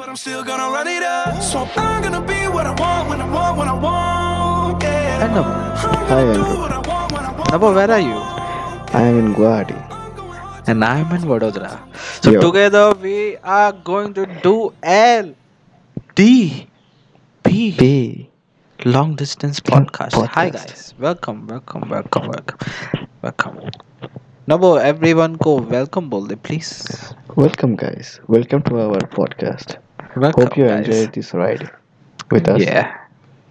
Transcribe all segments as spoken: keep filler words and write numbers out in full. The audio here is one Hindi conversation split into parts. But I'm still gonna run it up. So I'm gonna be what I want when I want when I want. Yeah. And Nabo. Hi Andrew. Nabo, where are you? I am in Gwadi. And I am in Vadodara. So Yo. Together we are going to do L D P. P. Long Distance Podcast. Podcast. Hi guys. Welcome, welcome, welcome, welcome. Welcome. Nabo, everyone go welcome बोल दे please. Welcome guys. Welcome to our podcast. Welcome, Hope you guys. Enjoyed this ride with us. Yeah.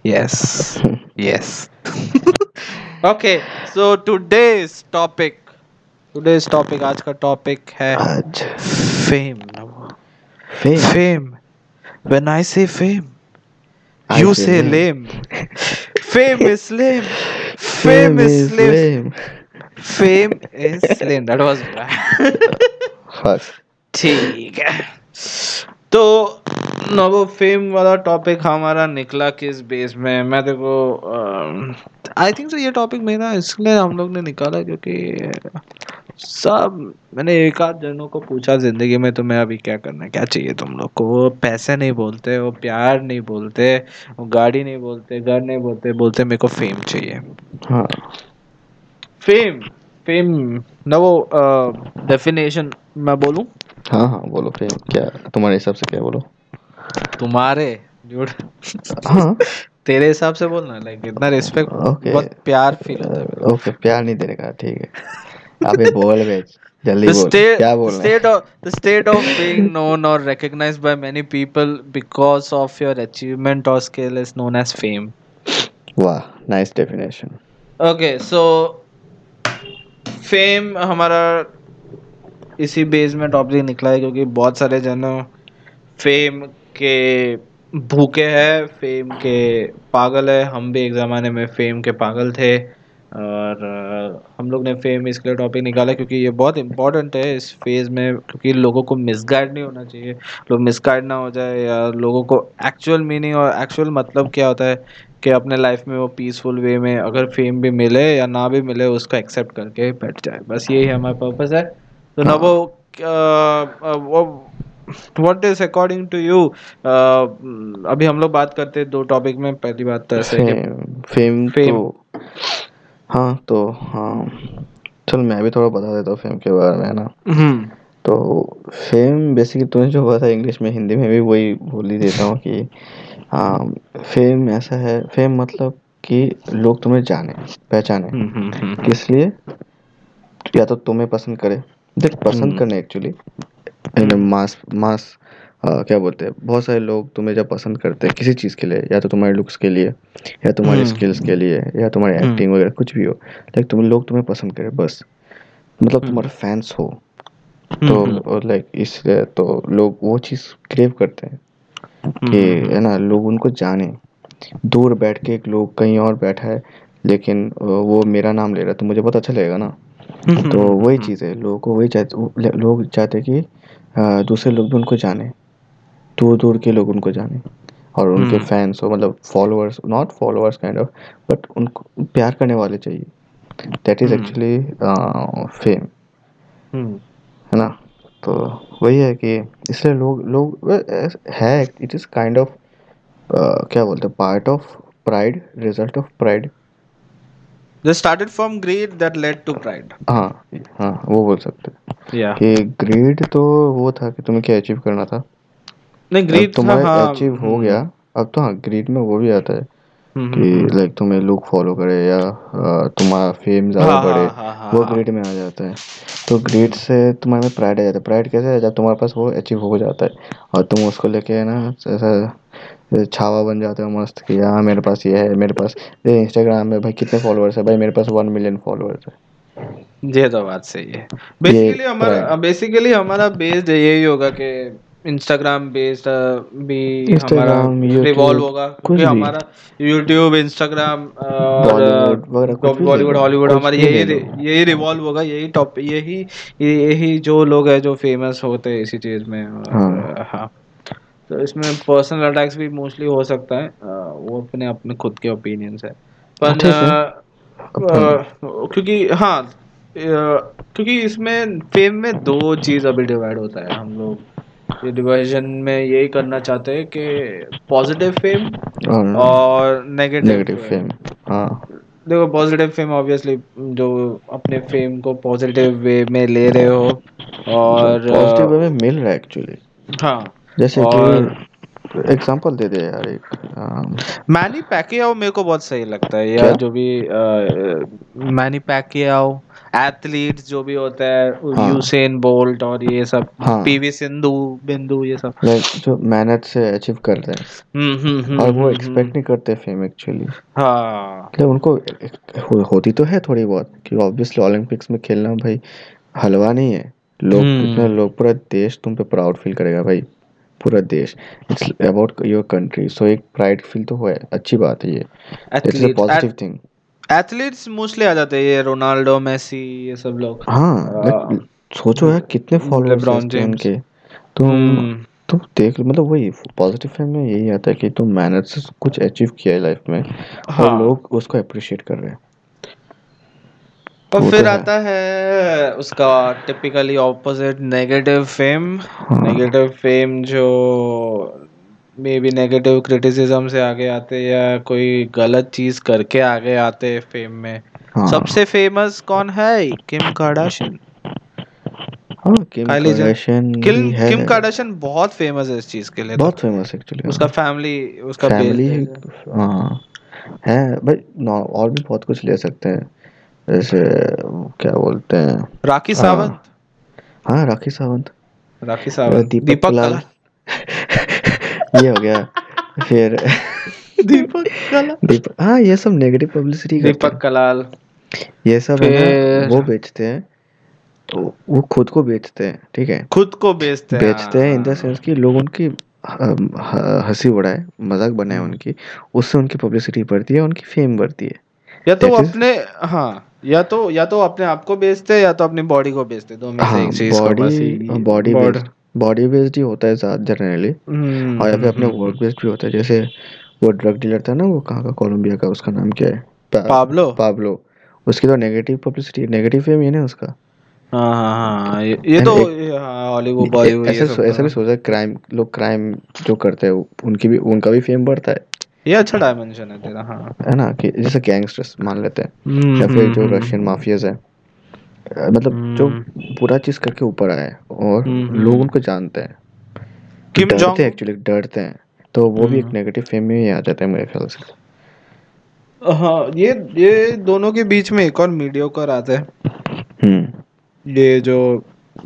Yes. yes. okay. So today's topic. Today's topic. आज का topic है. आज. Fame. Fame. Fame. When I say fame, I you say lame. lame. Fame is lame. Fame, fame is lame. lame. Fame is lame. That was bad. ठीक है. तो नवो फेम वाला टॉपिक हमारा निकला किस बेस में, मैं देखो आई थिंक सो ये टॉपिक मेरा इसलिए हम लोग ने निकाला क्योंकि सब मैंने एक आध जनों को पूछा जिंदगी में तुम्हें अभी क्या करना है, क्या चाहिए तुम लोग को. वो पैसे नहीं बोलते, वो प्यार नहीं बोलते, वो गाड़ी नहीं बोलते, घर नहीं बोलते, बोलते मेरे को फेम चाहिए. हाँ, फेम फेम नवो डेफिनेशन मैं बोलूँ? हाँ हाँ बोलो. फेम क्या तुम्हारे हिसाब से, क्या बोलो तुम्हारे जोड़ हाँ तेरे हिसाब से बोलना, लाइक इतना रिस्पेक्ट okay. बहुत प्यार फील होता है ओके okay, प्यार नहीं देने का. ठीक है अबे बोल बे जल्दी बोल state, क्या बोल state of the state of being known और recognised by many people because of your achievement और skill is known as fame. वाह, nice definition. Okay, so fame हमारा इसी बेस में टॉपिक निकला है क्योंकि बहुत सारे जनों फेम के भूखे हैं, फेम के पागल है. हम भी एक ज़माने में फेम के पागल थे और हम लोग ने फेम इसके लिए टॉपिक निकाला क्योंकि ये बहुत इम्पोर्टेंट है इस फेज में, क्योंकि लोगों को मिसगाइड नहीं होना चाहिए, लोग मिसगाइड ना हो जाए या लोगों को एक्चुअल मीनिंग और एक्चुअल मतलब क्या होता है कि अपने लाइफ में वो पीसफुल वे में अगर फेम भी मिले या ना भी मिले उसको एक्सेप्ट करके बैठ जाए. बस यही हमारा पर्पस है. तो नबो, what is according to you, अभी हम लोग बात करते हैं दो टॉपिक में. पहली बात तो ऐसे फेम, फेम तो, हाँ तो हाँ चल मैं भी थोड़ा बता देता हूँ फेम के बारे में ना. तो फेम बेसिकली तुमने जो बात है इंग्लिश में, हिंदी में भी वही बोली देता हूँ कि हाँ फेम ऐसा है, फेम मतलब कि लोग तुम्हें जाने पहचाने, इसलिए या तो तुम्हें पसंद करे, देख पसंद करने एक्चुअली मास मास आ, क्या बोलते हैं, बहुत सारे लोग तुम्हें जब पसंद करते हैं किसी चीज़ के लिए, या तो तुम्हारे लुक्स के लिए या तुम्हारे स्किल्स के लिए या तुम्हारी एक्टिंग वगैरह कुछ भी हो, लाइक तुम लोग तुम्हें पसंद करें बस, मतलब तुम्हारे फैंस हो तो लाइक इसलिए तो लोग वो चीज़ क्रेव करते हैं कि है ना, लोग उनको जाने. दूर बैठ के एक लोग कहीं और बैठा है लेकिन वो मेरा नाम ले रहा है तो मुझे बहुत अच्छा लगेगा ना. तो वही चीज़ है, लोगों को वही चाहते, लोग चाहते कि दूसरे लोग भी उनको जाने, दूर दूर के लोग उनको जाने और उनके फैंस हो, मतलब followers, not followers kind of but उनको प्यार करने वाले चाहिए. दैट इज एक्चुअली फेम, है ना. तो वही है कि इसलिए लोग लोग है, इट इज़ काइंड ऑफ क्या बोलते हैं, part of pride, result of pride. They started from greed that led to pride. हाँ हाँ वो बोल सकते हैं yeah. कि greed तो वो था कि तुम्हें क्या अचीव करना था, नहीं greed तुम्हारे अचीव हो गया अब तो. हाँ greed में वो भी आता है कि लाइक तुम्हें लोग फॉलो करे या तुम्हारा फेम ज़्यादा बढ़े, वो greed में आ जाता है. तो greed से तुम्हारे में pride आ जाता है. pride कैसे है, जब तुम्हारे पास वो अचीव हो जाता है और तुम उसको लेके ना ऐसा छावा बन जाते हो मस्त कि हाँ मेरे पास ये है, मेरे पास ये इंस्टाग्राम में भाई कितने फॉलोअर्स है, भाई मेरे पास वन मिलियन फॉलोअर्स है. ये तो बात सही है. बेसिकली हमारा बेसिकली हमारा बेस्ड यही होगा कि इंस्टाग्राम बेस्ड भी हमारा रिवॉल्व होगा क्योंकि हमारा यूट्यूब, इंस्टाग्राम, बॉलीवुड, हॉलीवुड हमारा यही यही रिवॉल्व होगा, यही टॉप, यही यही जो लोग हैं जो फेमस होते हैं इसी चीज़ में. हाँ तो इसमें पर्सनल अटैक्स भी मोस्टली हो सकता है, वो अपने अपने खुद के ओपिनियंस है पर क्योंकि हाँ क्योंकि इसमें फेम में दो चीज़ अभी डिवाइड होता है हम लोग ये डिवाइजन में यही करना चाहते हैं कि पॉजिटिव फेम और नेगेटिव फेम। हाँ देखो पॉजिटिव फेम ऑब्वियसली जो अपने फेम को पॉजिटिव वे में ले रहे हो और पॉजिटिव वे में मिल रहा है एक्चुअली। हाँ जैसे कि एग्जांपल दे दे यार एक मैनी पैकियाओ मेरे को बहुत सही लगता है यार, जो भी मैनी पैकियाओ एथलीट्स जो भी होता है यूसेन बोल्ट और ये सब पी वी सिंधु बिंदु ये सब जो मेहनत से अचीव कर रहे हैं और वो एक्सपेक्ट नहीं करते फेम एक्चुअली। हाँ उनको होती तो है थोड़ी बहुत कि ऑब्वियसली ओलंपिक्स में खेलना भाई हलवा नहीं है, लोग कितना लोग पूरा देश तुम पे प्राउड फील करेगा भाई, पूरा देश it's about your country so एक प्राइड फील तो है, अच्छी बात है ये, it's a positive thing. Athletes mostly आ जाते हैं ये रोनाल्डो मेसी ये सब लोग। हाँ सोचो यार कितने फॉलोअर्स हैं उनके, तुम तुम देख मतलब वही पॉजिटिव फेम में यही आता है कि तुम मेहनत से कुछ अचीव किया है लाइफ में और लोग उसको अप्रिशिएट कर रहे हैं। और फिर आता है उसका typically opposite negative fame. Negative fame जो मे बी नेगेटिव क्रिटिसिज्म से आगे आते या कोई गलत चीज करके आगे आते फेम में। हाँ। सबसे फेमस कौन है? Kim Kardashian. हाँ, किम कार्डाशियन किम कार्डाशियन बहुत फेमस है इस चीज के लिए, बहुत फेमस एक्चुअली। उसका फैमिली उसका फैमिली है भाई और भी बहुत कुछ ले सकते हैं जैसे क्या बोलते हैं राखी सावंत। हाँ राखी सावंत राखी सावंत दीपक ये हो गया फिर दीपक कलाल दीपक हाँ ये सब नेगेटिव पब्लिसिटी दीपक कलाल ये सब है वो बेचते हैं, तो वो खुद को बेचते हैं ठीक है, खुद को बेचते हैं बेचते हैं इन द सेंस कि लोग उनकी हंसी उड़ाए मजाक बनाए उनकी, उससे उनकी पब्लिसिटी बढ़ती है उनकी फेम बढ़ती है। या तो अपने हाँ या तो या तो अपने आप को बेचते हैं या तो अपनी बॉडी को बेचते हैं, दो में से एक चीज बॉडी बॉडी बॉडी बेस्ड ही होता है ज्यादा जनरली और या फिर अपने वर्क बेस्ड भी होता है। जैसे वो ड्रग डीलर था ना वो कहाँ का कोलंबिया का उसका नाम क्या है पाब्लो पाब्लो उसकी तो नेगेटिव पब्लिसिटी नेगेटिव फेम है ना उसका। हाँ हाँ हाँ ये तो हॉलीवुड बॉलीवुड ऐसा ऐसा भी सोचा क्राइम लोग क्राइम जो करते हैं उनकी भी उनका भी फेम बढ़ता है। ये अच्छा डायमेंशन है तेरा। हाँ है ना कि जैसे गैंगस्टर्स मान लेते हैं या फिर जो रशियन माफियाज है मतलब जो पूरा चीज करके ऊपर आए और लोग उनको जानते हैं डरते हैं एक्चुअली डरते हैं तो वो भी एक नेगेटिव फेम में ही आ जाता है मेरे ख्याल से। हाँ ये ये दोनों के बीच में एक और मीडियोकर आता है, ये जो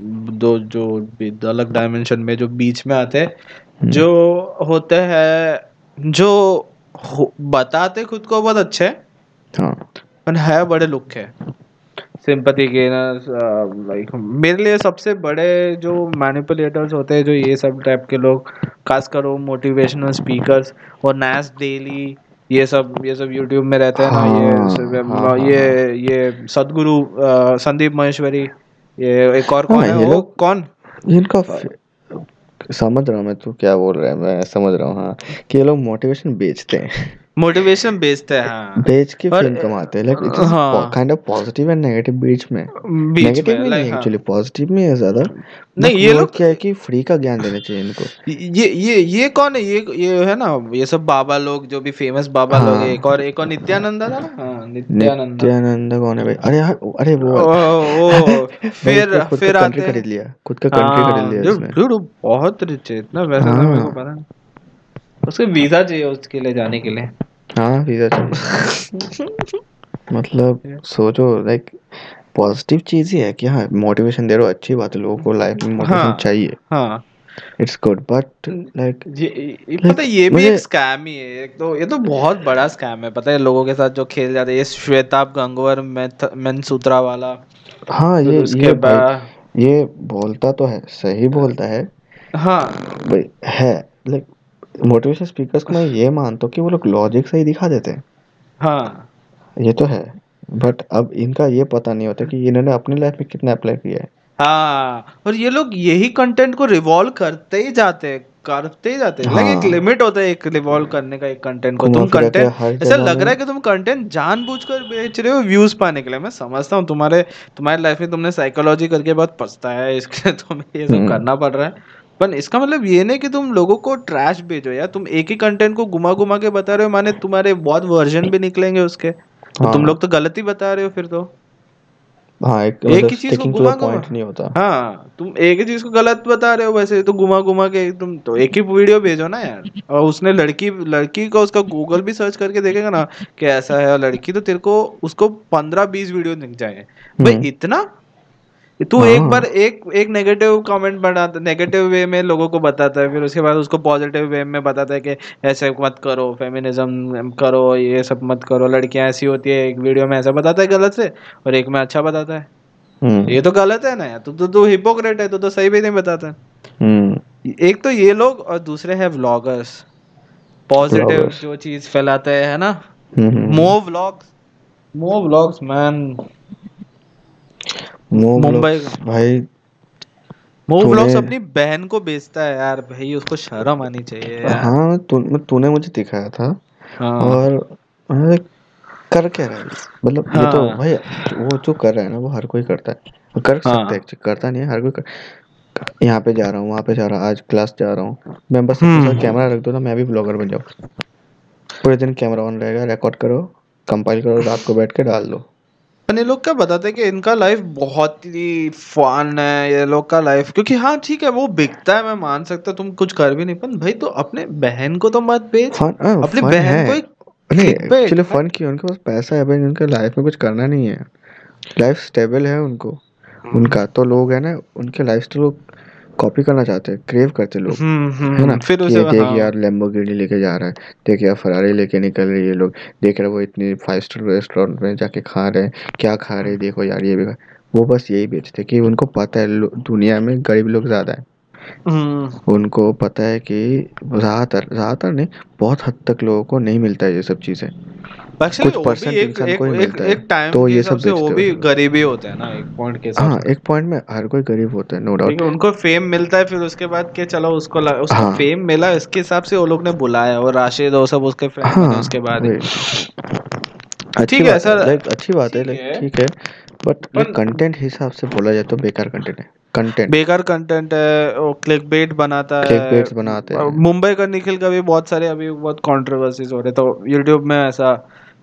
दो जो अलग डायमेंशन में जो बीच में आते हैं जो होते हैं जो बताते खुद को बहुत अच्छे पर है बड़े लुक है सिंपैथी गेनर्स लाइक मेरे लिए सबसे बड़े जो मैनिपुलेटर्स होते हैं जो ये सब टाइप के लोग खास कर वो मोटिवेशनल स्पीकर्स और नैस डेली ये सब ये सब यूट्यूब में रहते हैं ना। हाँ, ये ये ये सदगुरु संदीप महेश्वरी ये एक और कौन है वो कौन इनका समझ रहा हूँ मैं तू क्या बोल रहा है मैं समझ रहा हूँ। हाँ कि ये लोग मोटिवेशन बेचते हैं मोटिवेशन बेचते हैं। हाँ बेच के फेम कमाते हैं like it's kind of positive and negative बीच में नेगेटिव में नहीं एक्चुअली पॉजिटिव में है ज्यादा नहीं। ये लोग क्या है कि फ्री का ज्ञान देना चाहिए इनको। ये ये ये कौन है ये ये है ना ये सब बाबा लोग जो भी फेमस बाबा लोग एक और एक और नित्यानंदा था ना। हाँ नित्यानंद नित्यानंद कौन है भाई? अरे अरे वो फिर फिर आते हैं खरीद लिया खुद का कंट्री खरीद लिया उसने बहुत रिच है इतना वैसा ना मेरे को पता नहीं उसके वीजा चाहिए उसके लिए जाने के लिए। हाँ वीजा चाहिए मतलब सोचो लाइक पॉजिटिव चीज ही है कि हाँ मोटिवेशन दे रहे हो अच्छी बात है लोगों को लाइफ में मोटिवेशन चाहिए। हाँ इट्स गुड बट लाइक ये पता ये भी एक स्कैम ही है एक तो ये तो बहुत बड़ा स्कैम है पता है लोगों के साथ जो खेल जाते हैं ये श्वेतांग गंगोवर मेन सूत्रा वाला। हाँ ये ये बोलता तो है सही बोलता है। हाँ भाई है लाइक मोटिवेशन स्पीकर्स को मैं ये मानता हूँ कि वो लोग लॉजिक सही दिखा देते हैं। हाँ ये तो है बट अब इनका ये पता नहीं होता कि इन्होंने अपनी लाइफ में कितना अप्लाई किया है। हाँ और ये लोग यही कंटेंट को रिवॉल्व करते ही जाते हैं करते ही जाते हैं। हाँ। एक लिमिट होता है एक रिवॉल्व करने का एक कंटेंट को तुम कंटेंट ऐसा लग रहा है कि तुम कंटेंट जानबूझकर बेच रहे हो व्यूज पाने के लिए। मैं समझता हूँ तुम्हारे तुम्हारी लाइफ में तुमने साइकोलॉजी करके बहुत पछताया है इसके लिए तुम्हें ये सब करना पड़ रहा है पर इसका मतलब ये नहीं कि तुम लोगों को ट्रैश भेजो यार, तुम एक ही कंटेंट को घुमा घुमा के बता रहे हो, माने तुम्हारे बहुत वर्जन भी निकलेंगे उसके। हाँ। तुम लोग तो गलत ही बता रहे हो फिर तो। हाँ, एक, एक ही चीज को घुमा घुमा नहीं होता। हाँ, तुम एक ही चीज को गलत बता रहे हो वैसे तो घुमा घुमा के। तुम तो एक ही वीडियो भेजो ना यार, और उसने लड़की लड़की का उसका गूगल भी सर्च करके देखेगा ना कि ऐसा है लड़की, तो तेरे को उसको पंद्रह बीस वीडियो दिख जाएंगे भाई। इतना तू हाँ। एक बार एक एक नेगेटिव कमेंट बनाता, नेगेटिव वे में लोगों को बताता है, फिर उसके बाद उसको पॉजिटिव वे में बताता है कि ऐसे मत करो, फेमिनिज्म करो, ये सब मत करो, लड़कियां ऐसी होती है। एक वीडियो में ऐसा बताता है गलत से और एक में अच्छा बताता है। ये तो गलत है ना यार, तू तो तू हिपोक्रेट है, तू तो सही भी नहीं बताता। एक तो ये लोग, और दूसरे है व्लॉगर्स, पॉजिटिव जो चीज फैलाते है ना, more vlogs, more vlogs man. Mumbai भाई मोब्लॉग्स अपनी बहन को बेचता है यार भाई, उसको शर्म आनी चाहिए यार। हाँ, तूने तु, मुझे दिखाया था। हाँ। और कर क्या रहा है मतलब। हाँ। ये तो भाई वो जो कर रहा है ना वो हर कोई करता है, कर सकता है। हाँ। करता नहीं है हर कोई कर... यहाँ पे जा रहा हूँ, वहाँ पे जा रहा हूँ, आज क्लास जा रहा हूँ, मैं बस कैमरा रख दो ना, मैं भी ब्लॉगर बन जाऊँ। पूरे दिन कैमरा ऑन रहेगा, रिकॉर्ड करो, कंपाइल करो, रात को बैठ के डाल दो। ये लोग क्या बताते हैं कि इनका लाइफ बहुत ही फन है, ये लोग का लाइफ, क्योंकि हाँ ठीक है वो बिकता है, मैं मान सकता तुम कुछ कर भी नहीं, पर भाई तो अपने बहन को तो मत बेच। अपनी बहन को नहीं, एक्चुअली फन क्यों, उनके पास पैसा है भाई, उनके लाइफ में कुछ करना नहीं है, लाइफ स्टेबल है उनको, उनका तो लोग है ना, उनके लाइफ तो लोग कॉपी करना चाहते हैं, क्रेव करते लोग है ना। फिर उसे देख यार लैम्बोर्गिनी लेके जा रहा है, देख यार फरारी लेके निकल रही है, ये लोग देख रहे वो इतनी फाइव स्टार रेस्टोरेंट में जाके खा रहे हैं, क्या खा रहे, देखो यार ये भी। वो बस यही बेचते कि उनको पता है दुनिया में गरीब लोग ज्यादा है, उनको पता है कि ज्यादातर ज्यादातर नहीं बहुत हद तक लोगों को नहीं मिलता है ये सब चीजें, कुछ परसेंट इंसान को ही मिलता है, तो ये सब वो भी गरीबी होता है ना एक पॉइंट के साथ। हाँ, एक पॉइंट में हर कोई गरीब होता है, नो डाउट। उनको फेम मिलता है, फिर उसके बाद के चलो उसको उसको हाँ, फेम मिला, इसके हिसाब से वो लोग ने बुलाया, और राशिद और सब उसके फ्रेंड हैं, उसके बाद ठीक है सर, अच्छी बात है, ठीक है, बट कंटेंट हिसाब से बोला जाए तो बेकार कंटेंट है, कंटेंट बेकार कंटेंट है, और क्लिक बेट बनाता है, क्लिक बेट्स बनाते हैं। मुंबई का निखिल का भी बहुत सारे अभी बहुत कंट्रोवर्सीज हो रहे, तो यूट्यूब में ऐसा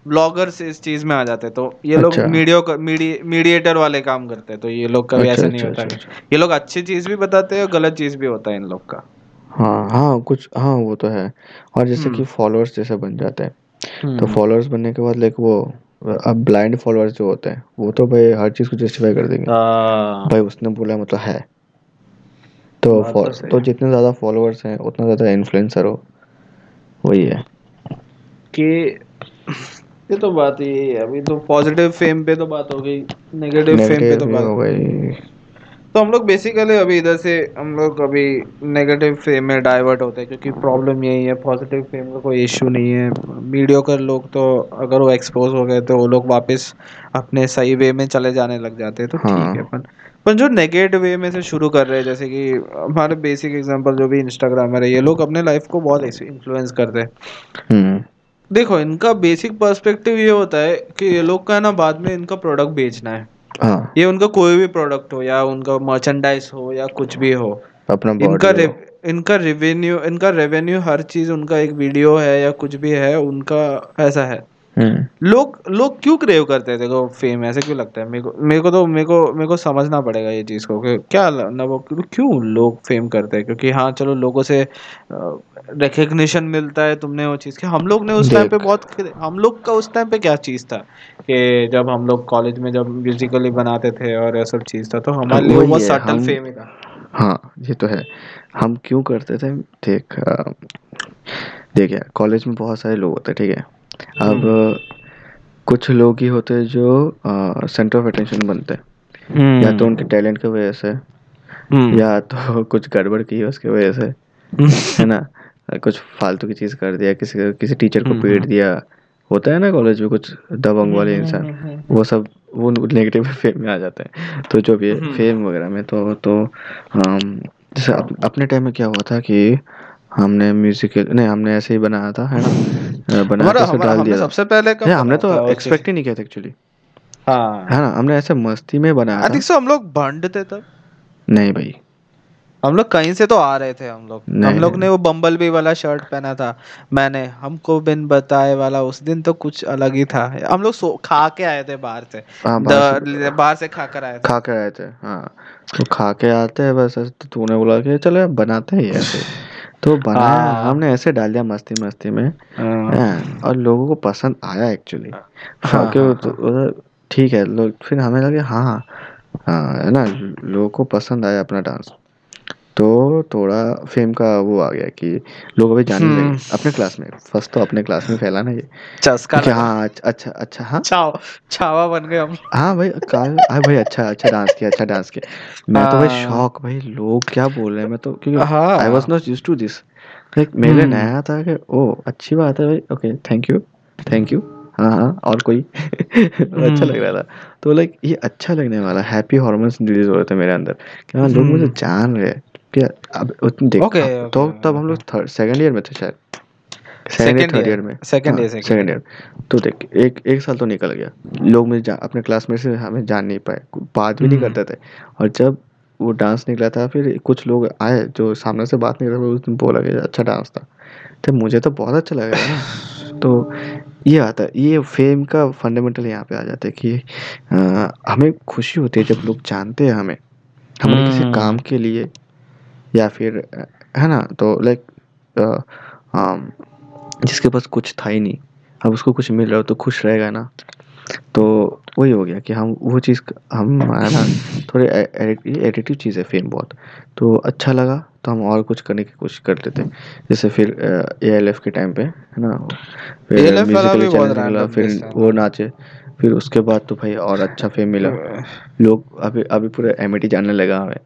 ब्लॉगर्स इस चीज में आ जाते, तो ये लोग मीडियो मीडिएटर वाले काम करते हैं, तो ये लोग कभी ऐसा नहीं होता, ये लोग अच्छी चीज भी बताते हैं और गलत चीज भी होता है इन लोग का। हाँ हाँ कुछ हाँ वो तो है, और जैसे कि फॉलोअर्स जैसे बन जाते हैं, तो फॉलोअर्स बनने के बाद लाइक वो अब ब्लाइंड फॉलोअर्स जो होते हैं वो तो भाई हर चीज को जस्टिफाई कर देंगे, भाई उसने बोला मतलब है, तो तो, तो जितने ज्यादा फॉलोअर्स हैं उतना ज्यादा इन्फ्लुएंसर हो, वही है कि ये तो बात ही है। अभी तो पॉजिटिव फेम पे तो बात हो गई, नेगेटिव फेम पे तो बात हो गई, तो हम लोग बेसिकली अभी इधर से हम लोग अभी नेगेटिव फेम में डाइवर्ट होते हैं, क्योंकि प्रॉब्लम यही है, पॉजिटिव फेम का कोई इशू नहीं है। वीडियो कर लोग तो अगर वो एक्सपोज हो गए तो वो लोग वापस अपने सही वे में चले जाने लग जाते हैं, तो ठीक हाँ। है, पर पर जो नेगेटिव वे में से शुरू कर रहे हैं, जैसे कि हमारे बेसिक एग्जाम्पल जो भी इंस्टाग्राम है, ये लोग अपने लाइफ को बहुत इन्फ्लुएंस करते हैं। देखो इनका बेसिक पर्सपेक्टिव ये होता है कि ये लोग का ना बाद में इनका प्रोडक्ट बेचना है। हाँ। ये उनका कोई भी प्रोडक्ट हो या उनका मर्चेंडाइज हो या कुछ भी हो, अपना इनका रे, इनका रेवेन्यू इनका रेवेन्यू हर चीज उनका एक वीडियो है या कुछ भी है उनका, ऐसा है। लोग लोग क्यों क्रेव करते हैं देखो फेम, ऐसे क्यों लगता है मेरे को मेरे को तो मेरे को मेरे को समझना पड़ेगा ये चीज को कि क्या ना वो क्यों लोग फेम करते हैं, क्योंकि हाँ चलो लोगों से रिकग्निशन मिलता है तुमने वो चीज के। हम लोग ने उस टाइम पे बहुत हम लोग का उस टाइम पे क्या चीज था कि जब हम लोग कॉलेज में जब म्यूजिकली बनाते थे और ये सब चीज था, तो हमारे लिए वो सटल फेम ही था। हाँ ये तो है, हम क्यों करते थे, देख देख यार कॉलेज में बहुत सारे लोग होते, ठीक है, अब कुछ लोग ही होते हैं जो सेंटर ऑफ अटेंशन बनते हैं, या तो उनके टैलेंट की वजह से या तो कुछ गड़बड़ की है उसकी वजह से, है ना, कुछ फालतू की चीज कर दिया, किसी किसी टीचर को पीट दिया, होता है ना कॉलेज में कुछ दबंग वाले इंसान, वो सब वो नेगेटिव फेम में आ जाते हैं। तो जो भी फेम वगैरह में तो तो जैसे अप, अपने टाइम में क्या हुआ था कि हमने म्यूजिक नहीं हमने ऐसे ही बनाया था, है ना, बनाया था, डाल दिया, सबसे पहले हमने तो एक्सपेक्ट ही नहीं किया था एक्चुअली, है ना, हमने ऐसे मस्ती में बनाया था, हम लोग भंडते थे। नहीं भाई हम लोग कहीं से तो आ रहे थे। हम लोग हम लोग ने वो बम्बल बी वाला शर्ट पहना था मैंने, हमको बिन बताए वाला। उस दिन तो कुछ अलग ही था। हम लोग सो, खा के आए थे बाहर से, बाहर से खा कर आए थे खा कर आए थे हाँ, तो खा के आते हैं बस। तो तूने बोला कि चलो बनाते हैं ऐसे, तो बनाया हमने, ऐसे डाल दिया मस्ती मस्ती में, और लोगों को पसंद आया एक्चुअली। ठीक है, लोग फिर हमें लगे हाँ है ना, लोगों को पसंद आया अपना डांस, तो थोड़ा फेम का वो आ गया कि लोग अभी जाने लगे अपने क्लास में। फर्स्ट तो अपने क्लास में फैला ना ये चस्का, हाँ अच्छा अच्छा हाँ छाव, छावा बन गए हम। हाँ भाई काल हाँ भाई अच्छा अच्छा डांस किया अच्छा डांस किया मैं तो भाई शौक, भाई लोग क्या बोल रहे हैं। मैं तो क्योंकि I was not used to this, मेरे नया था कि ओ अच्छी बात है भाई, okay thank you thank you हाँ हाँ और कोई अच्छा लग रहा था। तो लाइक ये अच्छा लगने वाला हैप्पी हार्मोन्स रिलीज हो रहे थे मेरे अंदर कि हाँ लोग मुझे जान रहे हैं। अब देख okay, okay, तो तब हम लोग सेकंड ईयर में थे शायद, सेकंड थर्ड ईयर में सेकंड ईयर सेकंड ईयर तो देख एक एक साल तो निकल गया। लोग मुझे अपने क्लासमेट से हमें जान नहीं पाए, बात भी नहीं करते थे। और जब वो डांस निकला था फिर कुछ लोग आए जो सामने से बात नहीं करते, उस दिन बोला कि अच्छा डांस था, तो मुझे तो बहुत अच्छा लगा ना। तो ये आता है, ये फेम का फंडामेंटल यहाँ पे आ जाता है कि आ, हमें खुशी होती है जब लोग जानते हैं हमें, हमारे किसी काम के लिए या फिर है ना। तो लाइक जिसके पास कुछ था ही नहीं, अब उसको कुछ मिल रहा हो तो खुश रहेगा ना। तो वही हो गया कि हम वो चीज़ हम है ना, थोड़े एडिटिव चीज़ है फेम बहुत। तो अच्छा लगा तो हम और कुछ करने की कोशिश करते थे, जैसे फिर ए एल एफ के टाइम पे है ना, फिर फिर वो नाचे, फिर उसके बाद तो भाई और अच्छा फेम मिला। लोग अभी अभी पूरा एम ए टी जाने लगा हमें,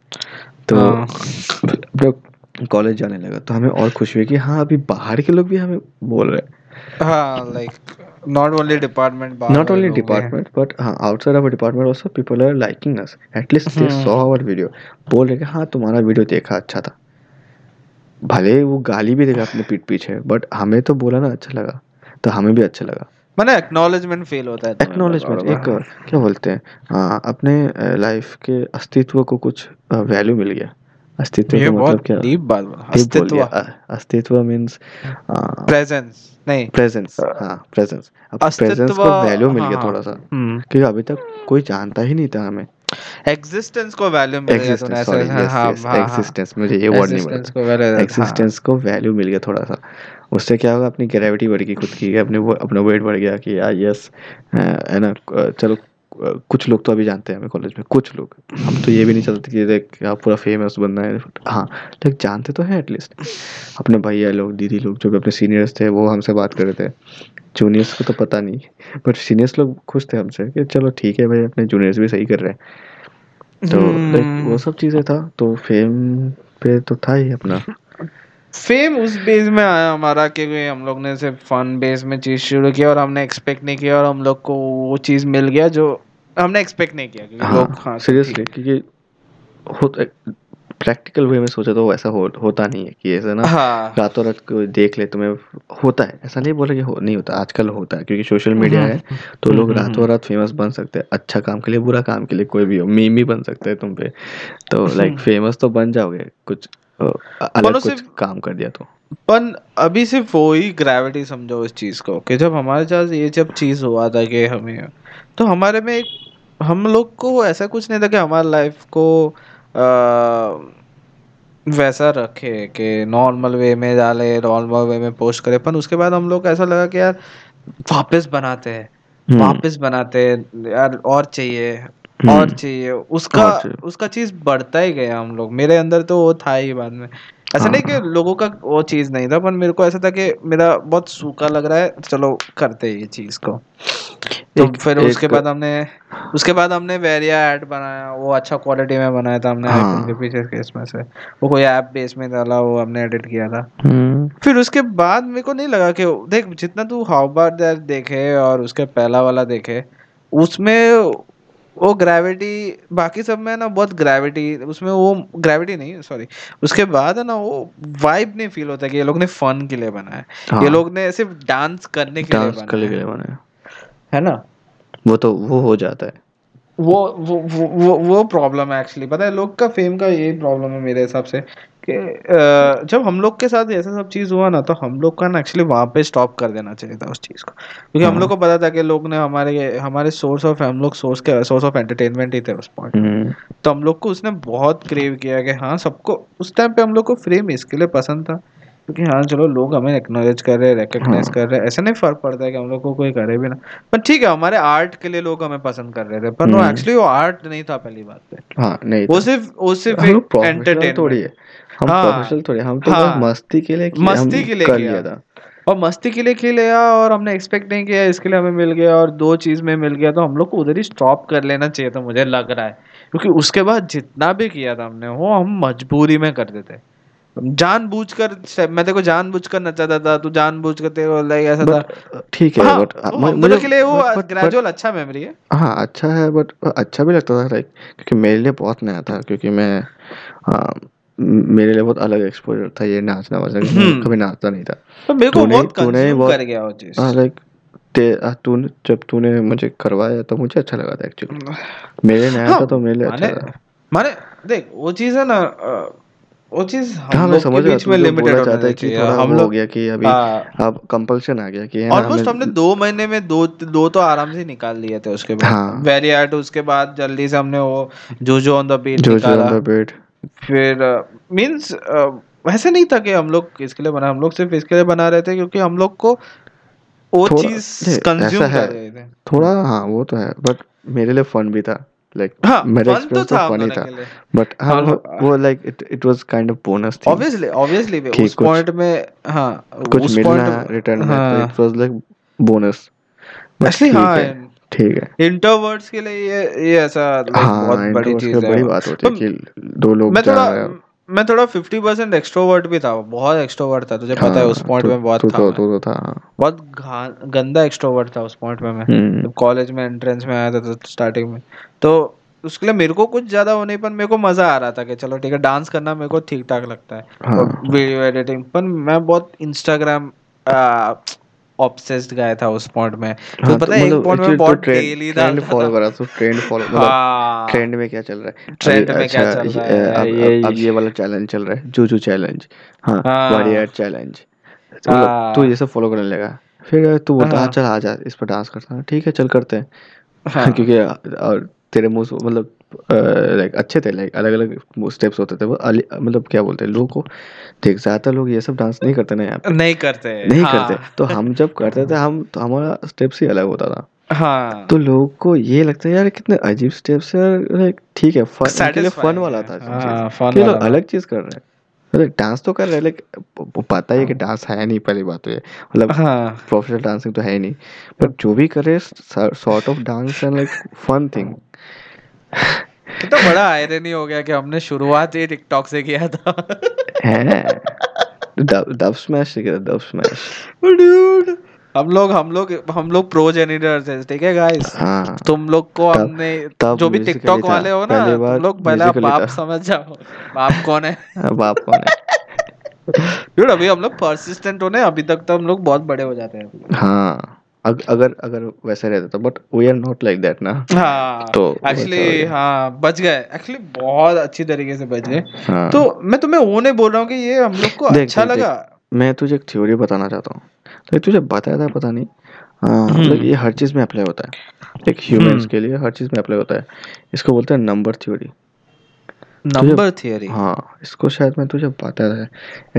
तो कॉलेज जाने लगा, तो हमें और खुशी हुई कि हाँ अभी बाहर के लोग भी हमें बोल रहे हैं। हाँ like not only department not only department but हाँ outside of a department also people are liking us, at least they saw our video, बोल रहे कि हाँ तुम्हारा वीडियो देखा अच्छा था। भले वो गाली भी देगा अपने पीठ पीछे, बट हमें तो बोला ना अच्छा लगा, तो हमें भी अच्छा लगा। मैंने acknowledgement fail होता है, acknowledgement एक क्या बोलते हैं, हाँ अपने लाइफ के अस्तित्व को कुछ वैल्यू मिल गया। अस्तित्व का मतलब क्या, डीप बात बोला अस्तित्व, अस्तित्व मींस प्रेजेंस नहीं प्रेजेंस हाँ प्रेजेंस प्रेजेंस को वैल्यू मिल गया थोड़ा सा, क्योंकि अभी तक कोई जानता ही नहीं था हमें। एग्जिस्टेंस को वैल्यू मिल गया थोड़ा सा, एग्जिस्टेंस मुझे ये वर्ड नहीं मिला, एग्जिस्टेंस को वैल्यू मिल गया थोड़ा सा। उससे क्या होगा, अपनी ग्रेविटी बढ़ गई खुद की, अपने अपना वेट बढ़ गया कि यार यस है ना। चलो कुछ लोग तो अभी जानते हैं हमें कॉलेज में, कुछ लोग हम तो ये भी नहीं चलते कि देख पूरा फेमस बनना है, हाँ देख जानते तो हैं एटलीस्ट। अपने भैया लोग दीदी लोग जो भी अपने सीनियर्स थे वो हमसे बात कर रहे थे, जूनियर्स को तो पता नहीं, बट सीनियर्स लोग खुश थे हमसे कि चलो ठीक है भाई अपने जूनियर्स भी सही कर रहे हैं। तो लाइक वो सब चीज़ें था, तो फेम पे तो था ही अपना फेम। उस बेस में आया हमारा कि हम लोग ने सिर्फ फन बेस में चीज़ शुरू किया और हमने एक्सपेक्ट नहीं किया, और हम लोग को वो चीज़ मिल गया जो हमने एक्सपेक्ट नहीं किया। क्योंकि लोग हाँ सीरियसली, क्योंकि होता प्रैक्टिकल वे में सोचा तो वैसा हो, होता नहीं है कि ऐसा ना रातों रात को देख ले तुम्हें। होता है, ऐसा नहीं बोला कि हो, नहीं होता, आजकल होता है क्योंकि सोशल मीडिया है तो लोग रातों रात फेमस बन सकते हैं। अच्छा काम के लिए, बुरा काम के लिए, कोई भी हो, मीम भी बन सकते हैं तुम पे। तो लाइक फेमस तो बन जाओगे कुछ अलग कुछ काम कर दिया तो। पर अभी सिर्फ वो ही ग्रेविटी समझो इस चीज़ को कि जब हमारे साथ ये जब चीज़ हुआ था कि हमें, तो हमारे में एक, हम लोग को ऐसा कुछ नहीं था कि हमारी लाइफ को आ, वैसा रखे कि नॉर्मल वे में डाले, नॉर्मल वे में पोस्ट करे। पर उसके बाद हम लोग ऐसा लगा कि यार वापस बनाते हैं वापस बनाते हैं यार, और चाहिए और चाहिए, उसका उसका चीज़ बढ़ता ही गया हम लोग। मेरे अंदर तो वो था ही बाद में, ऐसा नहीं कि लोगों का वो चीज़ नहीं था, पर मेरे को ऐसा था कि मेरा बहुत सूखा लग रहा है, चलो करते ये चीज़ को। तो फिर उसके बाद हमने उसके बाद हमने वेरिया ऐड बनाया, वो अच्छा क्वालिटी में बनाया था हमने आईफोन के फीचर्स केस में से, वो कोई ऐप बेस में डाला, वो हमने एडिट किया था। फिर उसके बाद मेरे को नहीं लगा कि देख जितना तू हाउ बार देखे और उसके पहला वाला देखे, उसमें वो ग्रेविटी, बाकी सब में ना बहुत ग्रेविटी, उसमें वो ग्रेविटी नहीं सॉरी उसके बाद है ना वो वाइब नहीं फील होता कि ये लोग ने फन के लिए बनाया है, हाँ। ये लोग ने सिर्फ डांस करने के लिए बनाया है ना, वो तो वो हो जाता है। वो वो वो वो प्रॉब्लम है एक्चुअली, पता है लोग का फेम का यही प्रॉब्लम है मेरे हिसाब से कि जब हम लोग के साथ ऐसा सब चीज़ हुआ ना तो हम लोग का ना एक्चुअली वहाँ पे स्टॉप कर देना चाहिए था उस चीज़ को, क्योंकि हम लोग को पता था कि लोग ने हमारे हमारे सोर्स ऑफ हम लोग सोर्स के सोर्स ऑफ एंटरटेनमेंट ही थे उस पॉइंट, तो हम लोग को उसने बहुत क्रेव किया कि हाँ सबको उस टाइम पे हम लोग को फ्रेम इसके लिए पसंद था क्योंकि हाँ चलो लोग हमें एक्नॉलेज कर रहे हैं, रिकॉग्नाइज कर रहे हैं, ऐसा नहीं फर्क पड़ता है कि हम लोग को कोई करे भी ना, पर ठीक है हमारे आर्ट के लिए लोग हमें पसंद कर रहे थे, पर वो एक्चुअली वो आर्ट नहीं था पहली बात पे। हाँ नहीं, वो सिर्फ वो सिर्फ एक एंटरटेनमेंट थोड़ी है, हम प्रोफेशनल थोड़ी, हम तो मस्ती के लिए मस्ती के लिए किया था और मस्ती के लिए खेलिया और हमने एक्सपेक्ट नहीं किया इसके लिए हमें मिल गया और दो चीज़ में मिल गया, तो हम लोग को उधर ही स्टॉप कर लेना चाहिए था मुझे लग रहा है, क्योंकि उसके बाद जितना भी किया था हमने वो हम मजबूरी में करते थे, जानबूझकर मैं देखो जानबूझकर नचाता था, तू जानबूझकर तेरे लाइक ऐसा था, ठीक है बट मेरे के लिए वो ग्रेजुअल अच्छा मेमोरी है। हाँ अच्छा है बट अच्छा भी लगता था लाइक, क्योंकि मेरे लिए बहुत नया था, क्योंकि मैं मेरे लिए बहुत अलग एक्सपोजर था ये नाचना वाचना, कभी नाचता नहीं था तो मेरे को बहुत कंज्यूम कर गया वो चीज़ लाइक तूने जब तूने मुझे करवाया तो मुझे अच्छा लगा था एक्चुअली, मेरे नया था तो मेरे लिए अच्छा था, माने देख वो चीज़ है ना वो चीज हम लोग के बीच में लिमिटेड हो जाता है कि थोड़ा हम हो गया कि अभी अब कंपल्शन आ गया कि ऑलमोस्ट हमने दो महीने में दो दो तो आराम से निकाल लिए थे, उसके बाद वेरी आर्ट, उसके बाद जल्दी से हमने वो जोजो ऑन द बीट निकाला, फिर मींस वैसे नहीं था कि हम लोग इसके लिए बना, हम लोग सिर्फ इसके लिए बना रहे थे क्योंकि हम लोग को वो चीज कंज्यूम कर रहे थे थोड़ा। हाँ वो तो है बट मेरे लिए फन भी था लाइक मेरा एक्सपीरियंस तो फनी था बट हाँ वो like it it was kind of bonus thing obviously obviously वे उस पॉइंट में हाँ कुछ मिलना रिटर्न में तो it was like bonus actually. हाँ ठीक है इंट्रोवर्ट्स के लिए ये ये ऐसा बहुत बड़ी चीज है, बड़ी बात होती है कि दो लोग जा रहे हैं। मैं थोड़ा फिफ्टी परसेंट एक्सट्रोवर्ट भी था, बहुत एक्सट्रोवर्ट था तुझे पता है उस पॉइंट में, बहुत था तो था बहुत गंदा एक्सट्रोवर्ट था उस पॉइंट में। मैं जब कॉलेज में एंट्रेंस में आया था तो स्टार्टिंग में तो उसके लिए मेरे को कुछ ज़्यादा हो नहीं, पर मेरे को मज़ा आ रहा था कि चलो ठीक है डांस करना मेरे को ठीक ठाक लगता है और वीडियो एडिटिंग, पर मैं बहुत इंस्टाग्राम ऑब्सेस्ड गया था उस पॉइंट में। तो पता है एक पॉइंट में बहुत डेली ट्रेंड फॉलो कर रहा था, ट्रेंड फॉलो मतलब ट्रेंड में क्या चल रहा है, ट्रेंड में क्या चल रहा है, अब ये वाला चैलेंज चल रहा है जूजू चैलेंज, हां वॉरियर चैलेंज, तो ये सब फॉलो करने लगा। फिर तू बोलता चल आ जा इस पर डांस करता है, ठीक है चल करते हैं, क्योंकि और तेरे मुंह मतलब लाइक अच्छे थे लाइक अलग अलग स्टेप्स होते थे वो मतलब क्या बोलते हैं लोगों को देख, ज़्यादातर लोग ये सब डांस नहीं करते ना यहाँ नहीं करते नहीं हाँ। करते तो हम जब करते थे हम तो हमारा स्टेप्स ही अलग होता था। हाँ तो लोगों को ये लगता है यार कितने अजीब स्टेप्स है, ठीक है फन वाला था, लोग अलग चीज़ कर रहे हैं डांस तो कर रहे लेकिन पता है कि डांस है नहीं पहली बात तो ये मतलब प्रोफेशनल डांसिंग तो है नहीं, बट जो भी करे sort of dance and like fun thing. तो बड़ा आयरनी हो गया कि हमने शुरुआत ही टिकटॉक से किया था। डब स्मैश से किया था, डब स्मैश डूड। हम लोग हम लोग हम लोग प्रो जेनिटर्स हैं, ठीक है गाइस। हाँ, तुम लोग को हमने जो भी टिकटॉक वाले हो ना तुम लोग पहला बाप समझ जाओ, बाप कौन है बाप कौन है डूड। अभी हम लोग परसिस्टेंट होने, अभी तक तो हम लोग बहुत बड़े हो जाते हैं। हाँ अगर अगर वैसे रहता था but we are not like that ना। हाँ तो एक्चुअली हाँ बच गए, एक्चुअली बहुत अच्छी तरीके से बच गए। हाँ, तो मैं तुम्हें वो नहीं बोल रहा हूँ कि ये हम लोग को अच्छा लगा। मैं तुझे एक थ्योरी बताना चाहता हूँ, तो तुझे बताया था पता नहीं। हाँ ये हर चीज़ में अप्लाई होता है लाइक ह्यूमंस के लिए हर चीज़ में अप्लाई होता है, इसको बोलते हैं नंबर थ्योरी। नंबर थ्योरी हाँ इसको शायद मैं तुझे बताया था।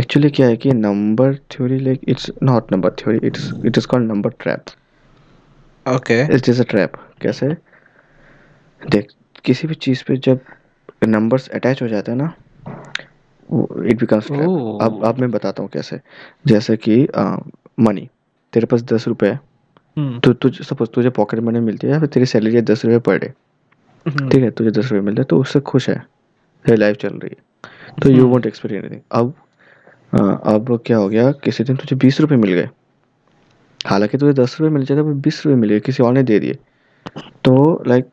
एक्चुअली क्या है कि number theory like it's not number theory, it's it is called number trap. Okay it is a trap. कैसे देख किसी भी चीज़ पे जब नंबर्स अटैच हो जाते हैं ना इट बिकम्स ट्रैप। अब अब मैं बताता हूँ कैसे। जैसे कि मनी, तेरे पास दस रुपये है तो तुझे सपोज तुझे पॉकेट मनी मिलती है या फिर तेरी सैलरी दस रुपये पर डे, ठीक है तुझे दस रुपये मिलते हैं तो उससे खुश है, लाइफ चल रही है तो यू वोंट एक्सपीरियंस एनीथिंग। अब अब क्या हो गया किसी दिन तुझे बीस रुपये मिल गए, हालांकि तुझे दस रुपये मिल जाते पर बीस रुपये मिले किसी और ने दे दिए, तो लाइक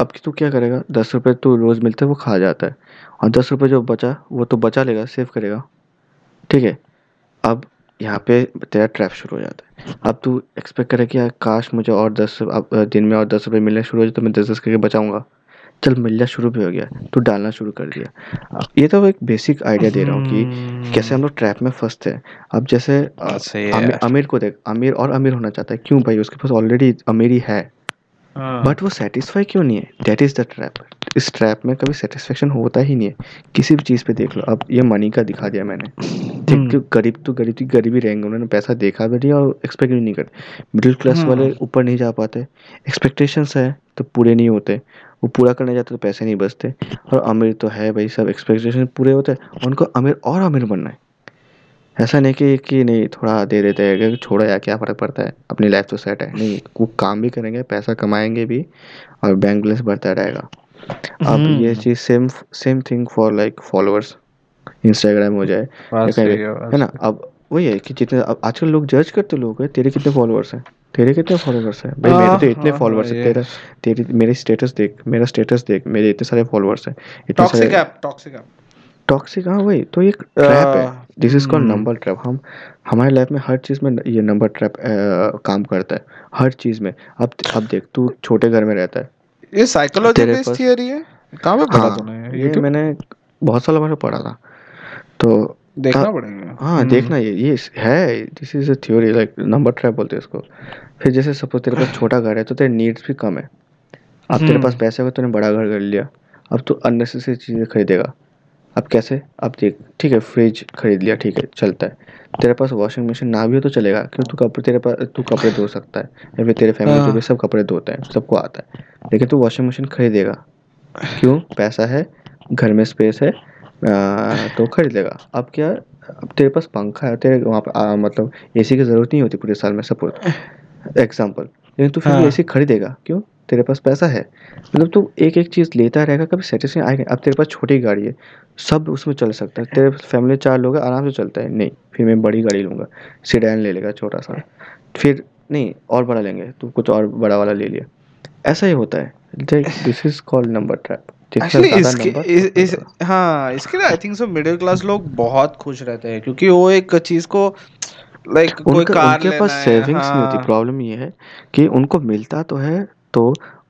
अब तू क्या करेगा, दस रुपये तो रोज़ मिलते है वो खा जाता है और दस रुपये जो बचा वो तो बचा लेगा, सेव करेगा, ठीक है। अब यहाँ पे तेरा ट्रैप शुरू हो जाता है। अब तू एक्सपेक्ट करे कि यार काश मुझे और दस अब दिन में और दस रुपये मिलना शुरू हो जाए तो मैं दस दस करके बचाऊँगा। चल मिलना शुरू भी हो गया तो डालना शुरू कर दिया। ये तो एक बेसिक आइडिया दे रहा हूँ कि कैसे हम लोग ट्रैप में फंसते हैं। अब जैसे आमिर, आमिर को देख, आमिर और आमिर होना चाहता है, क्यों भाई? उसके पास ऑलरेडी अमीरी है बट वो सेटिस्फाई क्यों नहीं है? That is the trap. इस ट्रैप में कभी सेटिस्फेक्शन होता ही नहीं है किसी भी चीज़ पे। देख लो, अब ये मनी का दिखा दिया मैंने, देख तो गरीब तो गरीब थी गरीब ही रहेंगे, उन्होंने पैसा देखा भी नहीं और एक्सपेक्ट भी नहीं करते। मिडिल क्लास वाले ऊपर नहीं जा पाते, एक्सपेक्टेशंस है तो पूरे नहीं होते, वो पूरा करने जाते तो पैसे नहीं बचते। और अमीर तो है भाई, सब एक्सपेक्टेशन पूरे होते हैं, उनको अमीर और अमीर बनना है। ऐसा नहीं कि कि नहीं थोड़ा दे देते हैं, छोड़ो यार क्या फ़र्क पड़ता है, अपनी लाइफ तो सेट है। नहीं, वो काम भी करेंगे, पैसा कमाएंगे भी और बैंक बैलेंस बढ़ता रहेगा। अब ये चीज़ same same thing for like followers, Instagram हो जाए है ना। अब वही है कि जितने अब आजकल लोग जज करते लोग हैं, तेरे कितने फॉलोअर्स हैं, तेरे कितने फॉलोअर्स हैं भाई? मेरे तो इतने फॉलोअर्स हैं, तेरा तेरी मेरे स्टेटस देख, मेरा स्टेटस देख, मेरे इतने सारे फॉलोअर्स हैं, इतने सारे toxic app toxic app toxic हाँ वही तो एक ट्रैप है। This is called number trap. हम हमारे लाइफ में हर चीज़ में ये नंबर ट्रैप काम करता है, हर चीज़ में। अब अब देख, तू छोटे घर में रहता है, ये साइकोलॉजी बेस्ड थियरी है, कहाँ पे पढ़ा तूने? ये मैंने बहुत सालों पहले पढ़ा था तो देखना पड़ेगा। हाँ देखना, ये ये है, this is a theory like number trap बोलते हैं इसको। फिर जैसे सपोज तेरे पास छोटा घर है तो तेरे नीड्स भी कम है, अब तेरे पास पैसे हो, तूने बड़ा घर कर लिया, अब तू अननेसेसरी चीज़ें खरीदेगा। अब कैसे? अब देख, ठीक है फ्रिज खरीद लिया, ठीक है चलता है, तेरे पास वॉशिंग मशीन ना भी हो तो चलेगा क्योंकि तू कपड़े तेरे पास तू कपड़े धो सकता है या फिर तेरे फैमिली के भी सब कपड़े धोते हैं, सबको आता है। लेकिन तू वॉशिंग मशीन खरीदेगा क्यों? पैसा है, घर में स्पेस है तो खरीद लेगा। अब क्या, अब तेरे पास पंखा है, तेरे वहाँ पर मतलब एसी की ज़रूरत नहीं होती पूरे साल में, सपोज एग्जांपल, लेकिन तू फिर एसी खरीदेगा क्यों? तेरे पास पैसा है। मतलब तू एक एक चीज़ लेता रहेगा, कभी सेटिस्फेक्शन आएगा। अब तेरे पास छोटी गाड़ी है, सब उसमें चल सकता है, तेरे फैमिली चार लोग हैं, आराम से चलता है। नहीं, फिर मैं बड़ी गाड़ी लूँगा, सीडान ले लेगा छोटा सा, फिर नहीं और बड़ा लेंगे, तू कुछ और बड़ा वाला ले लिया। ऐसा ही होता है। This is called number trap. Actually, इसके, इस, इस, हाँ, इसके लिए I think so middle class लोग बहुत खुश रहते हैं क्योंकि वो एक चीज़ को लाइक like, कोई कार लेना है, उनके पास सेविंग्स नहीं होती। प्रॉब्लम ये है कि उनको मिलता तो है तो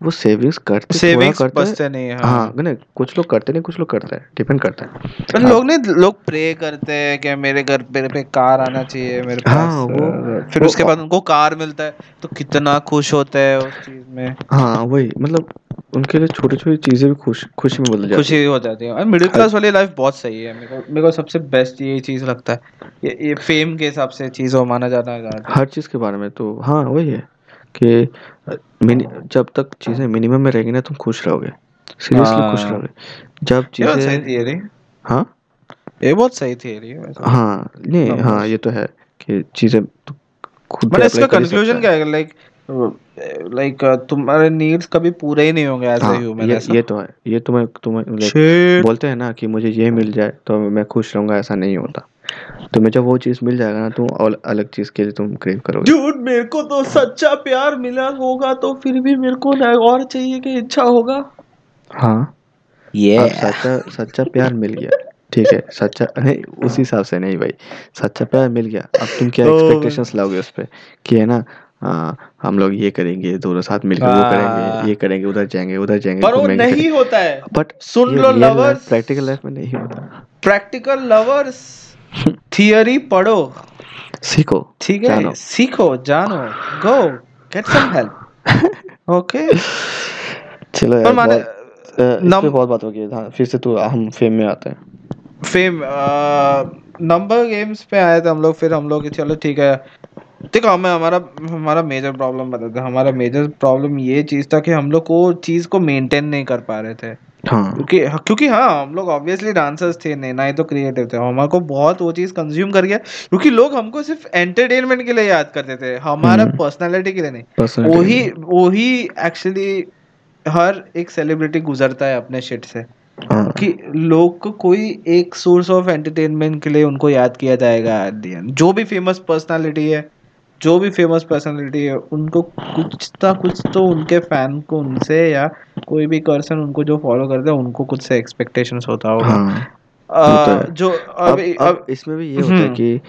वो सेविंग्स करते सेविंग्स करते नहीं। हाँ नहीं, कुछ लोग करते नहीं, कुछ लोग करते हैं, डिपेंड करता है। पर लोग ने लोग प्रे करते हैं कि मेरे घर मेरे पे कार आना चाहिए मेरे पास। हाँ, वो, फिर वो, उसके बाद उनको कार मिलता है तो कितना खुश होते हैं उस चीज़ में। हाँ वही, मतलब उनके लिए छोटी छोटी चीज़ें भी खुश खुशी में बदल जाती है, खुशी हो जाती है। और मिडिल क्लास वाली लाइफ बहुत सही है, मेरे को मेरे को सबसे बेस्ट यही चीज़ लगता है। ये ये फेम के हिसाब से चीज़ों माना जाता है हर चीज़ के बारे में। तो हाँ वही है कि जब तक चीज़ें मिनिमम में रहेंगी ना तुम खुश रहोगे, सीरियसली खुश रहोगे। जब चीज़ें हाँ ये बहुत सही थियरी है। हाँ नहीं हाँ ये तो है कि चीज़ें खुद मतलब इसका कंक्लूजन क्या है? लाइक लाइक तुम्हारे नीड्स कभी पूरे ही नहीं होंगे एज अ ह्यूमन। ये तो है, ये तुम्हें तुम्हें बोलते हैं ना कि मुझे ये मिल जाए तो मैं खुश रहूँगा, ऐसा नहीं होता। तुम्हें जब वो चीज़ मिल जाएगा ना तुम और अलग चीज़ के लिए तुम क्रेव करोगे। झूठ, मेरे को तो सच्चा प्यार मिला होगा तो फिर भी मेरे को और चाहिए कि इच्छा होगा। हाँ ये सच्चा सच्चा प्यार मिल गया, ठीक है सच्चा नहीं, उस हिसाब से नहीं भाई, सच्चा प्यार मिल गया। अब तुम क्या एक्सपेक्टेशंस लाओगे उस पर कि है ना आ, हम लोग ये करेंगे, दोनों साथ मिलकर वो करेंगे, ये करेंगे, उधर जाएंगे उधर जाएंगे, पर वो नहीं होता है। बट सुन लो लवर्स, प्रैक्टिकल लाइफ में नहीं होता। प्रैक्टिकल लवर्स थियरी पढ़ो, सीखो, ठीक है सीखो, जानो, go get some help. Okay चलो, बहुत बात हो गई, फिर से तो हम फेम में आते हैं। फेम नंबर गेम्स पे आए थे हम लोग, फिर हम लोग चलो ठीक है देखो, हमें हमारा हमारा मेजर प्रॉब्लम बताते हैं। हमारा मेजर प्रॉब्लम ये चीज़ था कि हम लोग को चीज़ को मेंटेन नहीं कर पा रहे थे। हाँ। क्योंकि क्योंकि हाँ हम लोग ऑब्वियसली डांसर्स थे नहीं, ना ही तो क्रिएटिव थे। हमारे को बहुत वो चीज़ कंज्यूम कर गया क्योंकि लोग हमको सिर्फ एंटरटेनमेंट के लिए याद करते थे, हमारा पर्सनैलिटी के लिए नहीं। वही वही एक्चुअली हर एक सेलिब्रिटी गुजरता है अपने शिट से कि लोग को कोई एक सोर्स ऑफ एंटरटेनमेंट के लिए उनको याद किया जाएगा। जो भी फेमस पर्सनालिटी है जो भी फेमस पर्सनालिटी है उनको कुछ ना कुछ तो उनके फैन को उनसे या कोई भी पर्सन उनको जो फॉलो करते हैं उनको कुछ से एक्सपेक्टेशंस होता होगा। हाँ, जो अब अब, अब इसमें भी ये होता है कि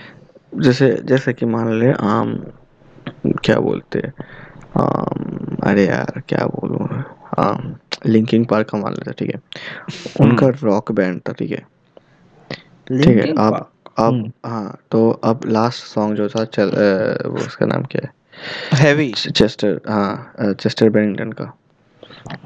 जैसे जैसे कि मान ले आम, क्या बोलते हैं आम, अरे यार क्या बोलूँ आम, लिंकिंग पार्क का मान लेते, ठीक है, उनका रॉक बैंड था, ठीक है ठीक है आप अब हाँ, तो अब लास्ट सॉन्ग जो था चल आ, वो उसका नाम क्या है, हैवी चेस्टर, हाँ चेस्टर बेनिंगटन का,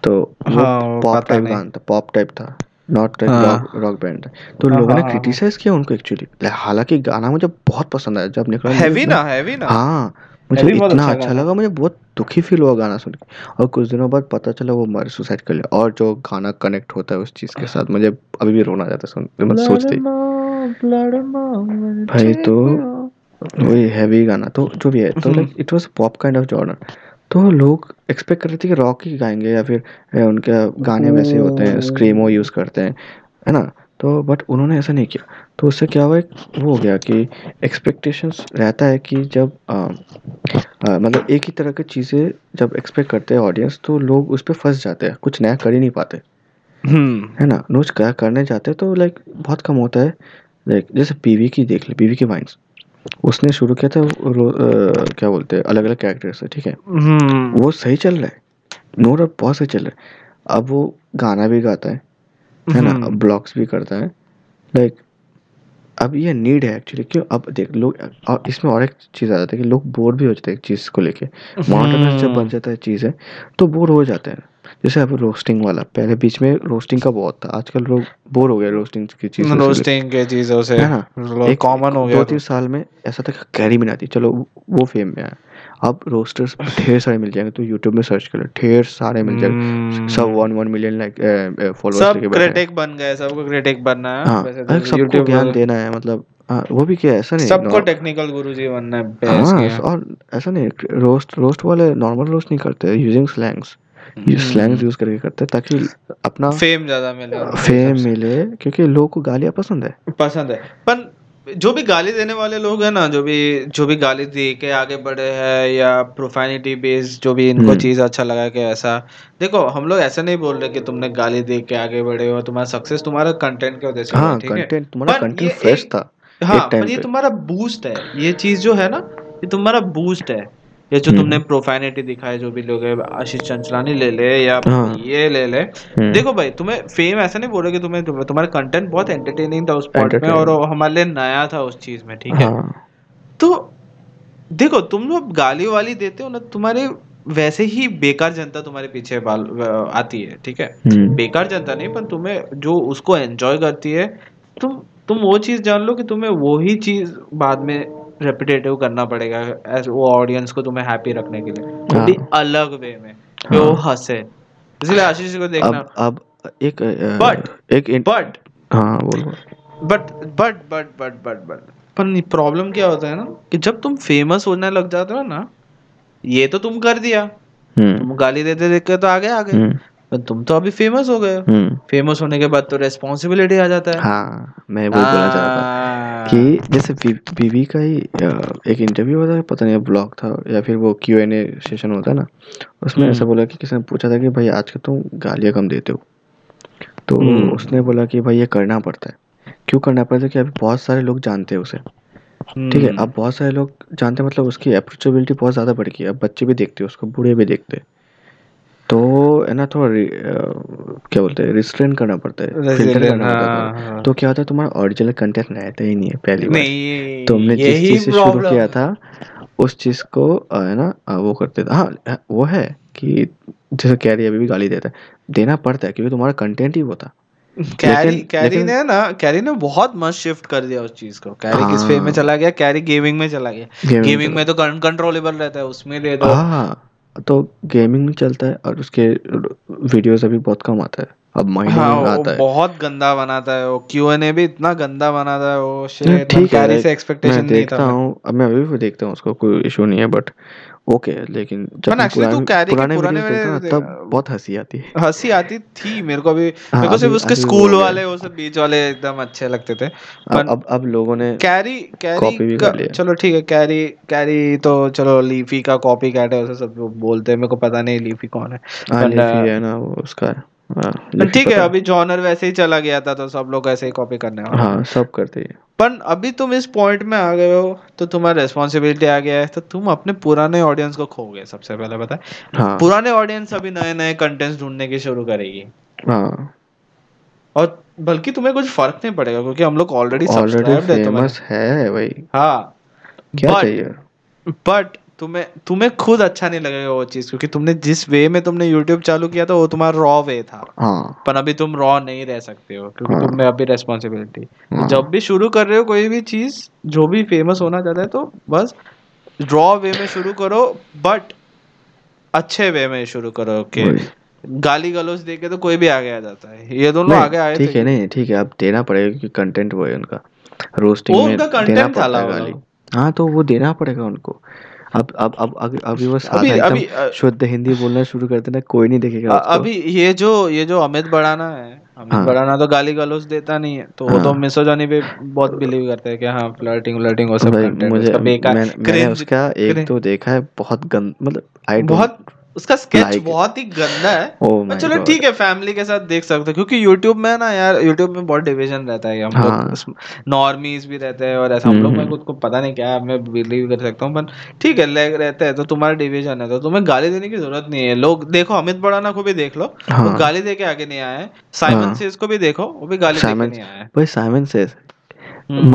तो पॉप टाइप गाना था, पॉप टाइप था, नॉट रॉक बैंड था, तो लोगों ने क्रिटिसाइज किया उनको एक्चुअली। हालांकि गाना मुझे बहुत पसंद आया जब निकला, हैवी ना हैवी ना हाँ, मुझे इतना अच्छा लगा, मुझे बहुत दुखी फील हुआ गाना सुन के, और कुछ दिनों बाद पता चला वो मर सुसाइड कर लिया, और जो गाना कनेक्ट होता है उस चीज़ के साथ मुझे अभी भी रोना जाता सुन मतलब सोचते भाई, तो वही हैवी गाना तो जो भी है, तो like it was pop kind of genre, तो लोग एक्सपेक्ट कर रहे थे कि रॉक ही गाएंगे या फिर उनके गाने वैसे होते हैं, स्क्रीमो यूज़ करते हैं, है ना, तो बट उन्होंने ऐसा नहीं किया। तो उससे क्या हुआ, वो हो गया कि एक्सपेक्टेशंस रहता है कि जब मतलब एक ही तरह की चीज़ें जब एक्सपेक्ट करते हैं ऑडियंस, तो लोग उस पर फंस जाते हैं, कुछ नया कर ही नहीं पाते, है ना, रोज क्या करने जाते हैं, तो लाइक बहुत कम होता है। लाइक जैसे पी वी की देख ले, पी वी की वाइन्स उसने शुरू किया था आ, क्या बोलते हैं अलग अलग कैरेक्टर से, ठीक है, वो सही चल रहा है, नोट अब बहुत सही चल रहा है, अब वो गाना भी गाता है है ना, अब ब्लॉग्स भी करता है, लाइक अब ये नीड है एक्चुअली, क्यों अब देख लोग, और इसमें और एक चीज़ आ जाती है कि लोग बोर भी हो जाते हैं एक चीज़ को लेके, मॉडर्न जब बन जाता है चीज़ है तो बोर हो जाते हैं। जैसे अब रोस्टिंग वाला, पहले बीच में रोस्टिंग का बहुत था, आजकल लोग बोर हो गए रोस्टिंग की चीज़ों रोस्टिंग के चीज़ों से, है ना, एक कॉमन हो गया। दो तीन साल में ऐसा था कि कैरी बनाती, चलो वो फेम में आया, अब रोस्टर्स ढेर सारे मिल जाएंगे, तो यूट्यूब में सर्च कर लो, ढेर सारे मिल जाएंगे, सब one one million like followers के, क्रिटिक बन गए, सबको क्रिटिक बनना है, सबको ज्ञान देना है, मतलब आ, वो भी क्या ऐसा नहीं, सबको टेक्निकल गुरुजी बनना है, और ऐसा नहीं रोस्ट रोस्ट वाले नॉर्मल रोस्ट नहीं करते, यूजिंग स्लैंग्स स्लैंग्स यूज करके करते ताकि अपना फेम ज्यादा मिले, फेम मिले, क्योंकि लोगों को गालियाँ पसंद है, पसंद है, पर जो भी गाली देने वाले लोग हैं ना, जो भी जो भी गाली दे के आगे बढ़े हैं, या प्रोफेनिटी बेस्ड जो भी इनको चीज़ अच्छा लगा के, ऐसा देखो हम लोग ऐसा नहीं बोल रहे कि तुमने गाली दे के आगे बढ़े हो, तुम्हारा सक्सेस तुम्हारा कंटेंट के उद्देश्य से, ठीक है, तुम्हारा कंटेंट फ्रेश था, हाँ पर ये तुम्हारा बूस्ट है, ये चीज़ जो है ना ये तुम्हारा बूस्ट है, ये जो तुमने प्रोफेनिटी दिखाई, जो भी लोग आशीष चंचलानी ले ले या ये ले ले, देखो भाई तुम्हें फेम ऐसा नहीं बोलोगे, तुम्हें तुम्हारा कंटेंट बहुत एंटरटेनिंग था उस पार्ट में और हमारे लिए नया था उस चीज में, ठीक है, तो देखो तुम लोग गाली वाली देते हो ना, तुम्हारे वैसे ही बेकार जनता तुम्हारे पीछे आती है, ठीक है, बेकार जनता नहीं पर तुम्हें जो उसको एंजॉय करती है, तुम तुम वो चीज जान लो कि तुम्हें वही चीज बाद में रेपिटेटिव करना पड़ेगा एज वो ऑडियंस को तुम्हें हैप्पी रखने के लिए, हाँ। अलग वे में कि वो हंसे, इसलिए आशीष को देखना अब, अब एक बट एक बट हाँ बोलो but but but but but but पर प्रॉब्लम क्या होता है ना कि जब तुम फेमस होने लग जाते हो ना, ये तो तुम कर दिया, तुम गाली देते देखते तो आगे आ गए, पर तुम तो अभी फेमस हो गए, फेमस होने के बाद तो रेस्पॉन्सिबिलिटी आ जाता है। हाँ मैं वो बोलना चाहता था कि जैसे बीवी का ही एक इंटरव्यू होता है, पता नहीं ब्लॉग था या फिर वो क्यू एन ए सेशन होता है ना, उसमें ऐसा बोला कि किसी ने पूछा था कि भाई आजकल तुम गालियाँ कम देते हो, तो उसने बोला कि भाई ये करना पड़ता है, क्यों करना पड़ता है कि अभी बहुत सारे लोग जानते हैं उसे, ठीक है, अब बहुत सारे लोग जानते हैं मतलब उसकी अप्रोचेबिलिटी बहुत ज़्यादा बढ़ गई, अब बच्चे भी देखते हैं उसको, बूढ़े भी देखते हैं, तो है ना थोड़ा क्या बोलते हैं रिस्ट्रेन करना पड़ता है, फिल्टर करना पड़ता है, तो क्या होता है तुम्हारा ओरिजिनल कंटेंट रहता ही नहीं है, पहली बार तुमने जिस चीज से शुरू किया था उस चीज को है ना वो करते थे, हाँ वो है कि जैसे कैरी अभी भी गाली देता है, देना पड़ता है क्योंकि तुम्हारा कंटेंट ही वो था। कैरी कैरी ने ना कैरी ने बहुत मस्त शिफ्ट कर दिया उस चीज को, कैरी किस फेम में चला गया, कैरी गेमिंग में चला गया, गेमिंग में तो अनकंट्रोलेबल रहता है, उसमें दे दो, तो गेमिंग में चलता है, और उसके वीडियोस अभी बहुत कम आता है, अब माइंड में आता है, बहुत गंदा बनाता है वो, क्यूएनए भी इतना गंदा बनाता है वो, शेयर कैरी से एक्सपेक्टेशन नहीं था, अब मैं अभी भी देखता हूँ उसको, कोई इशू नहीं है, बट ओके, लेकिन जब पुराने वीडियोस देखता हूँ तब बहुत हंसी आती है, हंसी आती थी मेरे को भी, मेरे को सिर्फ उसके स्कूल वाले वो सब बीच वाले एकदम अच्छे लगते थे, अब अब लोगों ने कैरी कैरी चलो ठीक है, कैरी कैरी तो चलो लीफी का कॉपी कैट है, उसे सब बोलते हैं, मेरे को पता नहीं लीफी कौन है, लीफी है ना उसका पर ठीक है, अभी जॉनर वैसे ही चला गया था तो सब लोग ऐसे ही कॉपी करने वाले। हाँ, सब करते हैं। पर अभी तुम इस पॉइंट में आ गए हो तो तुम्हारा रेस्पॉन्सिबिलिटी आ गया है, तो तुम अपने पुराने ऑडियंस को खोगे सबसे पहले, पता है? हाँ। पुराने ऑडियंस अभी नए नए कंटेंट्स ढूंढने की शुरू करेगी। हाँ। और बल्कि तुम्हें कुछ फर्क नहीं पड़ेगा क्योंकि हम लोग ऑलरेडी सब्सक्राइब्ड है, फेमस है भाई। हाँ, क्या चाहिए? बट तुम्हें तुम्हें खुद अच्छा नहीं लगेगा वो चीज, क्योंकि तुमने जिस वे में तुमने YouTube चालू किया था वो तुम्हारा रॉ वे था। हाँ। पर अभी तुम रॉ नहीं रह सकते हो क्योंकि हाँ। तुम में अभी रेस्पॉन्सिबिलिटी। हाँ। जब भी शुरू कर रहे हो कोई भी चीज, जो भी फेमस होना चाहता है, तो बस रॉ वे में शुरू करो, बट अच्छे वे में शुरू करो। के गाली गलौज देके तो कोई भी आगे आ जाता है, ये दोनों आगे आए। ठीक है, नहीं ठीक है, अब देना पड़ेगा क्योंकि कंटेंट वो है उनका, रोस्टिंग में देना पड़ेगा। हाँ, तो वो देना पड़ेगा उनको। अब अब अब अभी वो सादा एकदम शुद्ध हिंदी बोलना शुरू कर देना, कोई नहीं देखेगा अभी। ये जो ये जो अमित भड़ाना है, अमित हाँ। भड़ाना तो गाली गलौज देता नहीं है, तो हाँ। वो तो मिसोजानी पे बहुत बिलीव करते हैं कि हाँ फ्लर्टिंग फ्लर्टिंग वो सब करते हैं। मुझे मैंने, मैंने उसका एक तो देखा है, बहुत गंद, मतलब आई बहुत उसका स्केच बहुत ही गंदा है। oh चलो ठीक है, फैमिली के साथ देख सकते हो क्योंकि YouTube में ना यार, YouTube में बहुत डिवीजन रहता है। हम हाँ। लोग नॉर्मीज भी रहते हैं और ऐसा हम लोग में खुद को पता नहीं क्या है, मैं बिलीव कर सकता हूँ, पर ठीक है लैग रहता है। तो तुम्हारा डिवीजन है तो तुम्हें गाली देने की जरूरत नहीं है। लोग देखो, अमित भड़ाना को भी देख लो, हाँ। तो गाली दे के आगे नहीं आया है। साइमन सेज को भी देखो, वो भी गाली देके नहीं आया है। भाई साइमन सेज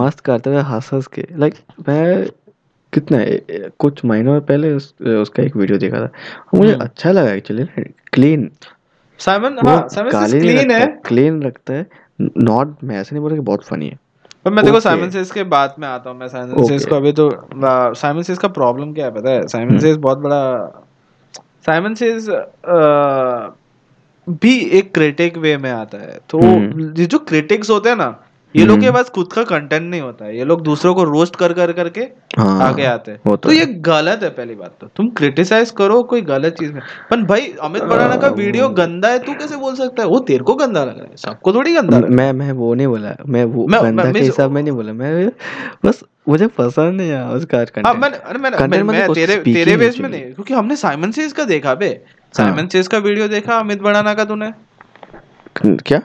मस्त करते हुए हंस हंस के, लाइक मैं कितना कुछ महीनों पहले उस, उसका एक वीडियो देखा था, मुझे अच्छा लगा एक्चुअली। क्लीन साइमन, हाँ साइमन क्लीन है, क्लीन लगता है। नॉट मैं ऐसे नहीं बोल रहा कि बहुत फनी है, पर मैं देखो okay. साइमन सेज के बाद में आता हूँ। मैं साइमन okay. सेज को अभी तो साइमन सेज का प्रॉब्लम क्या है पता है? साइमन सेज बहुत बड़ा, साइमन सेज भी एक क्रिटिक वे में आता है। तो ये जो क्रिटिक्स होते हैं ना, ये लोग के पास खुद का कंटेंट नहीं होता है, ये लोग दूसरों को रोस्ट कर कर करके हाँ, आगे आते हैं। तो ये गलत है पहली बात। तो तुम क्रिटिसाइज करो कोई गलत चीज में, पर भाई अमित भड़ाना का वीडियो गंदा है तू कैसे बोल सकता है? वो तेरे को गंदा लग रहा है, सबको थोड़ी गंदा लग रहा है। मैं मैं वो नहीं बोला, मैं वो गंदा के हिसाब में नहीं बोला, मैं बस मुझे पसंद है उसका कंटेंट। तेरे बेस में नहीं, क्योंकि हमने साइमन सेज का देखा बे, साइमन सेज का वीडियो देखा, अमित भड़ाना का तूने क्या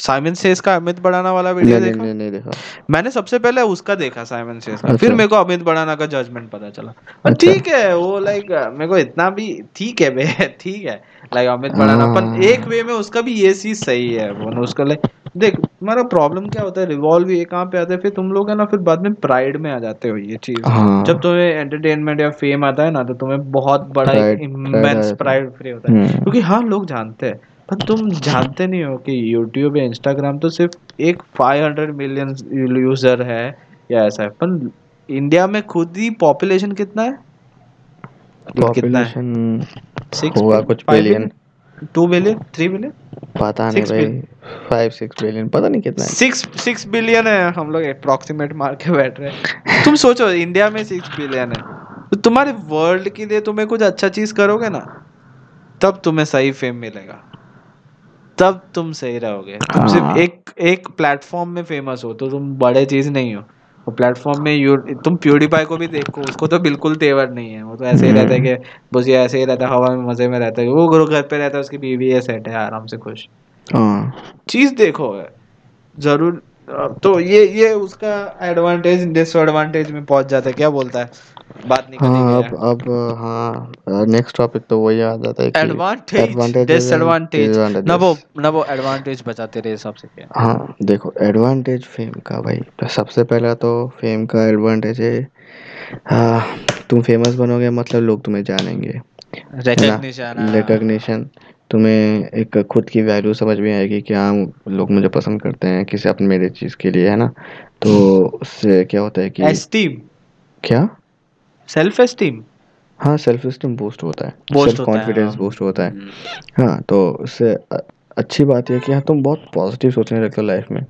साइमन सेज का अमित भड़ाना वाला वीडियो देखा? नहीं, नहीं देखा। मैंने सबसे पहले उसका देखा साइमन सेज का, फिर मेरे को अमित भड़ाना का जजमेंट पता चला। ठीक है, वो लाइक मेरे को इतना भी ठीक है बे, ठीक है लाइक अमित भड़ाना, पर एक वे में उसका भी ये चीज सही है। वो उसका लाइक देख, तुम्हारा प्रॉब्लम क्या होता है, रिवॉल्व ये कहाँ पे आता है फिर तुम लोग है ना, फिर बाद में प्राइड में आ जाते हो। ये चीज जब तुम्हें एंटरटेनमेंट या फेम आता है ना, तो तुम्हें बहुत बड़ा इमेंस प्राइड फ्री होता है, क्योंकि हाँ लोग जानते हैं। पर तुम जानते नहीं हो कि यूट्यूब या इंस्टाग्राम तो सिर्फ एक पाँच सौ मिलियन यूजर है या ऐसा है, पर इंडिया में खुद ही पॉपुलेशन कितना है? पॉपुलेशन होगा कुछ बिलियन, दो बिलियन, तीन बिलियन, पता नहीं भाई, पाँच छह बिलियन, पता नहीं कितना है। छह छह बिलियन है, हम लोग अप्रॉक्सीमेट मार के बैठ रहे हैं। तुम सोचो इंडिया में छह बिलियन है, तो तुम्हारे वर्ल्ड के लिए तुम्हें कुछ अच्छा चीज करोगे ना, तब तुम्हें सही फेम मिलेगा, तब तुम सही रहोगे। तुम हाँ। सिर्फ एक एक प्लेटफॉर्म में फेमस हो तो तुम बड़े चीज नहीं हो। और प्लेटफॉर्म में यू तुम PewDiePie को भी देखो, उसको तो बिल्कुल तेवर नहीं है, वो तो ऐसे ही रहता है कि बस ये ऐसे ही रहता है, हवा में मजे में रहता है, वो घर पे रहता है, उसकी बीवी है, सेट है, आराम से खुश। हाँ। चीज देखो जरूर। तो ये ये उसका एडवांटेज डिसएडवांटेज में पहुंच जाता है। क्या बोलता है, बात निकल गई अब अब हां नेक्स्ट टॉपिक तो वही आ जाता है कि एडवांटेज डिसएडवांटेज। नबो नबो एडवांटेज बचाते रहे सबसे क्या? हाँ देखो, एडवांटेज फेम का भाई, तो सबसे पहला तो फेम का एडवांटेज है, तुम फेमस बनोगे मतलब लोग तुम्हें जानेंगे, रिकॉग्निशन रिकॉग्निशन तुम्हें एक खुद की वैल्यू समझ में आएगी कि हाँ लोग मुझे पसंद करते हैं किसी अपने मेरे चीज़ के लिए, है ना। तो उससे क्या होता है कि एस्टीम, क्या सेल्फ एस्टीम, हाँ सेल्फ एस्टीम बूस्ट होता है, सेल्फ कॉन्फिडेंस बूस्ट होता है। हाँ तो उससे अच्छी बात यह कि हाँ तुम बहुत पॉजिटिव सोचने लगते हो लाइफ में,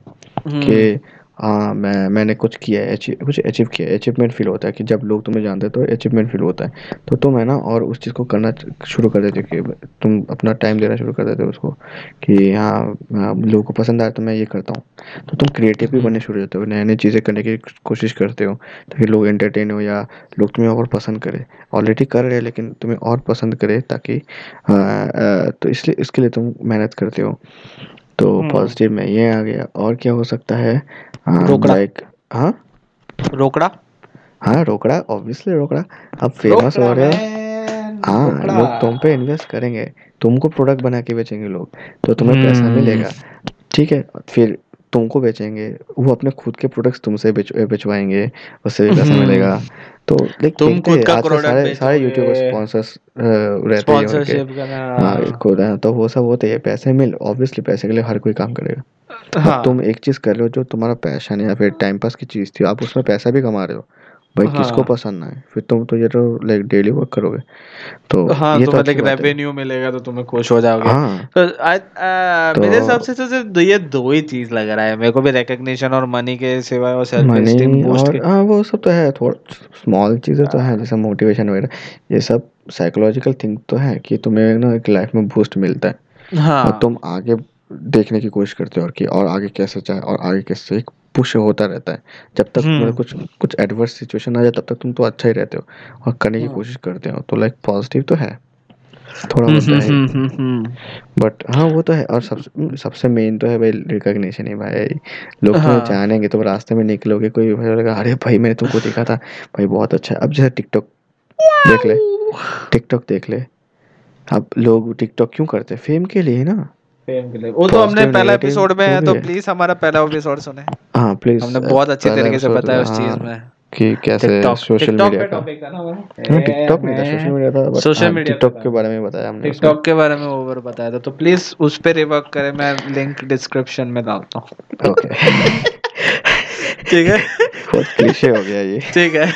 कि हाँ मैं मैंने कुछ किया है, achieve- कुछ अचीव किया है, अचीवमेंट फील होता है कि जब लोग तुम्हें जानते हैं तो अचीवमेंट फील होता है। तो तुम है ना और उस चीज़ को करना च- शुरू कर देते हो कि तुम अपना टाइम देना शुरू कर देते हो उसको कि हाँ हाँ, लोगों को पसंद आया तो मैं ये करता हूँ। तो तुम क्रिएटिव भी बनने शुरू हो जाते हो, नए नए चीज़ें करने की कोशिश करते हो ताकि लोग एंटरटेन हो या लोग तुम्हें और पसंद करें। ऑलरेडी कर रहे हैं लेकिन तुम्हें और पसंद करें ताकि आ, आ, तो इसलिए इसके लिए तुम मेहनत करते हो। तो हम्म पॉजिटिव में ये आ गया। और क्या हो सकता है रोकड़ा लाइक हाँ रोकड़ा हाँ रोकड़ा, ऑब्वियसली रोकड़ा। अब फेमस हो रोकड़ा रहे हो, मैन हाँ रोकड़ा। लोग तुम पे इन्वेस्ट करेंगे, तुमको प्रोडक्ट बना के बेचेंगे लोग, तो तुम्हें पैसा हम्म मिलेगा, ठीक है। फिर तुमको बेचेंगे, वो अपने खुद के प्रोडक्ट्स तुमसे बेच बेचवाएंगे, उससे भी पैसा मिलेगा। हम्म। तो लाइक तुम देखते खुद हैं का आजकल प्रोडक्ट सारे सारे यूट्यूबर बेचोगे, स्पॉन्सर्स रहते हैं उनके, स्पॉन्सरशिप करना। हाँ खुद है तो वो सब होते हैं। पैसे मिल, ऑब्वियसली पैसे के लिए हर कोई काम करेगा। अब तुम हाँ एक चीज़ कर रहे हो जो तुम्हारा पैशन है या फिर टाइम पास की चीज़ थी, आप उसमें पैसा भी कमा रहे हो, भाई किसको हाँ पसंद ना है। फिर तुम तो ये तो लाइक डेली वर्क करोगे, तो हाँ ये तो तुम्हें लाइक अच्छी बात है। रेवेन्यू मिलेगा तो तुम्हें खुश हो जाओगे। हाँ तो I- आ, तो मेरे हिसाब से तो सिर्फ दो- ये दो ही चीज लग रहा है मेरे को भी, रिकग्निशन और मनी के सिवाय, और सेल्फ एस्टीम मनी बूस्ट और के। हाँ वो सब तो है, थोड़ा स्मॉल चीज़ें तो हैं जैसे मोटिवेशन वगैरह, ये सब साइकोलॉजिकल थिंग तो है कि तुम्हें ना एक लाइफ में बूस्ट मिलता है और हाँ तुम आगे देखने की कोशिश करते हो और कि और आगे कैसे जाए और आगे कैसे, एक पुश होता रहता है। जब तक मतलब हम्म कुछ कुछ एडवर्स सिचुएशन आ जाए तब तक तुम तो अच्छा ही रहते हो और करने की कोशिश करते हो, तो लाइक पॉजिटिव तो है, थोड़ा बहुत तो है ही। हम्म बट हाँ वो तो है। और सब सबसे मेन तो है भाई रिकॉग्निशन ही। भाई लोग तुम्हें हाँ जानेंगे, तुम रास्ते में निकलोगे, कोई भाई लगा अरे भाई मैंने तुमको देखा था, भाई बहुत अच्छा है। अब जैसे टिकटॉक देख ले, टिकटॉक देख ले, अब लोग टिकटॉक क्यों करते हैं? फेम के लिए ना, फेम के लिए। वो तो हमने पॉजिटिव पहला नेगेटिव एपिसोड में जो है, भी तो है। प्लीज हमारा पहला एपिसोड सुने, हाँ प्लीज़ हमने बहुत अच्छे पहला तरीके से एपिसोड, बताया उस चीज हाँ में। कि कैसे टिकटॉक सोशल टिकटॉक मीडिया पे का, टॉपिक था ना हमारा। नहीं ए टिकटॉक नहीं था, सोशल मैं मीडिया था। बट सोशल हाँ मीडिया पे टिकटॉक था, के बारे में बताया हमने उसमें। टिकटॉक के बारे में ओवर बताया था, तो प्लीज उस पर रिवर्क करें। मैं लिंक डिस्क्रिप्शन में डालता हूँ। ओके ठीक है बहुत क्लीशे हो गया ये। ठीक है।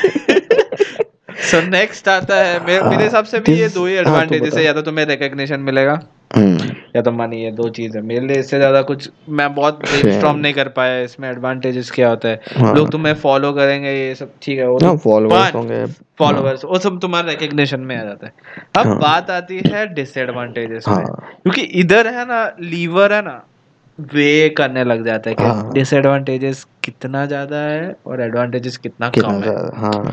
सो नेक्स्ट आता है मे, मेरे हाँ हिसाब से भी ये दिस दो ही हाँ तू एडवांटेजेस है, बताओ। या तो तुम्हें रिकग्निशन मिलेगा हम्म या तो मनी, ये दो चीज़ है। मेरे लिए इससे ज़्यादा कुछ मैं बहुत ब्रेनस्टॉर्म फेम नहीं कर पाया इसमें। एडवांटेजेस क्या होता है, लोग हाँ तुम्हें फॉलो करेंगे ये सब ठीक है, वो तो, हाँ फॉलोअर्स बट होंगे। हाँ फॉलोअर्स वो सब तुम्हारे रिकग्निशन में आ जाता है। अब हाँ बात आती है डिसएडवांटेजेस में, हाँ क्योंकि इधर है ना लीवर है ना वे करने लग जाता है कि हाँ डिसएडवांटेजेस कितना ज़्यादा है और एडवांटेजेस कितना कितना कम है। ज्यादा। हाँ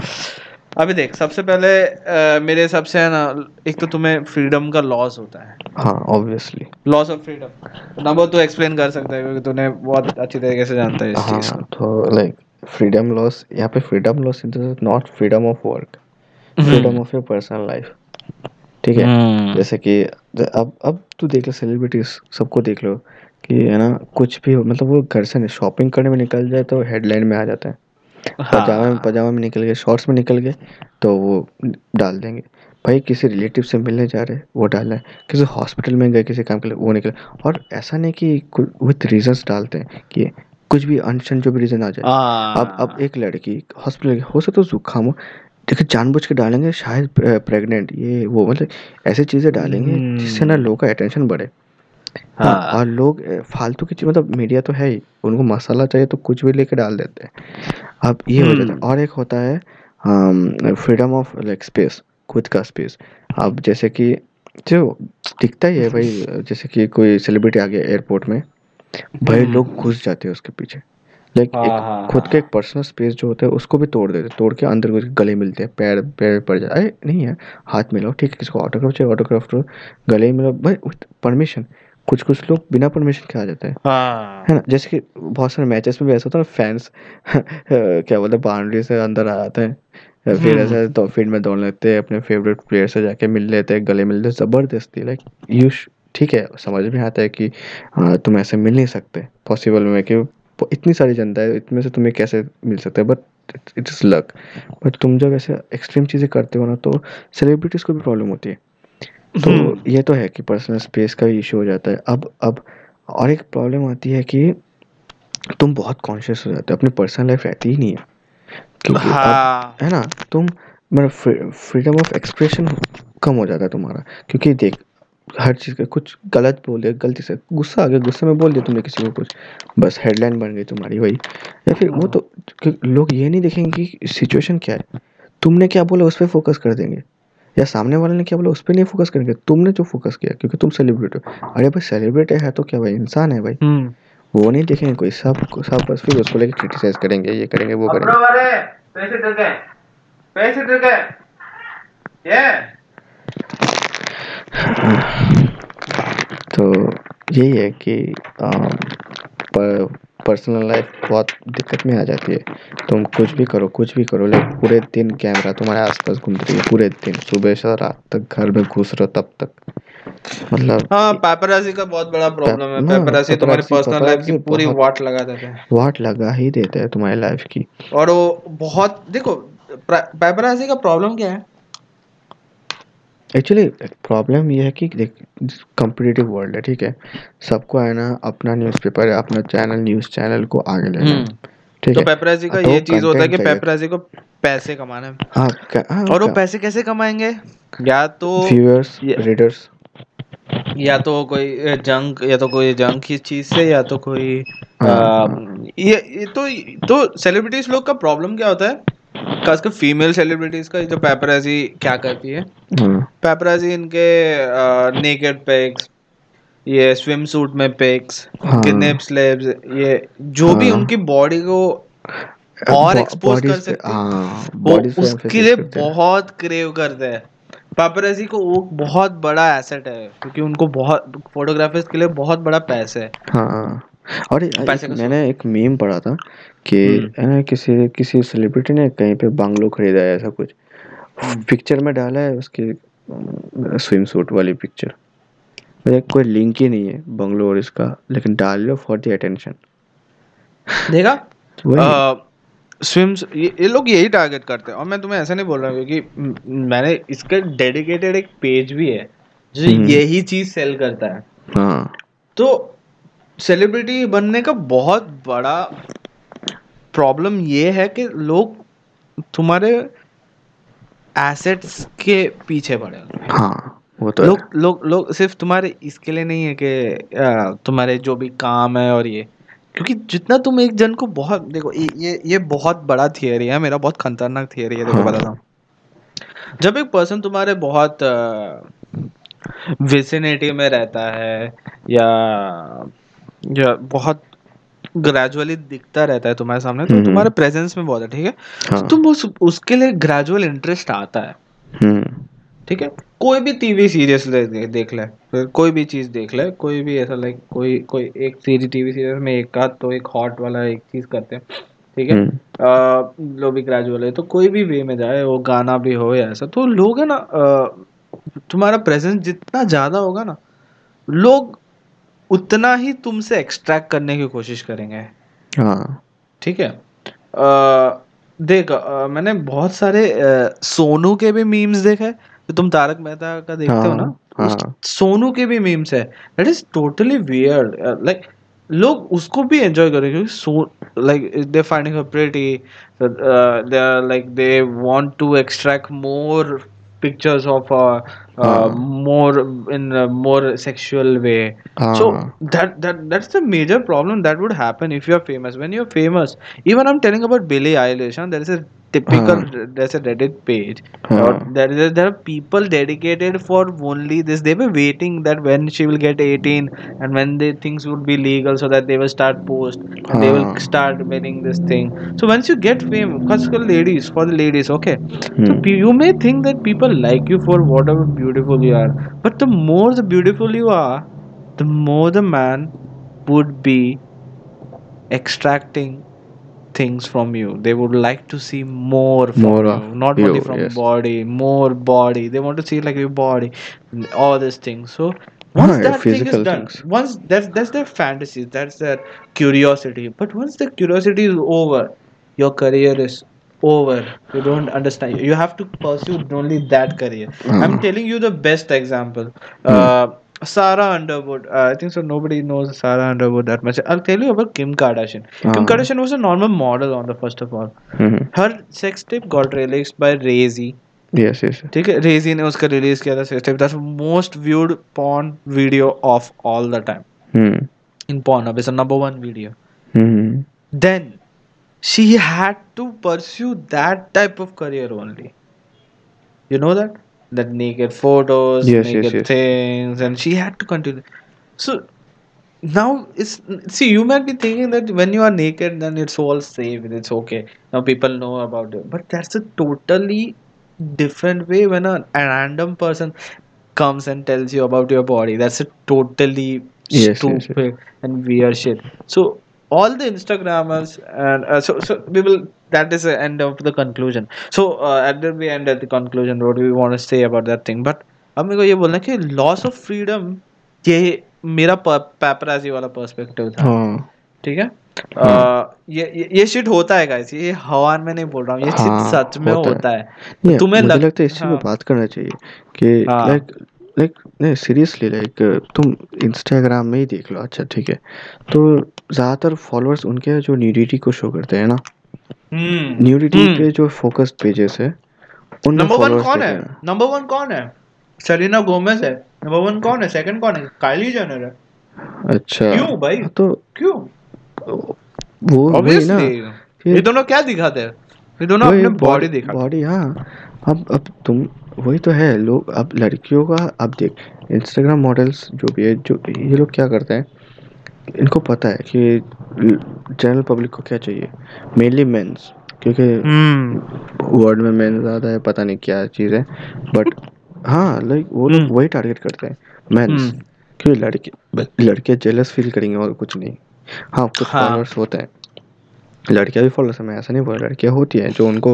अभी देख, सबसे पहले अ, मेरे हिसाब से है ना, एक तो तुम्हें फ्रीडम का लॉस होता है, हाँ obviously loss of freedom. Number तो एक्सप्लेन कर सकता है क्योंकि तूने बहुत अच्छी तरीके से जानता है इस चीज़ हाँ को। तो लाइक फ्रीडम लॉस, यहाँ पे freedom loss is not freedom of work, freedom hmm of your personal life, ठीक है। हम्म जैसे कि ज- अब अब तू देख ले, सेलिब्रिटीज सबको देख लो कि है ना, कुछ भी हो मतलब वो घर से नहीं, शॉपिंग करने में निकल जाए तो हेडलाइन में आ जाता है, पजामा में हाँ पजामा में निकल गए, शॉर्ट्स में निकल गए तो वो डाल देंगे। भाई किसी रिलेटिव से मिलने जा रहे वो डालना है, किसी हॉस्पिटल में गए किसी काम के लिए वो निकले। और ऐसा नहीं कि विथ रीजंस डालते हैं कि कुछ भी अनशन जो भी रीज़न आ जाए। अब अब आ एक लड़की हॉस्पिटल, हो सकता है जुकाम हो, देखिए जानबूझ के डालेंगे शायद प्रेग्नेंट, ये वो मतलब ऐसी चीज़ें डालेंगे जिससे ना हम्म लोगों का अटेंशन बढ़े। हाँ और हाँ लोग अ, फालतू की चीज़ मतलब मीडिया तो है ही, उनको मसाला चाहिए तो कुछ भी लेके डाल देते हैं। अब ये हो जाता है। हम्म और एक होता है फ्रीडम ऑफ लाइक स्पेस, खुद का स्पेस। अब जैसे कि जो दिखता ही है भाई, अ, जैसे कि कोई सेलिब्रिटी आ गया एयरपोर्ट में, भाई लोग हम्म घुस जाते हैं उसके पीछे, लाइक हाँ एक हाँ खुद का एक हाँ पर्सनल स्पेस जो होता है उसको भी तोड़ देते हैं, तोड़ के अंदर घुस के गले मिलते हैं, पैर पैर पड़ जाए, अरे नहीं है हाथ मिलाओ, ठीक है किसी को ऑटोग्राफ चाहिए ऑटोग्राफ दो, गले मिलाओ, भाई परमिशन। कुछ कुछ लोग बिना परमिशन के आ जाते हैं है हाँ ना, जैसे कि बहुत सारे मैचेस में भी ऐसा होता है ना, फैंस क्या बोलते हैं बाउंड्री से अंदर आ जाते हैं या फिर हम्म ऐसे तो फील्ड में दौड़ लेते हैं, अपने फेवरेट प्लेयर से जाके मिल लेते हैं, गले मिल लेते हैं जबरदस्ती। लाइक यू ठीक है, समझ में आता है कि हाँ, तुम ऐसे मिल नहीं सकते, पॉसिबल में कि प- इतनी सारी जनता है, इतने से तुम्हें कैसे मिल सकता है, but it is luck. But तुम जब ऐसे एक्सट्रीम चीज़ें करते हो ना तो सेलिब्रिटीज़ को भी प्रॉब्लम होती है। तो हम्म ये तो है कि पर्सनल स्पेस का इशू हो जाता है। अब अब और एक प्रॉब्लम आती है कि तुम बहुत कॉन्शियस हो जाते हो, अपनी पर्सनल लाइफ रहती ही नहीं है, क्योंकि अब हाँ है ना तुम मतलब फ्रीडम ऑफ एक्सप्रेशन कम हो जाता है तुम्हारा। क्योंकि देख हर चीज़ का कुछ गलत बोल दिया, गलती से गुस्सा आ गया, गुस्से में बोल दिया तुमने किसी को कुछ, बस हेडलाइन बन गई तुम्हारी वही। या फिर वो तो लोग ये नहीं देखेंगे कि सिचुएशन क्या है, तुमने क्या बोला उस पर फोकस कर देंगे, या सामने वाले ने क्या बोला उस पर नहीं फोकस करेंगे, तुमने जो फोकस किया क्योंकि तुम सेलिब्रिटी हो। अरे भाई सेलिब्रिटी है तो क्या भाई, इंसान है भाई, वो नहीं देखेंगे कोई, सब सब बस फिर उसको लेके क्रिटिसाइज करेंगे, ये करेंगे वो करेंगे। तो यही है कि पर्सनल लाइफ बहुत दिक्कत में आ जाती है। तुम कुछ भी करो कुछ भी करो लेकिन पूरे दिन कैमरा तुम्हारे आसपास घूमती है, पूरे दिन सुबह से रात तक घर में घुस रहो तब तक, मतलब हाँ पैपराजी का बहुत बड़ा प्रॉब्लम है। पैपराजी तुम्हारी पर्सनल लाइफ की पूरी वाट लगा देता है, वाट लगा ही देता है तुम्हारी लाइफ की। और वो बहुत देखो पैपराजी का प्रॉब्लम क्या है, एक्चुअली प्रॉब्लम ये है कि देख कॉम्पिटिटिव वर्ल्ड है, ठीक है, सबको है ना अपना न्यूज़पेपर है, अपना चैनल, न्यूज़ चैनल को आगे लेना है, ठीक है। तो पेपराजी का ये चीज़ होता है कि पेपराजी को पैसे कमाना है। हाँ, हाँ, और वो पैसे कैसे कमाएंगे, या तो व्यूअर्स रीडर्स, या तो कोई जंक, या तो कोई जंक की चीज़ से, या तो कोई आ, ये, ये तो तो सेलिब्रिटीज लोग का प्रॉब्लम क्या होता है, खासकर फीमेल सेलिब्रिटीज का, जो पैपराजी क्या करती है, पैपराजी इनके नेकेड पिक्स, ये स्विम सूट में पिक्स, किडनैप स्लेब्स, ये जो भी उनकी बॉडी को और एक्सपोज कर सकते हैं वो उसके लिए बहुत क्रेव करते हैं। पैपराजी को वो बहुत बड़ा एसेट है क्योंकि उनको बहुत फोटोग्राफर्स के लिए बहुत बड़ा पैसा है। हाँ, और एक, मैंने एक मीम पढ़ा था कि किसी किसी सेलिब्रिटी ने कहीं पे बंगलो खरीदा है, ऐसा कुछ पिक्चर में डाला है उसके स्विम सूट वाली पिक्चर, मतलब कोई लिंक ही नहीं है बंगलो और इसका, लेकिन डाल लो फॉर द अटेंशन। देखा स्विम, ये, ये लोग यही टारगेट करते हैं। और मैं तुम्हें ऐसा नहीं बोल रहा हूँ क्योंकि मैंने इसका डेडिकेटेड एक पेज भी है जो यही चीज सेल करता है। हाँ, तो सेलिब्रिटी बनने का बहुत बड़ा प्रॉब्लम ये है कि लोग तुम्हारे एसेट्स के पीछे पड़े। हाँ, वो तो लोग लोग लोग सिर्फ तुम्हारे इसके लिए नहीं है कि तुम्हारे जो भी काम है, और ये क्योंकि जितना तुम एक जन को बहुत देखो, ये ये बहुत बड़ा थियरी है मेरा, बहुत खतरनाक थियरी है। देखो बताता हूँ, जब एक पर्सन तुम्हारे बहुत विसिनिटी में रहता है या या बहुत ग्रेजुअली दिखता रहता है तुम्हारे सामने, तो तुम्हारे प्रेजेंस में बहुत है, ठीक है। हाँ। तुम उस, उसके लिए ग्रेजुअल इंटरेस्ट आता है, ठीक है। कोई भी टीवी सीरीज देख ले, कोई भी चीज देख ले, कोई भी ऐसा लाइक कोई कोई एक सीरीज टीवी सीरीज में एक आध तो एक हॉट वाला एक चीज करते हैं, ठीक है, लो भी ग्रेजुअल है तो कोई भी वे में जाए, वो गाना भी हो या ऐसा, तो लोग है ना तुम्हारा प्रेजेंस जितना ज्यादा होगा ना, लोग उतना ही तुमसे एक्सट्रैक्ट करने की कोशिश करेंगे। हाँ, ठीक है। देख मैंने बहुत सारे आ, सोनू के भी मीम्स देखे, तो तुम तारक मेहता का देखते हाँ, हो ना हाँ. सोनू के भी मीम्स है, that is totally weird, like लोग उसको भी एंजॉय करेंगे क्योंकि so like they finding her pretty, they are like they want to extract more pictures of uh, uh, uh, more in a more sexual way. Uh, so that that that's the major problem that would happen if you are famous. When you are famous, even I'm telling about Billie Eilish, huh? There is a typical uh, there's a Reddit page. Uh, there is there are people dedicated for only this. They were waiting that when she will get eighteen and when the things would be legal, so that they will start post and uh, they will start winning this thing. So once you get fame, because ladies for the ladies, okay. Hmm. So you may think that people like you for whatever beautiful you are, but the more the beautiful you are, the more the man would be extracting things from you. They would like to see more from more you, not you, only from yes. body, more body. They want to see like your body, all these things. So once no, that thing is done, things. once that's that's their fantasy, that's their curiosity. But once the curiosity is over, your career is over. You don't understand. You have to pursue only that career. Mm. I'm telling you the best example. Mm. Uh, Sarah Underwood, uh, I think so nobody knows Sarah Underwood that much. I'll tell you about Kim Kardashian. Uh-huh. Kim Kardashian was a normal model on the first of all. Mm-hmm. Her sex tape got released by Ray Z yes, yes. ठीक है, रेजी ने उसका रिलीज किया था sixty, that's most viewed porn video of all the time in Pornhub, it's a number one video. Then she had to pursue that type of career only, you know that that naked photos, yes, naked yes, yes. things, and she had to continue. So now it's, see, you might be thinking that when you are naked then it's all safe, it's okay, now people know about it, but that's a totally different way when a, a random person comes and tells you about your body. That's a totally yes, stupid yes, yes. and weird shit. So all the Instagrammers and uh, so so we will, that is the end of the conclusion. So uh, at the end at the conclusion, what do we want to say about that thing? But अब मेरे को ये बोलना कि loss of freedom, ये मेरा paparazzi वाला perspective था. ठीक है, ये ये shit होता है guys, ये हवा में नहीं बोल रहा हूँ, ये shit सच में होता है. तुम्हें लगता है इसी पे बात करना चाहिए कि like like नहीं seriously like तुम Instagram में ही देख लो, अच्छा ठीक है, तो ज़्यादातर फॉलोअर्स उनके जो न्यूडिटी को शो करते हैं ना, न्यूडिटी hmm. hmm. पे जो फोकस पेजेस है, उन नंबर वन कौन है? नंबर वन कौन है? सेलेना गोमेज है. नंबर वन कौन है? सेकंड कौन है? काइली जेनर है. अच्छा क्यों भाई? तो क्यों वो ऑब्वियसली ना, ये दोनों क्या दिखाते हैं? ये दोनों अपने बॉडी दिखाते हैं, बॉडी. हां, अब अब तुम वही तो है लोग, अब लड़कियों का, अब देख इंस्टाग्राम मॉडल्स जो भी है, जो ये लोग क्या करते हैं, इनको पता है कि जनरल पब्लिक को क्या चाहिए, मेनली मेंस, क्योंकि वर्ल्ड में मेंस ज़्यादा है, पता नहीं क्या चीज़ है, बट हाँ लाइक वो लोग वही टारगेट करते हैं मेंस, क्योंकि लड़के लड़के जेलस फील करेंगे और कुछ नहीं. हाँ कुछ फॉलोअर्स होते हैं, लड़कियाँ भी फॉलोअर्स हैं, मैं ऐसा नहीं बोल रहा, लड़कियाँ होती हैं जो उनको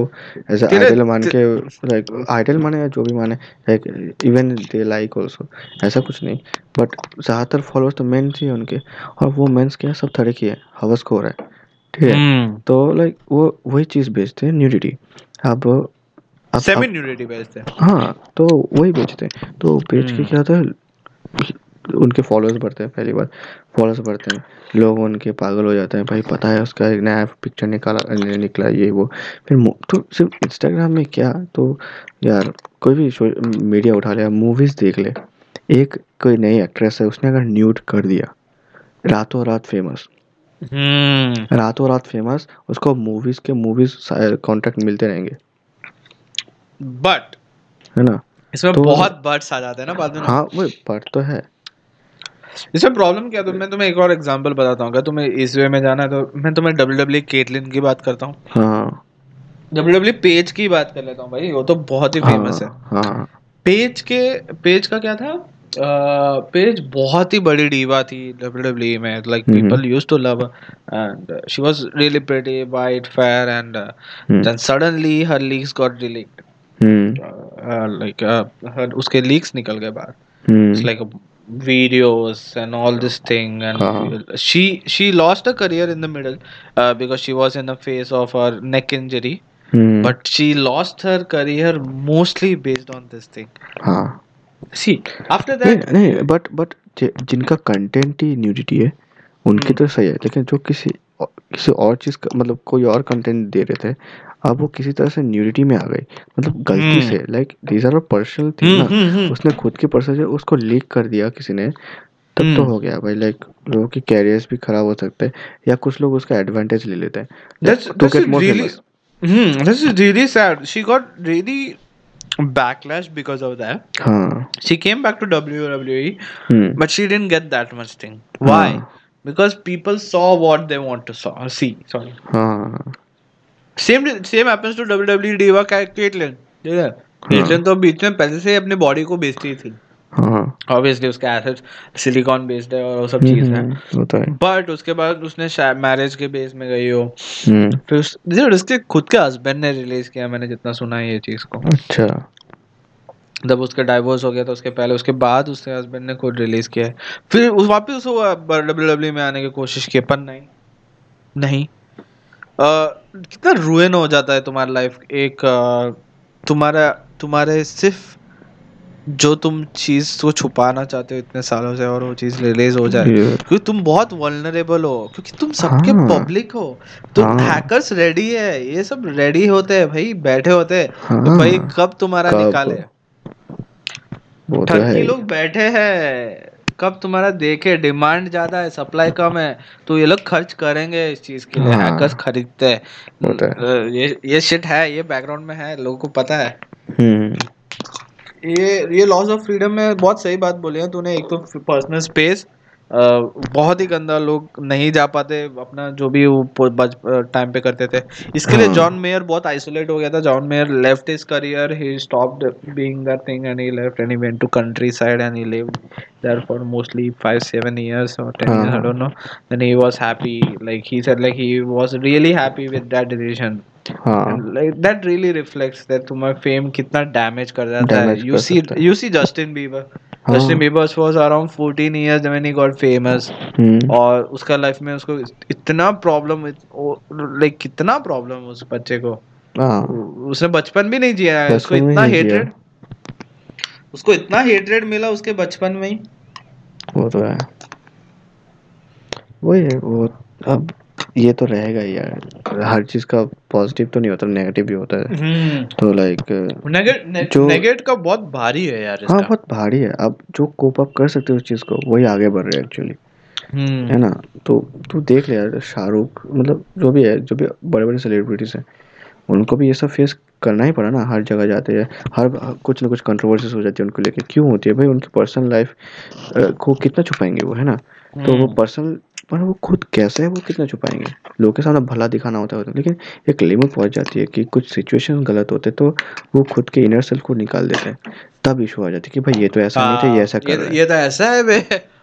एज अ आइडल मान के, लाइक आइडल माने या जो भी माने, like even they like also, ऐसा कुछ नहीं, बट ज़्यादातर फॉलोअर्स तो मेन्स ही हैं उनके, और वो मेन्स क्या सब थड़े की है, हवसखोर है, ठीक है, तो लाइक वो वही चीज़ बेचते हैं, न्यूडिटी. अब सेमी न्यूडिटी बेचते हैं, हाँ तो वही बेचते हैं, तो बेच के क्या होता है, उनके फॉलोअर्स बढ़ते हैं, पहली बार फॉलोअर्स बढ़ते हैं, लोग उनके पागल हो जाते हैं, भाई पता है उसका एक नया पिक्चर निकाला निकला ये वो, फिर तो सिर्फ इंस्टाग्राम में क्या, तो यार कोई भी मीडिया उठा ले, मूवीज़ देख ले, एक कोई नई एक्ट्रेस है, उसने अगर न्यूड कर दिया, रातों रात फेमस, रातों रात फेमस, उसको मूवीज़ के मूवीज़ कॉन्ट्रैक्ट मिलते रहेंगे, बट है ना इसमें बहुत बट्स आ जाते हैं ना बाद में. हाँ वो बट तो है इसमें. प्रॉब्लम क्या, तो मैं तुम्हें एक और एग्जांपल बताता हूँ, अगर तुम्हें इस वे में जाना है तो मैं तुम्हें डब्ल्यू डब्ल्यू ई केटलिन की बात करता हूँ. हाँ. डब्ल्यू डब्ल्यू ई पेज की बात कर लेता हूँ भाई, वो तो बहुत ही फेमस है. हाँ. पेज के पेज का क्या था, आ, पेज बहुत ही बड़ी डीवा थी डब्ल्यू डब्ल्यू ई में, like people used to love and she was really pretty white fair and then suddenly her leaks got delete, like उसके लीक्स निकल गए बाहर, like videos and all this thing, and uh-huh. she she lost her career in the middle uh, because she was in the face of her neck injury, hmm. but she lost her career mostly based on this thing. uh-huh. See after that no, no, but but जिनका content ही nudity है उनकी hmm. तो सही है, लेकिन जो किसी किसी और चीज का मतलब कोई और कंटेंट दे रहे थे, अब वो किसी तरह से न्यूडिटी में आ गई, मतलब गलती से, like these are personal thing ना, उसने खुद की पर्सनल उसको लीक कर दिया किसी ने, तब तो हो गया भाई, लाइक लोगों के कैरियर्स भी खराब हो सकते हैं, या कुछ लोग उसका एडवांटेज ले लेते हैं to get more famous. This is really sad. She got really backlash because of that. हाँ. She came back to W W E, hmm. but she didn't get that much thing. Why? हाँ. Because people saw what they want to saw, see. Sorry. Uh-huh. Same same happens to W W E diva Caitlyn. Yeah. Caitlyn तो बीच में पहले से अपने बॉडी को बेचती थी. Uh-huh. Obviously उसके एसेट्स सिलिकॉन बेस्ड है और वो सब चीज है. But उसके बाद उसने मैरिज के बेस में गई हो. फिर उसके खुद के हस्बैंड ने रिलीज किया, मैंने जितना सुना है ये चीज को. अच्छा. जब उसका डाइवोर्स हो गया था उसके पहले, उसके बाद उसके हस्बैंड ने खुद रिलीज किया है, फिर उस वापस वो डब्ल्यू डब्ल्यू में आने की कोशिश की, पर नहीं नहीं uh, कितना रुइन हो जाता है तुम्हारा लाइफ, एक uh, तुम्हारा तुम्हारे सिर्फ जो तुम चीज़ को छुपाना चाहते हो इतने सालों से और वो चीज़ रिलीज हो जाए, क्योंकि तुम बहुत वल्नरेबल हो, क्योंकि तुम सबके हाँ, पब्लिक हो तुम हाँ, हैकर्स रेडी है, ये सब रेडी होते हैं भाई, बैठे होते हैं हाँ, तो भाई कब तुम्हारा कब, निकाले वो तो है। लोग बैठे हैं कब तुम्हारा देखे, डिमांड ज्यादा है सप्लाई कम है, तो ये लोग खर्च करेंगे इस चीज के लिए, हैकर्स खरीदते हैं, ये ये शिट है, ये बैकग्राउंड में है, लोगों को पता है। ये ये लॉस ऑफ फ्रीडम में बहुत सही बात बोली है तूने, एक तो पर्सनल स्पेस बहुत ही गंदा, लोग नहीं जा पाते अपना जो भी वो टाइम पे करते थे, इसके लिए जॉन मेयर बहुत आइसोलेट हो गया था। John Mayer left his career, he stopped being a thing and he left and he went to country side and he lived there for mostly five seven years और ten years I don't know, then he was happy, like he said like he was really happy with that decision. That really reflects that तुम्हारा फेम कितना डैमेज कर जाता है। You see you see Justin Bieber Justin Bieber was around fourteen years when he got famous, और उसका लाइफ में उसको इतना प्रॉब्लम, लाइक कितना प्रॉब्लम उस बच्चे को, उसने बचपन भी नहीं जिया है, उसको इतना हेटरेड उसको इतना हेटरेड मिला उसके बचपन में ही। वो तो है, वही है वो, अब ये तो रहेगा यार, हर चीज का पॉजिटिव तो नहीं होता, नेगेटिव भी होता है, तो लाइक नेगेटिव का बहुत भारी है यार, हाँ बहुत भारी है। अब जो कोप अप कर सकते हो उस चीज को वही आगे बढ़ रहे हैं एक्चुअली, है ना। तो तू देख ले यार, शाहरुख मतलब जो भी है, जो भी बड़े बड़े सेलिब्रिटीज हैं उनको भी ये सब फेस करना ही पड़ा ना, हर जगह जाते हैं, हर कुछ ना कुछ कंट्रोवर्सीज हो जाती है उनको लेके, क्यों होती है भाई, उनकी पर्सनल लाइफ को कितना छुपाएंगे वो, है ना। तो वो पर्सनल पर वो खुद कैसे है वो कितना छुपाएंगे, लोगों के सामने भला दिखाना होता है, लेकिन एक लिमिट पहुंच जाती है कि कुछ सिचुएशन गलत होते तो वो खुद के इनर सेल्फ को निकाल देते हैं, तब इशू आ जाती है कि भाई ये तो ऐसा आ, नहीं था, ये ऐसा कर ये, रहा है, ये तो ऐसा है बे,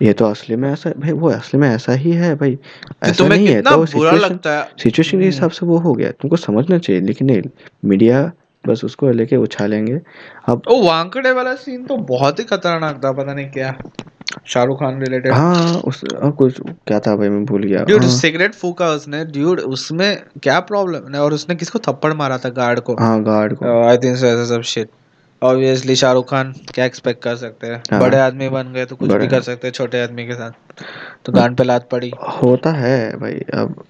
ये तो असली में ऐसा भाई, वो असली में ऐसा ही है भाई, ऐसा नहीं है, तो सिचुएशन के हिसाब से वो हो गया, तुमको समझना चाहिए। लेकिन नहीं, मीडिया बस उसको लेके उछालेंगे। अब ओ वांकड़े वाला सीन तो बहुत ही खतरनाक था, पता नहीं क्या शाहरुख खान रिलेटेड, हाँ उस कुछ क्या था भाई मैं भूल गया, ड्यूड सिगरेट फूका उसने, ड्यूड उसमें क्या प्रॉब्लम है, और उसने किसको थप्पड़ मारा था, गार्ड को, हाँ गार्ड को, आई थिंक ऐसा सब शिट। ऑब्वियसली शाहरुख खान क्या एक्सपेक्ट कर सकते हैं, हाँ, बड़े आदमी बन गए तो कुछ भी कर सकते हैं छोटे आदमी के साथ, तो गांड पे लात पड़ी, होता है भाई, अब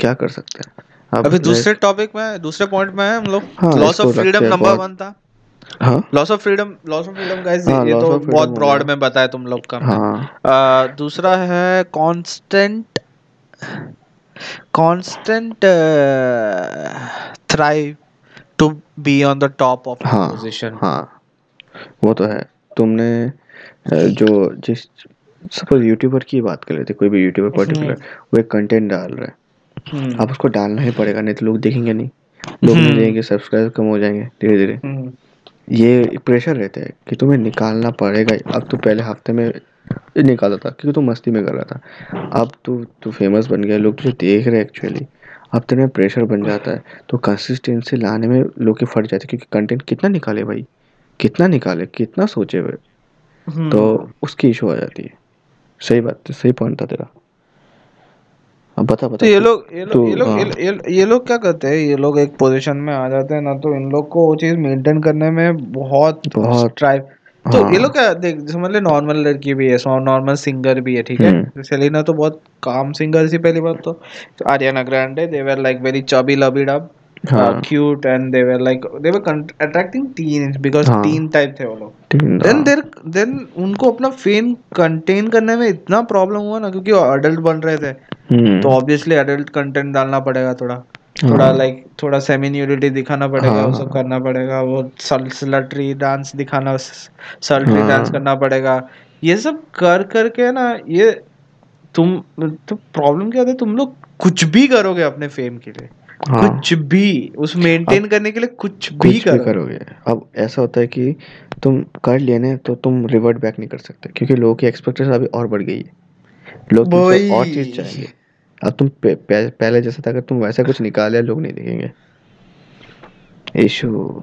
क्या कर सकते हैं। अभी दूसरे टॉपिक में, दूसरे पॉइंट में हम लोग loss of freedom number one था, loss of freedom loss of freedom guys ये तो बहुत ब्रॉड में बताया तुम लोग का, हाँ। uh, दूसरा है constant constant thrive to be on the top of position, हाँ वो तो है। तुमने जो जिस सपोज यूट्यूबर की बात कर लेते, कोई भी यूट्यूबर पर्टिकुलर वो एक कंटेंट डाल रहा है, अब उसको डालना ही पड़ेगा, नहीं तो लोग देखेंगे नहीं, लोग नहीं देखेंगे, सब्सक्राइब कम हो जाएंगे धीरे धीरे, ये प्रेशर रहता है कि तुम्हें निकालना पड़ेगा। अब तू पहले हफ्ते में निकालता था क्योंकि तू मस्ती में कर रहा था, अब तू तू फेमस बन गया, लोग तुझे देख रहे हैं एक्चुअली, अब तुम्हें प्रेशर बन जाता है, तो कंसिस्टेंसी लाने में लोग की फट जाती है, क्योंकि कंटेंट कितना निकाले भाई, कितना निकाले, कितना सोचे हुए, तो उसकी इशू आ जाती है। सही बात है, सही पॉइंट था तेरा, बता बता। तो ये लोग ये लोग ये लोग ये लोग क्या करते हैं, ये लोग एक पोजीशन में आ जाते हैं ना, तो इन लोग को वो चीज मेंटेन करने में बहुत बहुत ट्राई, तो ये लोग क्या देख, समझ ले नॉर्मल लड़की भी है, नॉर्मल सिंगर भी है, ठीक है, सेलिना तो बहुत काम सिंगर थी पहली बात, तो Ariana Grande, they were like very chubby लबीड up cute and they were like they were attracting teens because teen type थे वो लोग, देन देयर देन उनको अपना फेम कंटेन करने में इतना प्रॉब्लम हुआ ना, क्योंकि एडल्ट बन रहे थे, तो ऑब्वियसली एडल्ट कंटेंट डालना पड़ेगा, थोड़ा थोड़ा लाइक थोड़ा सेमी न्यूडिटी दिखाना पड़ेगा, वो सब करना पड़ेगा, वो सलट्री डांस दिखाना सलट्री डांस करना पड़ेगा, ये सब कर करके ना, ये तुम तो प्रॉब्लम क्या होता है, तुम लोग कुछ भी करोगे अपने फेम के लिए, कुछ भी उस मेंटेन करने के लिए कुछ भी करोगे। अब ऐसा होता है कि तुम कर लेने तो तुम रिवर्ट बैक नहीं कर सकते, क्योंकि लोगों की एक्सपेक्टेशन अभी और बढ़ गई है, लोग तुमसे और चीज चाहेंगे, अब तुम पे, पे, पहले जैसा था, अगर तुम वैसा कुछ निकाले लोग नहीं देखेंगे, इशू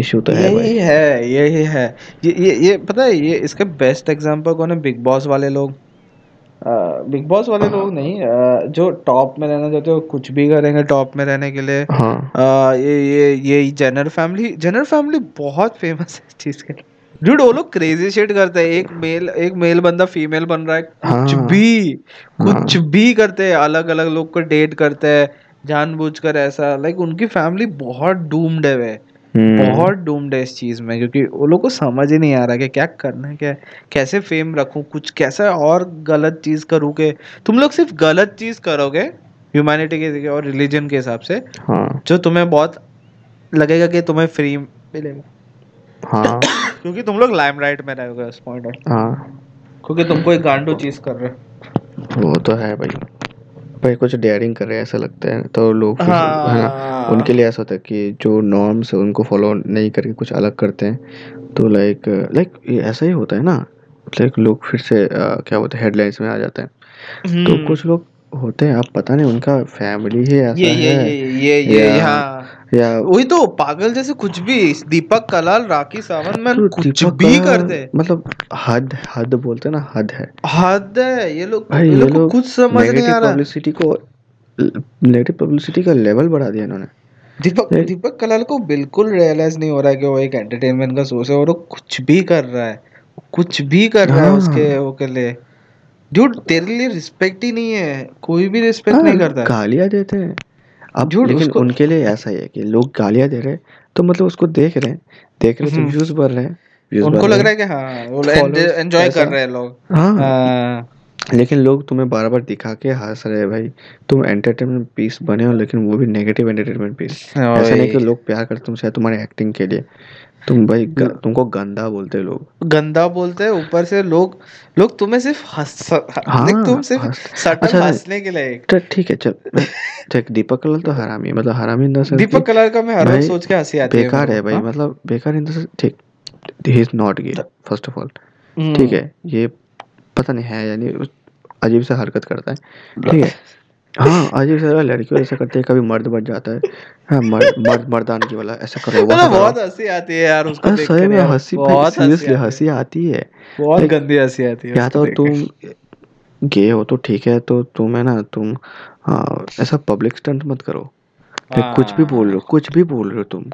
इशू तो है भाई, यही है यही है ये ये ये पता है, ये इसका बेस्ट एग्जांपल कौन है, बिग बॉस वाले लोग, बिग बॉस वाले हाँ। लोग नहीं, आ, जो टॉप में रहना चाहते हो कुछ भी करेंगे टॉप में रहने के लिए, हाँ। आ, ये ये ये जेनर फैमिली जेनर फैमिली बहुत फेमस है इस चीज के, डूड वो लोग क्रेजी शिट करते हैं. एक मेल एक मेल बंदा फीमेल बन रहा है, कुछ हाँ, भी कुछ हाँ. भी करते हैं, अलग अलग लोग को डेट करते हैं जानबूझकर ऐसा. लाइक उनकी फैमिली बहुत डूम्ड है, वे बहुत डूम्ड है इस चीज में, क्योंकि वो लोग को समझ ही नहीं आ रहा कि क्या करना है, क्या कैसे फेम रखूं, कुछ कैसा और गलत चीज करूं. के तुम लोग सिर्फ गलत चीज करोगे ह्यूमैनिटी के और रिलीजन के हिसाब से हाँ. जो तुम्हें बहुत लगेगा कि तुम्हें फ्री मिलेगा हाँ. क्योंकि तुम लोग लाइमलाइट में रहोगे उस पॉइंट हाँ. क्योंकि तुम कोई गांडू चीज कर रहे हो. वो तो है भाई, भाई कुछ डेयरिंग कर रहे हैं ऐसा लगता है तो लोग हाँ, है ना, उनके लिए ऐसा होता है कि जो नॉर्म्स है उनको फॉलो नहीं करके कुछ अलग करते हैं. तो लाइक लाइक ऐसा ही होता है ना, लाइक लोग फिर से आ, क्या बोलते हैं हेडलाइंस में आ जाते हैं. तो कुछ लोग होते हैं आप पता नहीं उनका फैमिली ही ऐसा ये, है ये ये ये ये हाँ या वही तो पागल जैसे कुछ भी. दीपक कलाल, राखी सावंत में कुछ भी करते, मतलब हद हद बोलते ना, हद है हद है ये लोग. ये लोग को कुछ समझ नहीं आ रहा. पब्लिसिटी को नेगेटिव पब्लिसिटी का लेवल बढ़ा दिया इन्होंने. दीपक दीपक कलाल को बिल्कुल रियलाइज नहीं हो रहा है कि वो एक एंटरटेनमेंट का सोर्स है और वो कुछ भी कर रहा है, कुछ भी कर रहा है उसके वो के लिए. झूठ तेरे लिए रिस्पेक्ट ही नहीं है, कोई भी रिस्पेक्ट नहीं करता, गालियाँ देते हैं अब. लेकिन उनके लिए ऐसा ही है कि लोग गालियाँ दे रहे तो मतलब उसको देख रहे हैं, देख रहे तो व्यूज बढ़ रहे हैं, उनको लग रहा है कि हाँ वो एंजॉय कर रहे हैं लोग हाँ. लेकिन लोग तुम्हें बार बार दिखा के हंस रहे हैं. भाई तुम एंटरटेनमेंट पीस बने हो, लेकिन वो भी नेगेटिव एंटरटेनमेंट पीस. ऐसा नहीं कि लोग प्यार करते तुमसे तुम्हारी एक्टिंग के लिए, तुम भाई ग, तुमको गंदा बोलते हैं लोग, गंदा बोलते हैं. ऊपर से लोग लोग तुम्हें सिर्फ हंस हाँ, तुम सिर्फ सटल हंसने के लिए. ठीक है चल ठीक. दीपक कलाल तो हरामी, मतलब हरामी in the sense. Deepak Kalal का मैं हरामी सोच के हंसी आती है, बेकार है भाई, मतलब बेकार इन द सेंस. ठीक he is not gay first of all, ठीक है ये पता नहीं है यानी अजीब सा हरकत करता है, ठीक है हाँ अजीब सा. लड़कियों ऐसा करते हैं, कभी मर्द बन जाता है हाँ, मर्द मर्द मर्दानगी वाला ऐसा करो. बहुत हंसी आती है यार उसको देख के, हंसी सीरियसली हंसी आती है, बहुत गंदी हंसी आती है. या तो तुम गे हो तो ठीक है, तो तुम है ना तुम ऐसा पब्लिक स्टंट मत करो, कुछ भी बोल रहे हो, कुछ भी बोल रहे हो तुम.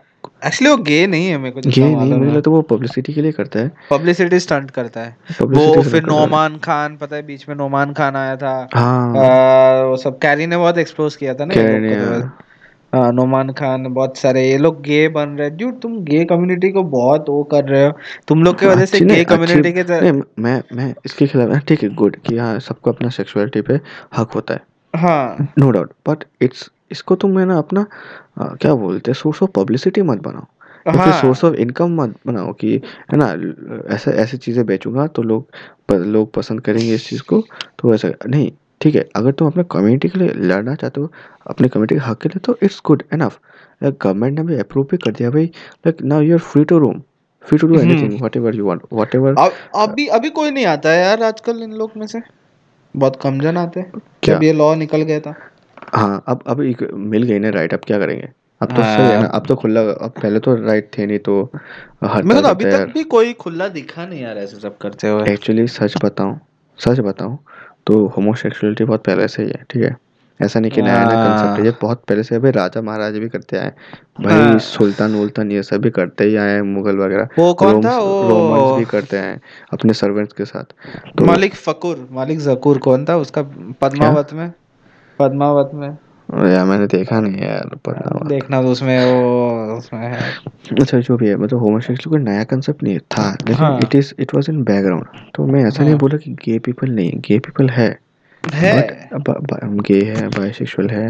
एक्चुअली वो गे नहीं है, मेरे को गे नहीं मिला तो वो पब्लिसिटी के लिए करता है, पब्लिसिटी स्टंट करता है वो. फिर नोमान खान, पता है बीच में नोमान खान आया था हाँ. आ, वो सब कैरी ने बहुत एक्सपोज किया था ना, नोमान खान, बहुत सारे ये लोग गे बन रहे. जो तुम गे कम्युनिटी को बहुत वो कर रहे हो, तुम लोग के वजह से गे कम्युनिटी के मैं मैं इसके खिलाफ है. ठीक है गुड कि हाँ सबको अपना सेक्सुअलिटी पे हक होता है हाँ नो डाउट, बट इट्स इसको तुम है ना अपना आ, क्या बोलते हैं सोर्स ऑफ पब्लिसिटी मत बनाओ हाँ. सोर्स ऑफ इनकम मत बनाओ कि है ना ऐसे ऐसी चीज़ें बेचूंगा तो लोग प, लोग पसंद करेंगे इस चीज़ को, तो ऐसा नहीं. ठीक है अगर तुम अपने कम्युनिटी के लिए लड़ना चाहते हो, अपने कम्युनिटी के हक के लिए, तो इट्स गुड इनफ. गवर्नमेंट ने भी अप्रूव भी कर दिया भाई, like now you are free to roam free to do anything whatever you want whatever. अभी अभी कोई नहीं आता है यार आजकल इन लोग में से, बहुत कम जन आते हैं. जब ये लॉ निकल गया था हाँ अब अब एक मिल गई ना राइट, अब क्या करेंगे अब तो सही है ना, अब तो खुला, अब पहले तो राइट थे नहीं तो हर मतलब अभी तक भी कोई खुला दिखा नहीं यार ऐसे सब करते हुए. एक्चुअली सच बताऊँ सच बताऊँ तो होमोसेक्सुअलिटी बहुत पहले से ही है, ठीक है ऐसा नहीं कि नया नया कंसेप्ट है, ये बहुत पहले से भाई राजा महाराज भी करते आए भाई, सुल्तान उल्तान ये सब भी करते ही आए, मुगल वगैरह रोमन्स भी करते हैं अपने सर्वेंट्स के साथ. मालिक फकूर मालिक जकूर कौन था उसका, पद्मावत में पद्मावत में यार मैंने देखा नहीं यार पद्मावत, देखना तो उसमें वो उसमें है. अच्छा जो भी है मतलब होमोसेक्सुअल कोई नया कांसेप्ट नहीं था, लेकिन it is it was in background. तो मैं ऐसा नहीं बोला कि गे पीपल नहीं, गे पीपल है है गे है, बाइसेक्सुअल है,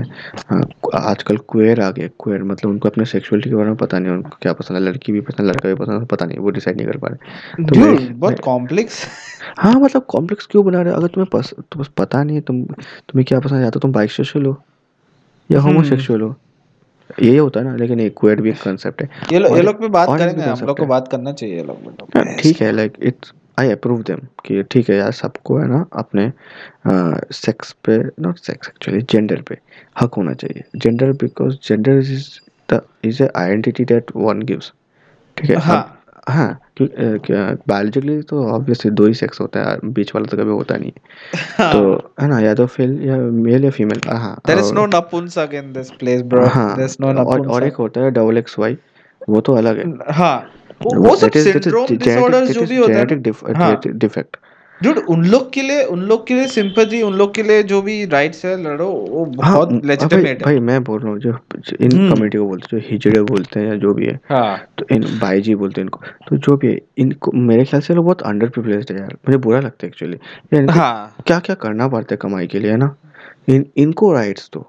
आजकल क्वेयर आ गया. क्वेयर मतलब उनको अपने सेक्सुअलिटी के बारे में पता नहीं, उनको क्या पसंद है, लड़की भी पसंद लड़का भी पसंद पता नहीं, वो डिसाइड नहीं कर पा रहे. तो बहुत कॉम्प्लेक्स हाँ मतलब कॉम्प्लेक्स क्यों बना रहे हो? अगर तुम्हें पस, तुम पता नहीं तुम तुम्हें क्या पसंद आता, तुम बाइसेक्सुअल हो या होमोसेक्सुअल हो, यही होता है ना. लेकिन एक क्वेयर भी एक कांसेप्ट है, ये लोग ये लोग पे बात करेंगे, हम लोग को बात करना चाहिए लोग. ठीक है like it's I approve them कि ठीक है यार सबको है ना अपने सेक्स पे, नॉट सेक्स एक्चुअली जेंडर पे हक होना चाहिए. Gender because gender is the is a identity that one gives, ठीक है हाँ हाँ. बायोलॉजिकली तो ऑब्वियसली दो ही सेक्स होता है, बीच वाला तो कभी होता नहीं है, तो है ना या तो फेल या मेल या फीमेल हाँ. देयर इज नो नपुंसक in this place bro, there is no नपुंसक. और एक होता है डबल एक्स वाई, वो तो अलग है हाँ. वो वो सब सिंड्रोम डिसऑर्डर्स जो भी होते हैं डिफेक्ट डूड, उन लोग के लिए उन लोग के लिए सिंपैथी, उन लोग के लिए जो भी राइट्स है लड़ो, वो बहुत लेजिटिमेट है भाई। मैं बोल रहा हूँ जो इन कमेटी को बोलते हैं, जो हिजड़े बोलते हैं या जो भी है, तो इन भाई जी बोलते हैं इनको, तो जो भी है इनको मेरे ख्याल से लोग बहुत अंडर प्रिविलेज्ड है यार, मुझे बुरा लगता है एक्चुअली। क्या क्या करना पड़ता है कमाई के लिए, है ना, इन इनको राइट्स दो।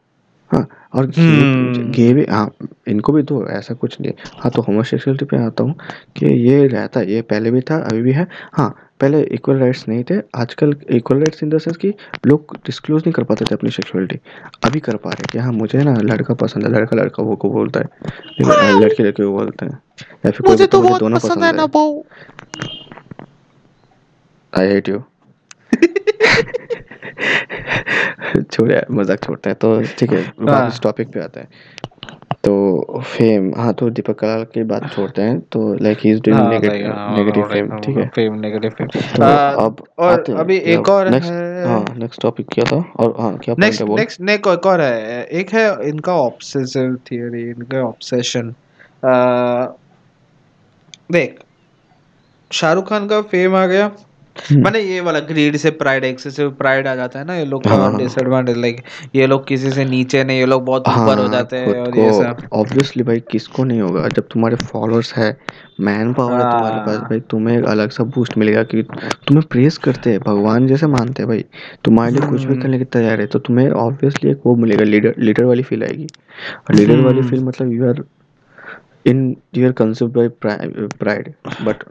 हाँ, और गे भी, हाँ इनको भी दो, ऐसा कुछ नहीं। हाँ, तो होमोसेक्सुअलिटी पे आता हूँ कि ये रहता है, ये पहले भी था अभी भी है। हाँ, पहले इक्वल राइट्स नहीं थे, आजकल equal rights in the sense कि लोग डिस्क्लोज नहीं कर पाते थे अपनी सेक्सुअलिटी, अभी कर पा रहे हैं कि हाँ मुझे ना लड़का पसंद है, लड़का लड़का वो को बोलता है, लड़के लड़के वो बोलते हैं, या फिर मुझे तो बहुत पसंद है नबो, आई हेट यू, छोड़ा मजाक छोड़ता है। तो ठीक है, इस टॉपिक पे आता है तो फेम। हाँ, तो दीपक कलाल की बात छोड़ते हैं, तो like he is doing negative negative fame, ठीक है, फेम नेगेटिव फेम। अब और अभी एक और है, हाँ नेक्स्ट टॉपिक क्या था, और हाँ क्या नेक्स्ट नेक्स्ट नेक एक और है, एक है इनका ऑब्सेसिव थियरी, इनका ऑब्सेशन। देख, शाहरुख खान का फेम आ गया, मैंने ये वाला ग्रीड से प्राइड, एक्सेसिव प्राइड आ जाता है ना ये लोग का, डिसएडवांटेज लाइक ये लोग किसी से नीचे नहीं, ये लोग बहुत ऊपर हो जाते हैं, और ये सब ऑब्वियसली भाई किसको नहीं होगा, जब तुम्हारे फॉलोअर्स है, मैन पावर है तुम्हारे पास भाई, तुम्हें एक अलग सा बूस्ट मिलेगा कि तुम्हें प्रेस करते हैं, भगवान जैसे मानते हैं भाई, तुम्हारे लिए कुछ भी करने की तैयार है, तो तुम्हें ऑब्वियसली एक वो मिलेगा, लीडर लीडर वाली फील आएगी। और लीडर वाली फील मतलब you are in you are conceived by pride, but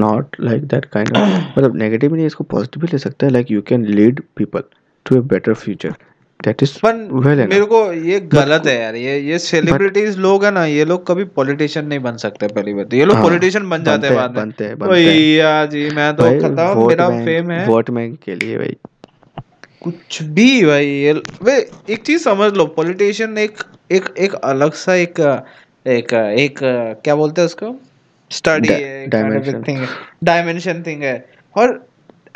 Not like that kind of, मतलब negative नहीं, इसको positive भी ले सकता है, like you can lead people to a better future, that is well enough। मेरे को ये गलत है यार, ये ये celebrities लोग है ना, ये लोग कभी politician नहीं बन सकते, पहली बात ये लोग politician बन जाते हैं बाद में, भैया जी मैं तो खत्म, मेरा fame है vote bank के लिए भाई, कुछ भी भाई। ये वे एक चीज समझ लो, politician एक एक एक अलग सा एक एक एक क्या बोलते हैं उसको, स्टडी है, डायमेंशन थिंग है, और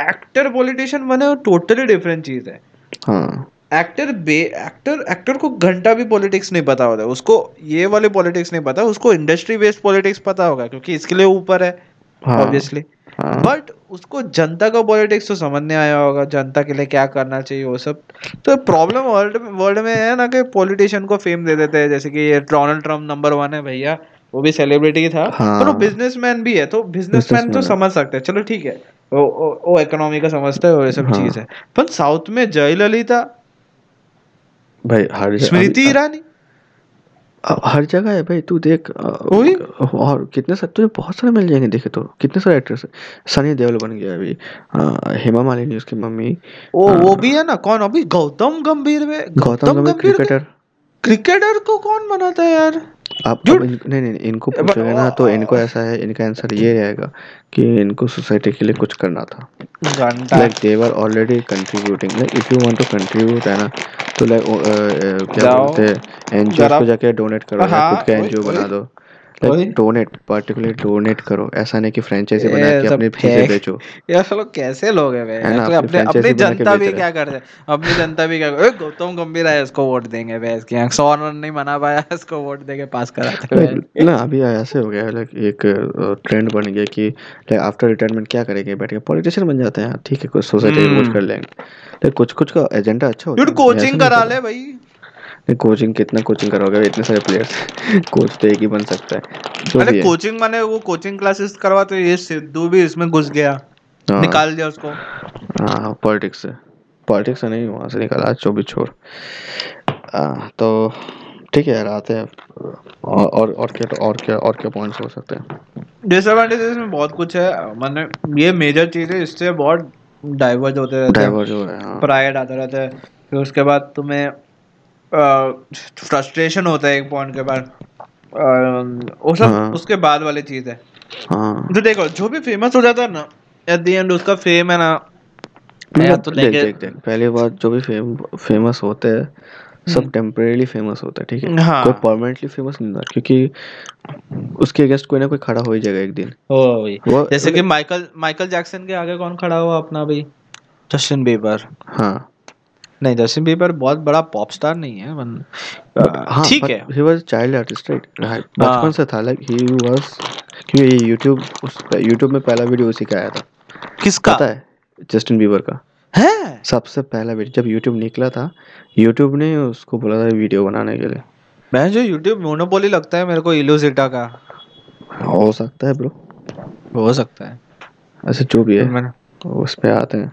एक्टर पॉलिटिशियन बने वो टोटली डिफरेंट चीज है। हाँ, एक्टर बे एक्टर एक्टर को घंटा भी पॉलिटिक्स नहीं पता होता, उसको ये वाले पॉलिटिक्स नहीं पता, उसको इंडस्ट्री बेस्ड पॉलिटिक्स पता होगा क्योंकि इसके लिए ऊपर है ऑब्वियसली, बट उसको जनता का पॉलिटिक्स तो समझ नहीं आया होगा, जनता के लिए क्या करना चाहिए वो सब। तो प्रॉब्लम वर्ल्ड वर्ल्ड में है ना कि पॉलिटिशियन को फेम दे देते हैं, जैसे कि ये डोनाल्ड ट्रम्प नंबर वन है भैया, वो भी सेलिब्रिटी था, हाँ, पर वो बिजनेसमैन भी है, तो बिजनेसमैन तो समझ सकते हैं, चलो ठीक है, वो इकोनॉमी का समझता है और ये सब चीज है। पर साउथ में जयललिता भाई, स्मृति ईरानी, हर जगह है भाई, तू देख, और कितने सारे तुझे बहुत सारे मिल जाएंगे, देखे तो कितने सारे एक्टर्स, सनी देओल बन गया अभी, हेमा मालिनी उसकी मम्मी, ओ वो भी है ना, कौन अभी गौतम गंभीर में, गौतम गंभीर क्रिकेटर क्रिकेटर को कौन बनाता है यार, आप इन, नहीं नहीं इनको पूछोगे ना तो इनको ऐसा है, इनका आंसर ये रहेगा कि इनको सोसाइटी के लिए कुछ करना था, like they were already contributing, like if you want to contribute है ना, तो लाइक क्या बोलते हैं एनजीओ को जाके डोनेट करो, खुद का एनजीओ बना दो, लाइक डोनेट पर्टिकुलर डोनेट करो, ऐसा नहीं कि फ्रेंचाइजी बना के अपने चीजें बेचो। यार सालों कैसे लोग हैं भाई, अपने अपने जनता भी क्या करते हैं, अपनी जनता भी क्या करते हैं, गौतम गंभीर है इसको वोट देंगे, भैंस की सौ रन नहीं बना पाया इसको वोट देके पास कराते हैं ना। अभी ऐसे हो गया, लाइक एक ट्रेंड बन गया कि लाइक आफ्टर रिटायरमेंट क्या करेंगे, बैठ के पॉलिटिशियन बन जाते हैं, ठीक है कुछ सोसाइटी में कुछ कर लेंगे, कुछ कुछ का एजेंडा अच्छा हो, कोचिंग करा ले भाई, कोचिंग कितना कोचिंग करोगे, इतने सारे प्लेयर्स कोच तो एक ही बन सकता है। अरे कोचिंग माने वो कोचिंग क्लासेस करवाते, ये सिद्धू भी इसमें घुस गया, निकाल दिया उसको, हाँ पॉलिटिक्स से, पॉलिटिक्स से नहीं वहाँ से निकाला, चोबी छोड़। तो ठीक है यार, आते हैं और और क्या और क्या और क्या पॉइंट्स हो सकते हैं। डिसएडवांटेजेस में बहुत कुछ है, मैंने ये मेजर चीज़ है, इससे बहुत डाइवर्ज होते रहते हैं, प्राइड आता रहता है, फिर उसके बाद तुम्हें फ्रस्ट्रेशन होता है एक पॉइंट के बाद, वो सब उसके बाद वाली चीज है। तो देखो जो भी फेमस हो जाता है ना एट द एंड उसका फेम है ना, तो देख देख देख पहली बात जो भी फेम फेमस होते हैं सब टेम्परेरी फेमस होता है, ठीक है कोई परमानेंटली फेमस नहीं होता, क्योंकि उसके अगेंस्ट कोई ना कोई खड़ा हो ही जाएगा एक दिन। ओ जैसे कि माइकल माइकल जैक्सन के आगे कौन खड़ा हुआ अपना भाई, जस्टिन बीबर। हाँ नहीं, जस्टिन बीबर बहुत बड़ा पॉप स्टार नहीं है, ठीक है, he was a child artist, right? बचपन से था, like he was क्योंकि ये यूट्यूब उस यूट्यूब में पहला वीडियो उसी का आया था। किसका पता है? जस्टिन बीबर का है सबसे पहला वीडियो। जब यूट्यूब निकला था यूट्यूब ने उसको बोला था वीडियो बनाने के लिए। मैं जो यूट्यूब मोनोपोली लगता है मेरे को इलोसिटा का। हो सकता है ब्रो, हो सकता है। अच्छा जो भी है मैंने उस पे आते हैं।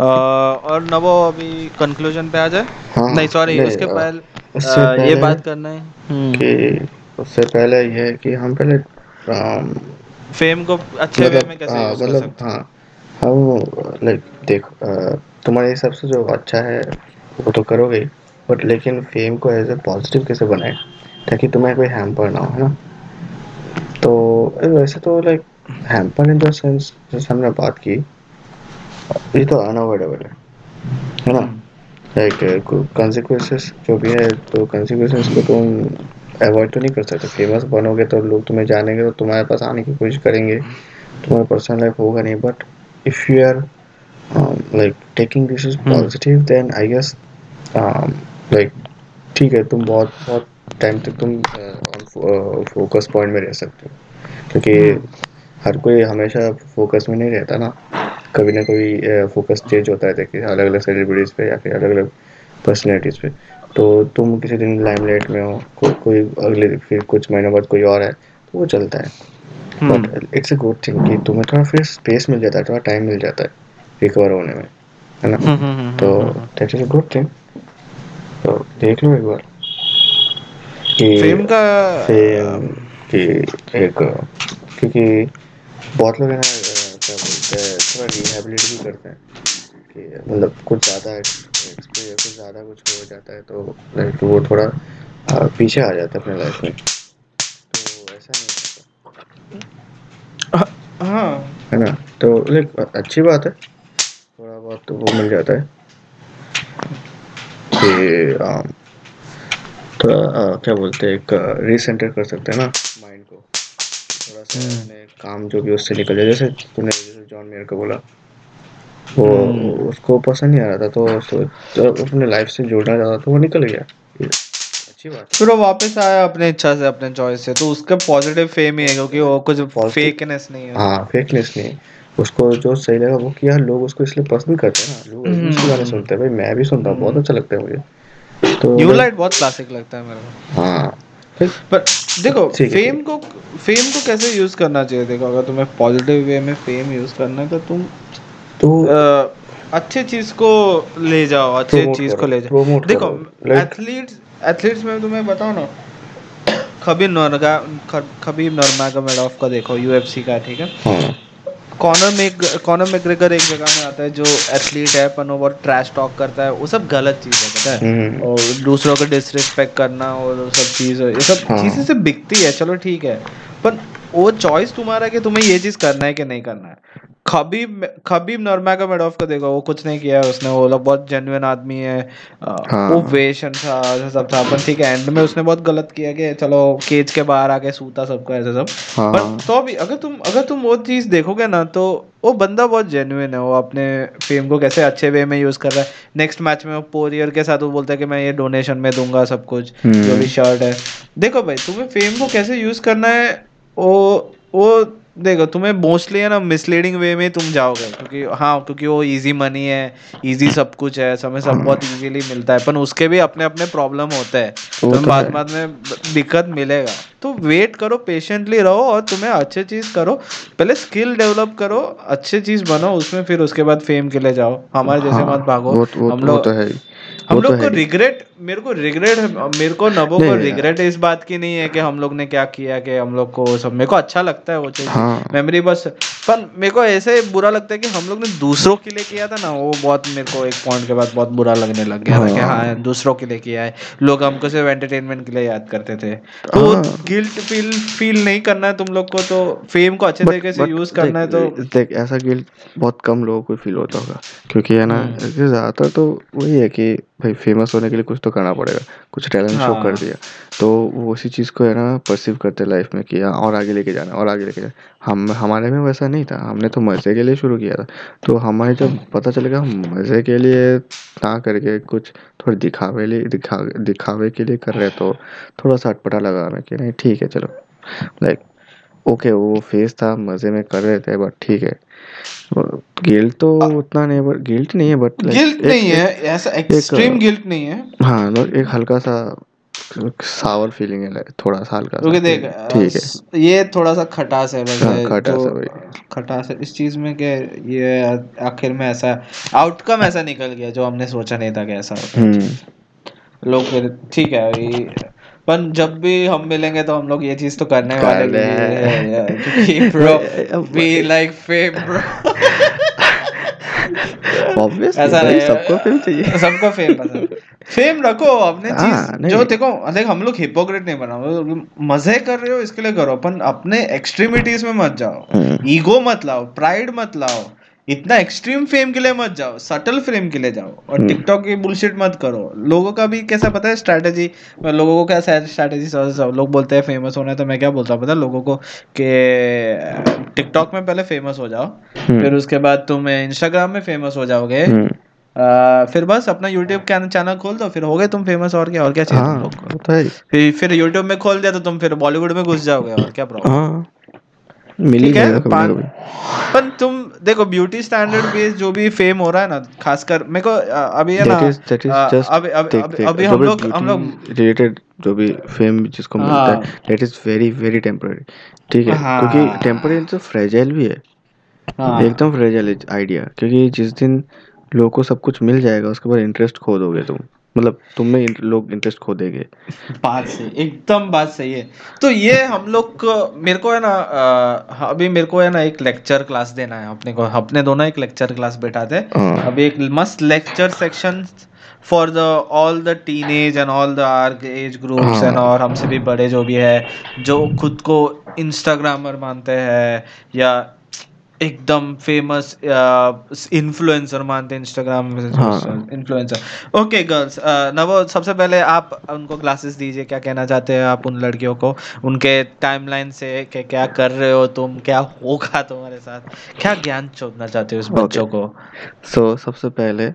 आ, और नबो अभी कंक्लूजन पे आ जाए। हाँ, नहीं सॉरी उसके पहले ये बात करना है कि उससे पहले ये है कि हम पहले फेम को अच्छे वे में कैसे यूज कर सकते हैं। हम लाइक देखो तुम्हारे हिसाब से जो अच्छा है वो तो करोगे बट लेकिन फेम को एज ए पॉजिटिव कैसे बनाए ताकि तुम्हें कोई हैम्पर ना हो, है ना। तो वैसे तो like hamper in the sense जैसे हमने बात की ये तो अनअवॉइडेबल है, है ना। लाइक कॉन्सिक्वेंसेस जो भी है तो कॉन्सिक्वेंसेस को तुम अवॉइड तो नहीं कर सकते। फेमस बनोगे तो लोग तुम्हें जानेंगे तो तुम्हारे पास आने की कोशिश करेंगे, तुम्हारा पर्सनल लाइफ होगा नहीं। But if you are like taking this is positive then I guess like ठीक है तुम बहुत बहुत टाइम तक तुम फोकस पॉइंट में रह सकते हो क्योंकि हर कोई हमेशा फोकस में नहीं रहता ना, कभी ना कभी फोकस चेंज होता है देखिए अलग अलग सेलिब्रिटीज़ पे या फिर अलग अलग पर्सनैलिटीज़ पे। तो तुम किसी दिन लाइमलाइट में हो को, कोई अगले फिर कुछ महीनों बाद कोई और है तो वो चलता है। But it's a good thing कि तुम्हें थोड़ा फिर स्पेस मिल जाता है, थोड़ा टाइम मिल जाता है रिकवर होने में, है ना। तो that is a good thing. तो देख लो एक बार कि एक क्योंकि बहुत लोग हैं क्या बोलते हैं थोड़ा रिहेबिलिट भी करते हैं कि मतलब कुछ ज़्यादा एक्सपीरियंस कुछ ज़्यादा कुछ हो जाता है तो लाइक वो थोड़ा पीछे आ जाता है अपने लाइफ में। तो ऐसा नहीं होता, हाँ है ना। तो लाइक अच्छी बात है थोड़ा बहुत तो वो मिल जाता है कि थोड़ा क्या बोलते हैं एक रिसेंटर कर सकते हैं ना माइंड को थोड़ा सा अपने काम जो भी उससे निकल जाए। जैसे तूने जैसे जॉन मेयर को बोला वो उसको पसंद नहीं आ रहा था तो, तो अपने लाइफ से जुड़ना चाहता तो वो निकल गया, अच्छी बात। फिर वो वापस आया अपने इच्छा से अपने चॉइस से तो उसका पॉजिटिव फेम ही है क्योंकि वो कुछ फेकनेस नहीं है। हाँ फेकनेस नहीं, उसको जो सही लगा वो किया। लोग उसको इसलिए पसंद करते हैं ना, लोग उसके गाने सुनते हैं। भाई मैं भी सुनता हूँ, बहुत अच्छा लगता है मुझे। तो यू लाइट बहुत क्लासिक लगता है मेरे को। हाँ पर देखो फेम को फेम को कैसे यूज करना चाहिए। देखो अगर तुम्हें पॉजिटिव वे में फेम यूज करना है तो तुम तो अच्छे चीज को ले जाओ, अच्छे चीज को ले जाओ। देखो एथलीट्स एथलीट्स में तुम्हें बताओ ना खबीब नर्मा खबीब नर्मागोमेडोव का देखो यूएफसी का, ठीक है। कॉनर मेक कॉनर मैकग्रेगर एक जगह में आता है जो एथलीट है पर वो ट्रैश टॉक करता है, वो सब गलत चीज़ है पता है। और दूसरों को डिसरिस्पेक्ट करना और वो सब चीज़ ये सब चीज़ें से बिकती है, चलो ठीक है। पर वो चॉइस तुम्हारा है कि तुम्हें ये चीज़ करना है कि नहीं करना है। खबीब खबीब नर्मागोमेडोव का देखो वो कुछ नहीं किया उसने, वो लोग बहुत जेन्युइन आदमी है, वो वेशन था ऐसा सब था पर ठीक है एंड में उसने बहुत गलत किया कि चलो केज के बाहर आके सूता सबको ऐसा सब। पर तो भी अगर तुम अगर तुम वो चीज़ देखोगे ना तो वो बंदा बहुत जेन्युइन है, वो अपने फेम को कैसे अच्छे वे में यूज़ कर रहा है। नेक्स्ट मैच में वो पोरियर के साथ वो बोलता है कि मैं ये डोनेशन में दूंगा सब कुछ जो भी शर्ट है। देखो भाई तुम्हें फेम को कैसे यूज़ करना है वो वो देखो तुम्हें मोस्टली है ना मिसलीडिंग वे में तुम जाओगे क्योंकि हाँ क्योंकि वो इजी मनी है, इजी सब कुछ है, समय सब बहुत इजीली मिलता है। पर उसके भी अपने अपने प्रॉब्लम होते हैं तो बाद बाद में दिक्कत मिलेगा। तो वेट करो, पेशेंटली रहो और तुम्हें अच्छे चीज़ करो, पहले स्किल डेवलप करो, अच्छे चीज़ बनो उसमें, फिर उसके बाद फेम के लिए जाओ। हमारे जैसे मत भागो। हम लोग हम लोग को रिग्रेट मेरे को रिग्रेट मेरे को नबो को रिग्रेट इस बात की नहीं है कि हम लोग ने क्या किया कि हम लोग को सब, मेरे को अच्छा लगता है वो चीज़ मेमोरी बस। पर मेरे को ऐसे बुरा लगता है कि हम लोग ने दूसरों के लिए किया था ना, वो बहुत मेरे को एक पॉइंट के बाद बहुत बुरा लगने लग गया था कि हाँ दूसरों के लिए किया है, लोग हमको सिर्फ एंटरटेनमेंट के लिए याद करते थे। तो गिल्ट फील फील नहीं करना है तुम लोग को, तो फेम को अच्छे तरीके से यूज करना है। तो देख ऐसा गिल्ट बहुत कम लोगों को फील होता होगा क्योंकि है ना ज़्यादातर तो वही है कि भाई फेमस होने के लिए कुछ तो करना पड़ेगा, कुछ टैलेंट शो कर दिया तो वो उसी चीज़ को है ना परसीव करते लाइफ में कि और आगे लेके जाना और आगे लेके जाना। हम हमारे में वैसा नहीं था, हमने तो मज़े के लिए शुरू किया था। तो हमारे जब पता चलेगा हम मज़े के लिए ना करके कुछ थोड़ा दिखावे लिए दिखा दिखावे के लिए कर रहे तो थोड़ा सा अटपटा लगा रहा कि नहीं ठीक है चलो लाइक ओके वो फेस था, मजे में कर रहे थे, बट ठीक है गिल्ट तो उतना नहीं, बट गिल्ट नहीं है, बट गिल्ट नहीं है, ऐसा एक्सट्रीम गिल्ट नहीं है, हाँ एक हल्का सा सावर फीलिंग है, थोड़ा सा हल्का सा देख ठीक है, ये थोड़ा सा खटास है वैसे, खटास है भाई, खटास है इस चीज में कि ये आखिर में ऐसा आउटकम ऐसा निकल गया जो हमने सोचा नहीं था कि ऐसा लोग ठीक है भाई, पर जब भी हम मिलेंगे तो हम लोग ये चीज तो करने वाले हैं bro, we like fame bro, obviously ऐसा नहीं, सबको फेम चाहिए, सबको फेम पसंद, फेम रखो अपने चीज जो देखो, देखो हम लोग हिपोक्रेट नहीं बना, मजे कर रहे हो इसके लिए करो, अपन अपने एक्सट्रीमिटीज में मत जाओ, ईगो मत लाओ, प्राइड मत लाओ, इतना एक्सट्रीम फेम के लिए मत जाओ, सटल फेम के लिए जाओ, और टिकटॉक की बुलशिट मत करो। लोगों का भी कैसा पता है स्ट्रैटेजी, लोगों को कैसा स्ट्रैटेजी, लोग बोलते हैं फेमस होना है, तो मैं क्या बोलता हूँ पता है लोगों को कि टिकटॉक में पहले फेमस हो जाओ, फिर उसके बाद तुम इंस्टाग्राम में फेमस हो जाओगे, आ, फिर बस अपना यूट्यूब चैनल खोल दो, फिर हो गए तुम फेमस, और क्या और क्या चाहिए तुम लोग को, फिर फिर यूट्यूब में खोल दिया तो तुम फिर बॉलीवुड में घुस जाओगे, और क्या प्रॉब्लम मिली है। पर तुम देखो ब्यूटी स्टैंडर्ड बेस जो भी फेम हो रहा है ना, खासकर मेरे को अभी है ना, अभी अभी अभी हम लोग हम लोग रिलेटेड जो भी फेम जिसको मिलता है, that is very very temporary, ठीक है, क्योंकि टेम्पररी तो फ्रेजाइल भी है, एकदम फ्रेजाइल आइडिया, क्योंकि जिस दिन लोगों को सब कुछ मिल जाएगा उसके बाद इंटरेस्ट खो दोगे तुम, मतलब तुमने लोग इंटरेस्ट खो देंगे। बात सही, एकदम बात सही है। तो ये हम लोग मेरे को है ना अभी मेरे को है ना एक लेक्चर क्लास देना है अपने को, अपने दोनों एक लेक्चर क्लास बैठाते हैं अभी, एक मस्त lecture section for the all the teenage and all the are age groups and, और हमसे भी बड़े जो भी है जो खुद को इंस्टाग्रामर मानते हैं या एकदम फेमस इन्फ्लुएंसर मानते हैं, इंस्टाग्राम इन्फ्लुएंसर। ओके गर्ल्स, नवो सबसे पहले आप उनको क्लासेस दीजिए, क्या कहना चाहते हैं आप उन लड़कियों को, उनके टाइमलाइन से कि क्या कर रहे हो तुम, क्या होगा तुम्हारे साथ, क्या ज्ञान चोदना चाहते हो इस बच्चों को। सो सबसे पहले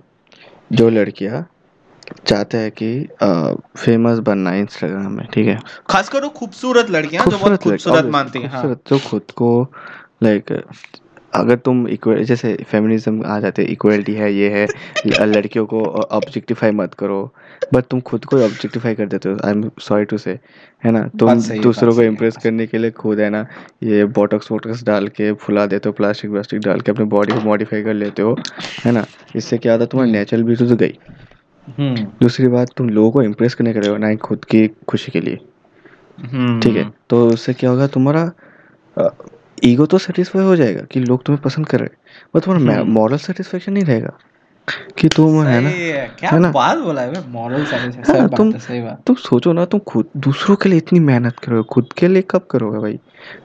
जो लड़कियाँ चाहते हैं कि फेमस बनना है इंस्टाग्राम में, ठीक है, खासकर वो खूबसूरत लड़कियाँ जो बहुत खूबसूरत मानती हैं, जो खुद को लाइक अगर तुम इक्वल, जैसे फेमिनिज्म आ जाते हैं, इक्वलिटी है, ये है, लड़कियों को ऑब्जेक्टिफाई मत करो, बट तुम खुद को ऑब्जेक्टिफाई कर देते हो, आई एम सॉरी टू से, है ना, तुम दूसरों को इम्प्रेस करने के लिए खुद है ना ये बोटॉक्स वोटॉक्स डाल के फुला देते हो, प्लास्टिक व्लास्टिक डाल के अपने बॉडी को मॉडिफाई कर लेते हो, है ना, इससे क्या होता है तुम्हारी नेचुरल ब्यूटी तो गई। दूसरी बात, तुम लोगों को इम्प्रेस करने के लिए ना, खुद की खुशी के लिए, ठीक है, तो उससे क्या होगा तुम्हारा ईगो तो सेटिस्फाई हो जाएगा कि लोग तुम्हें पसंद कर रहे हैं, बट तुम्हारा मॉरल सेटिस्फेक्शन नहीं रहेगा कि तुम है ना, है ना, बात बोला है मॉरल सेटिस्फेक्शन, तुम तुम सोचो ना, तुम खुद दूसरों के लिए इतनी मेहनत करो, खुद के लिए कब करोगे भाई,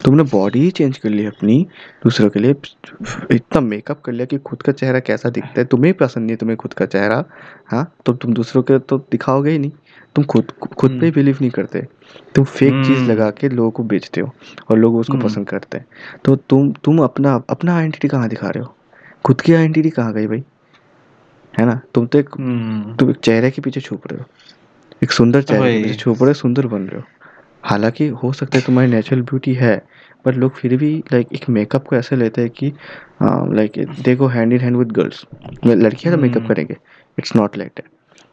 तुमने बॉडी ही चेंज कर ली अपनी दूसरों के लिए, इतना मेकअप कर लिया कि खुद का चेहरा कैसा दिखता है तुम्हें पसंद नहीं, तुम्हें खुद का चेहरा, हाँ तो तुम दूसरों के तो दिखाओगे ही नहीं, तुम खुद खुद पे बिलीव नहीं करते, तुम फेक चीज़ लगा के लोगों को बेचते हो और लोग उसको पसंद करते हैं, तो तुम तुम अपना अपना आइडेंटिटी कहाँ दिखा रहे हो, खुद की आइडेंटिटी कहाँ गई भाई, है ना, तुम तो एक तुम एक चेहरे के पीछे छुप रहे हो, एक सुंदर चेहरे के पीछे छुप रहे हो, सुंदर बन रहे हो, हालांकि हो सकता है तुम्हारी नेचुरल ब्यूटी है, बट लोग फिर भी लाइक एक मेकअप को ऐसे लेते हैं कि लाइक देखो hand in hand with girls, लड़कियाँ तो मेकअप करेंगे, इट्स नॉट लाइक दैट।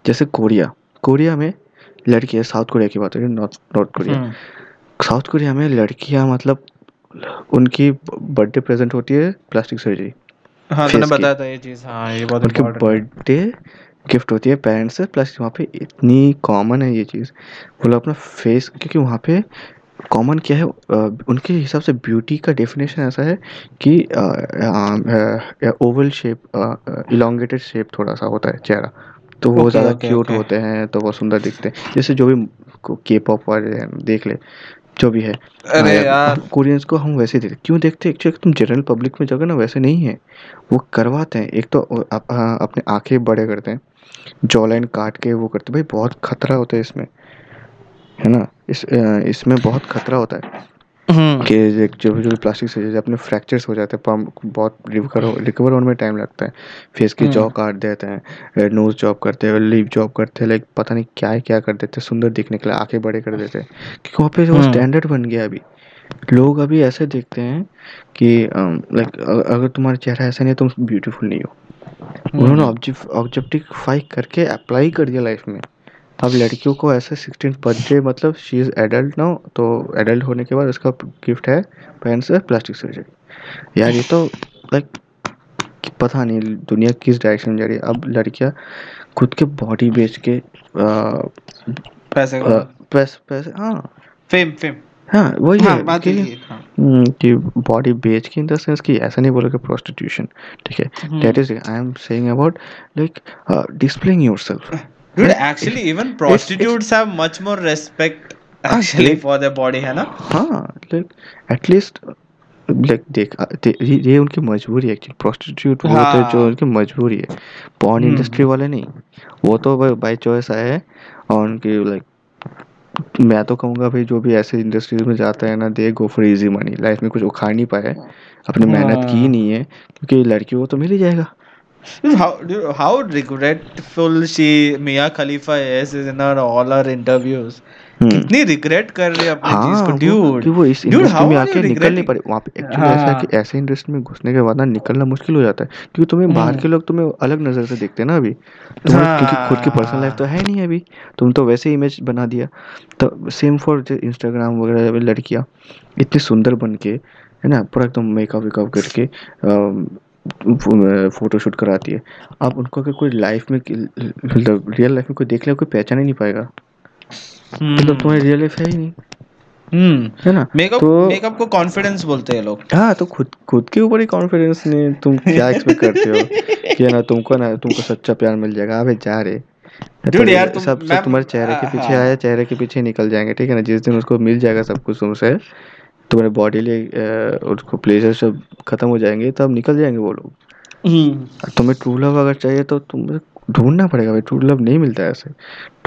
जैसे कोरिया कोरिया में लड़कियाँ, साउथ कोरिया की बात हो रही है, North North Korea, South Korea में लड़कियाँ मतलब उनकी बर्थडे प्रेजेंट होती है प्लास्टिक सर्जरी, हाँ मैंने बताया था ये चीज़, हाँ ये बहुत इंपॉर्टेंट, बर्थडे गिफ्ट होती है पेरेंट्स से, प्लस वहाँ पे इतनी कॉमन है ये चीज़, वो लोग अपना फेस, क्योंकि वहाँ पे कॉमन क्या है उनके हिसाब से ब्यूटी का डेफिनेशन ऐसा है कि ओवल शेप, इलॉन्गेटेड शेप थोड़ा सा होता है चेहरा, तो वो ज़्यादा क्यूट होते हैं, तो वो सुंदर दिखते हैं, जैसे जो भी के पॉप वाले देख ले जो भी है, अरे यार कोरियंस को हम वैसे देखते क्यों देखते हैं, तुम जनरल पब्लिक में जाओगे ना वैसे नहीं है, वो करवाते हैं, एक तो अप, आ, अपने आंखें बड़े करते हैं, जॉ लाइन काट के वो करते, भाई बहुत खतरा होता है इसमें, है ना, इस इसमें बहुत खतरा होता है कि जो भी जो भी प्लास्टिक सर्जरी अपने फ्रैक्चर्स हो जाते हैं, बहुत रिकवर रिकवर होने में टाइम लगता है, फेस की जॉ काट देते हैं, नोज जॉब करते हैं, लिप जॉब करते हैं, लाइक पता नहीं क्या क्या कर देते हैं सुंदर दिखने के लिए, आंखें बड़े कर देते हैं, क्योंकि वहाँ पे वो स्टैंडर्ड बन गया अभी, लोग अभी ऐसे देखते हैं कि लाइक अगर तुम्हारा चेहरा ऐसा नहीं है तुम ब्यूटीफुल नहीं हो. उन्होंने ऑब्जेक्टिफाई करके अप्लाई कर दिया लाइफ में. अब लड़कियों को ऐसे सिक्सटीन बर्थडे मतलब शी इज़ एडल्ट नाउ, तो एडल्ट होने के बाद उसका गिफ्ट है पेरेंट्स से प्लास्टिक सर्जरी. यार ये तो लाइक पता नहीं दुनिया किस डायरेक्शन में जा रही है. अब लड़कियां खुद के बॉडी बेच के पैसे पैसे हाँ फेम फेम हाँ वही कि बॉडी बेच के इन द सेंस कि ऐसा नहीं बोला कि प्रोस्टिट्यूशन ठीक है. That is I am saying about like displaying yourself. Dude, actually, even prostitutes it's, it's, have much more respect actually uh, for their body, है ना? हाँ, like at least like देख ये उनकी मजबूरी है. prostitute वो होते हैं जो उनकी मजबूरी है. porn industry वाले नहीं, वो तो भाई by choice आए हैं और उनकी like मैं तो कहूँगा भाई जो भी ऐसे इंडस्ट्रीज में जाता है ना they go for easy money. Life में कुछ उखाड़ नहीं पाए, अपनी मेहनत की नहीं है क्योंकि लड़कियों को तो मिल ही जाएगा. How, dude, how regretful she Mia Khalifa is in her all her interviews. कितनी regret कर रही है अपनी चीज को dude. कि वो इस इंडस्ट्री में आके निकल नहीं पाए. वहाँ पे एक्चुअली ऐसा है कि ऐसे इंडस्ट्री में घुसने के बाद ना निकलना मुश्किल हो जाता है क्योंकि तुम्हें बाहर के लोग तुम्हें अलग नजर से देखते हैं ना. अभी क्योंकि खुद की पर्सनल लाइफ तो है नहीं अभी, तुम तो वैसे इमेज बना दिया. तो सेम फॉर इंस्टाग्राम वगैरह. लड़कियाँ इतनी सुंदर बन के है ना पूरा एकदम मेकअप वेकअप करके फोटोशूट कराती है. अब उनको अगर कोई लाइफ में रियल लाइफ में कोई देख ले कोई पहचान ही नहीं पाएगा. तो तुम्हारी रियल लाइफ है ही नहीं है ना. मेकअप मेकअप को कॉन्फिडेंस बोलते हैं लोग. हाँ तो खुद खुद के ऊपर ही कॉन्फिडेंस नहीं, तुम क्या एक्सपेक्ट करते हो कि ना तुमको ना तुमको सच्चा प्यार मिल जाएगा. अबे जा रे Dude, यार तुम, सब तुम्हारे चेहरे के पीछे आया चेहरे के पीछे निकल जाएंगे ठीक है ना. जिस दिन उसको मिल जाएगा सब कुछ तुमसे, तुम्हारे बॉडी लिए उसको प्लेजर सब खत्म हो जाएंगे तब निकल जाएंगे वो लोग. तुम्हें ट्रू लव अगर चाहिए तो तुम्हें ढूंढना पड़ेगा भाई. ट्रू लव नहीं मिलता है ऐसे,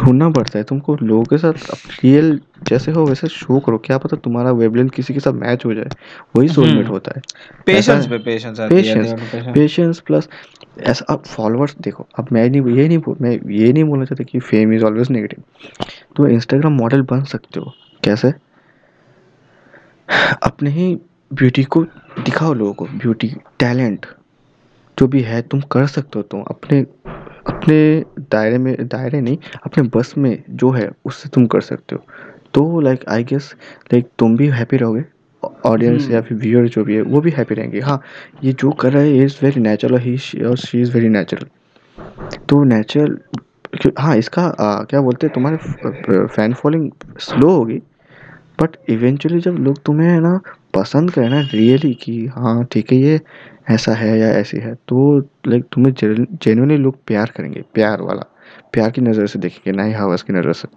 ढूंढना पड़ता है. तुमको लोगों के साथ रियल जैसे हो वैसे शो करो, क्या पता तुम्हारा वेवलेंथ किसी के साथ मैच हो जाए. वही सोलमेट होता है. पेशेंस पे पेशेंस पेशेंस पेशेंस प्लस ऐसा. अब फॉलोअर्स देखो, अब मैं नहीं ये नहीं मैं ये नहीं बोलना चाहता कि फेम इज ऑलवेज नेगेटिव. तुम इंस्टाग्राम मॉडल बन सकते हो. कैसे? अपने ही ब्यूटी को दिखाओ लोगों को. ब्यूटी टैलेंट जो भी है तुम कर सकते हो. तुम अपने अपने दायरे में दायरे नहीं अपने बस में जो है उससे तुम कर सकते हो. तो लाइक आई गेस लाइक तुम भी हैप्पी रहोगे, ऑडियंस या फिर व्यूअर जो भी है वो भी हैप्पी रहेंगे. हाँ ये जो कर रहा है इज़ वेरी नेचुरल और ही और शी इज़ वेरी नेचुरल. तो नेचुरल हाँ इसका आ, क्या बोलते हैं तुम्हारे फैन फॉलोइंग स्लो होगी बट इवेंचुअली जब लोग तुम्हें है ना पसंद करें ना रियली कि हाँ ठीक है ये ऐसा है या ऐसी है तो लाइक तुम्हें जेन्युइनली लोग प्यार करेंगे. प्यार वाला प्यार की नज़र से देखेंगे ना ही हवस की नज़र से.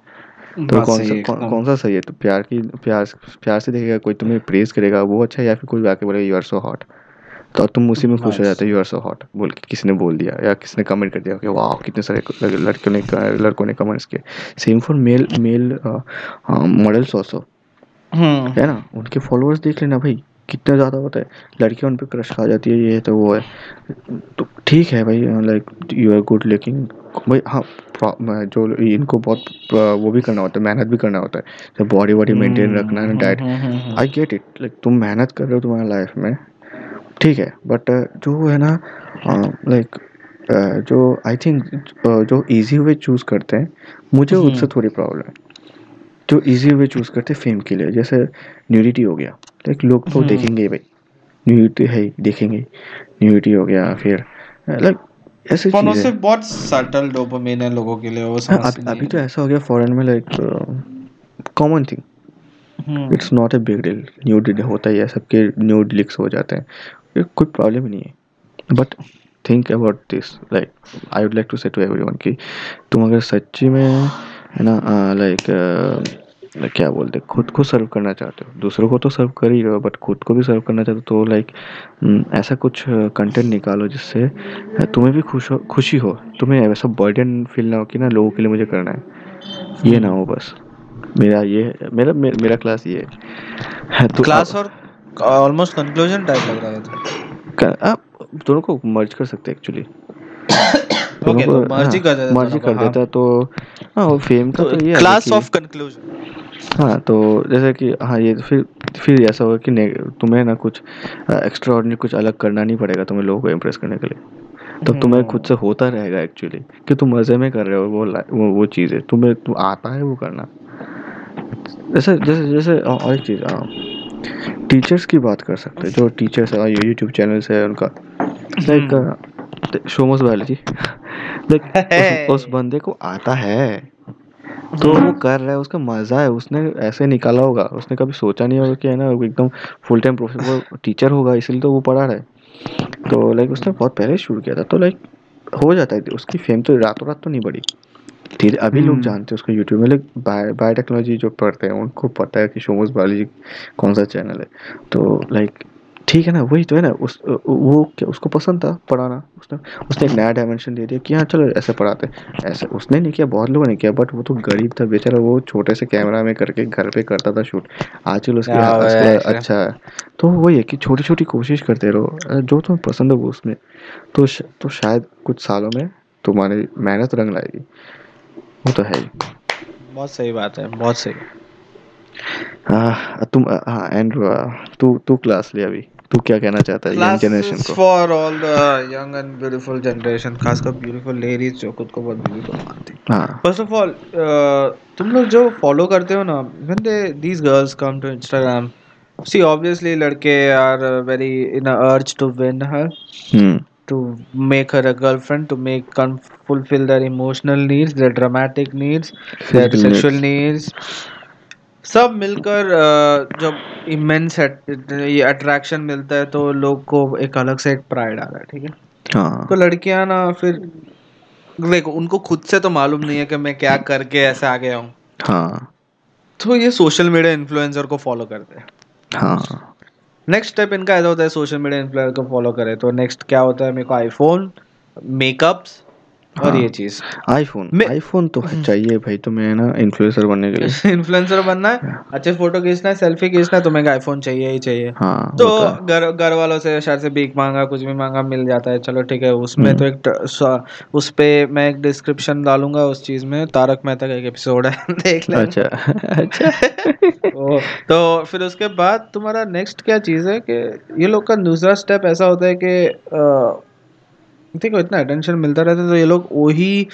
तो कौन सा कौन, कौन सा सही है? तो प्यार की प्यार प्यार से देखेगा. कोई तुम्हें प्रेज करेगा वो अच्छा है, या फिर कोई आके बोलेगा यू आर सो हॉट तो तुम उसी में खुश हो जाते हो. यू आर सो हॉट बोल के किसी ने बोल दिया या किसी ने कमेंट कर दिया कि वाह कितने सारे लड़कियों ने लड़कों ने कमेंट्स किए. Same for male male models also है ना. उनके फॉलोअर्स देख लेना भाई कितना ज़्यादा होता है. लड़कियाँ उन पर क्रश खा जाती है ये तो वो है. तो ठीक है भाई like you are good looking भाई. हाँ जो इनको बहुत वो भी करना होता है, मेहनत भी करना होता है. जब बॉडी बॉडी मेंटेन रखना है ना diet I get it. Like तुम मेहनत कर रहे हो तुम्हारी लाइफ में ठीक है बट जो है ना लाइक जो आई थिंक जो ईजी वे चूज़ करते हैं मुझे उससे थोड़ी प्रॉब्लम है. जो इजी वे चूज़ करते फेम के लिए जैसे न्यूडिटी हो गया लाइक लोग तो देखेंगे भाई. न्यूडिटी है देखेंगे. न्यूडिटी हो गया फिर लाइक ऐसे चीज़ें बहुत सटल डोपामाइन है लोगों के लिए वो समझ नहीं. अभी तो ऐसा हो गया फॉरेन में like common thing. It's not a big deal. Nudity होता ही है, सबके न्यूड लीक्स हो जाते हैं, कोई प्रॉब्लम ही नहीं है. But think about this like I would like to say to everyone कि तुम अगर सच्ची में है ना लाइक क्या बोलते खुद को सर्व करना चाहते हो, दूसरों को तो सर्व कर ही रहे हो बट खुद को भी सर्व करना चाहते हो तो लाइक ऐसा कुछ कंटेंट निकालो जिससे तुम्हें भी खुश हो खुशी हो. तुम्हें ऐसा बर्डन फील ना हो कि ना लोगों के लिए मुझे करना है. ये ना हो बस मेरा ये मेरा मेरा क्लास ये है तो क्लास और ऑलमोस्ट कंक्लूजन टाइप लग रहा है. आप दोनों को मर्ज कर सकते एक्चुअली. Okay, तो मर्जी कर देता मर्जी कर देता तो हाँ फेम का तो ये क्लास ऑफ कंक्लूजन. हाँ तो जैसे कि हाँ ये फिर फिर ऐसा होगा कि तुम्हें ना कुछ एक्स्ट्रा ऑर्डिनरी कुछ अलग करना नहीं पड़ेगा तुम्हें लोगों को इम्प्रेस करने के लिए, तब तुम्हें खुद से होता रहेगा एक्चुअली कि तुम मज़े में कर रहे हो वो वो वो चीज़ें तुम्हें तुम आता है वो करना। जैसे जैसे जैसे और एक चीज़ हाँ टीचर्स की बात कर सकते हैं, जो टीचर्स है यूट्यूब चैनल्स है उनका लाइक शोमोस बायोलॉजी लाइक उस बंदे को आता है तो वो कर रहा है, उसका मज़ा है, उसने ऐसे निकाला होगा, उसने कभी सोचा नहीं होगा कि है ना एकदम फुल टाइम प्रोफेसर टीचर होगा इसलिए तो वो पढ़ा रहा है। तो लाइक उसने बहुत पहले शुरू किया था तो लाइक हो जाता है, उसकी फेम तो रातों रात तो नहीं बढ़ी, धीरे अभी लोग जानते हैं उसको यूट्यूब में। लाइक बायो बायोटेक्नोलॉजी जो पढ़ते हैं उनको पता है कि शोमोस बायोलॉजी कौन सा चैनल है, तो लाइक ठीक है ना वही तो है ना उस वो क्या उसको पसंद था पढ़ाना, उसने उसने एक नया डायमेंशन दे दिया कि हाँ चलो ऐसे पढ़ाते ऐसे, उसने नहीं किया बहुत लोगों ने किया बट वो तो गरीब था बेचारा, वो छोटे से कैमरा में करके घर पे करता था शूट, आजकल उसके हाथ अच्छा है। तो वही है कि छोटी छोटी कोशिश करते रहो जो तुम्हें पसंद है वो उसमें, तो श, तो शायद कुछ सालों में तुम्हारी मेहनत रंग लाएगी। वो तो है ही, बहुत सही बात है, बहुत सही। हाँ तुम हाँ एंड्रू तू तू क्लास लिया अभी, तू क्या कहना चाहता है यंग जनरेशन को? For all the young and beautiful generation, खासकर ब्यूटीफुल लेडीज जो खुद को बहुत ब्यूटीफुल मानती हैं। फर्स्ट ऑफ ऑल तुम लोग जो फॉलो करते हो ना, when they these girls come to Instagram see obviously लड़के are very in urge to win her, to make her a girlfriend, to make fulfil their emotional needs, their dramatic needs, their sexual needs, सब मिलकर जब इमेंस ये अट्रैक्शन मिलता है तो लोग को एक अलग से एक प्राइड आ रहा है, ठीक है हाँ। तो लड़कियां ना फिर देखो उनको खुद से तो मालूम नहीं है कि मैं क्या करके ऐसे आ गया हूँ हाँ। तो ये सोशल मीडिया इन्फ्लुएंसर को फॉलो करते हैं हाँ। नेक्स्ट स्टेप इनका ऐसा होता है सोशल मीडिया इन्फ्लुएंसर को फॉलो करे तो नेक्स्ट क्या होता है, मेरे को आईफोन, मेकअप्स हाँ, और ये चीज आईफोन आईफोन तो चाहिए भाई तुम्हें ना इन्फ्लुएंसर बनने के लिए इन्फ्लुएंसर बनना है, अच्छे फोटो खींचना है, सेल्फी खींचना है, तुम्हें आईफोन चाहिए ही चाहिए हाँ, तो घर घर वालों से शहर से भीख मांगा कुछ भी मांगा मिल जाता है, चलो ठीक है। उसमें तो एक उस पर मैं एक डिस्क्रिप्शन डालूंगा उस चीज में, तारक मेहता का एक एपिसोड है देख लेना अच्छा अच्छा। तो फिर उसके बाद तुम्हारा नेक्स्ट क्या चीज है कि ये लोग का दूसरा स्टेप ऐसा होता है कि देखो इतना अटेंशन मिलता रहता है तो ये लोग वही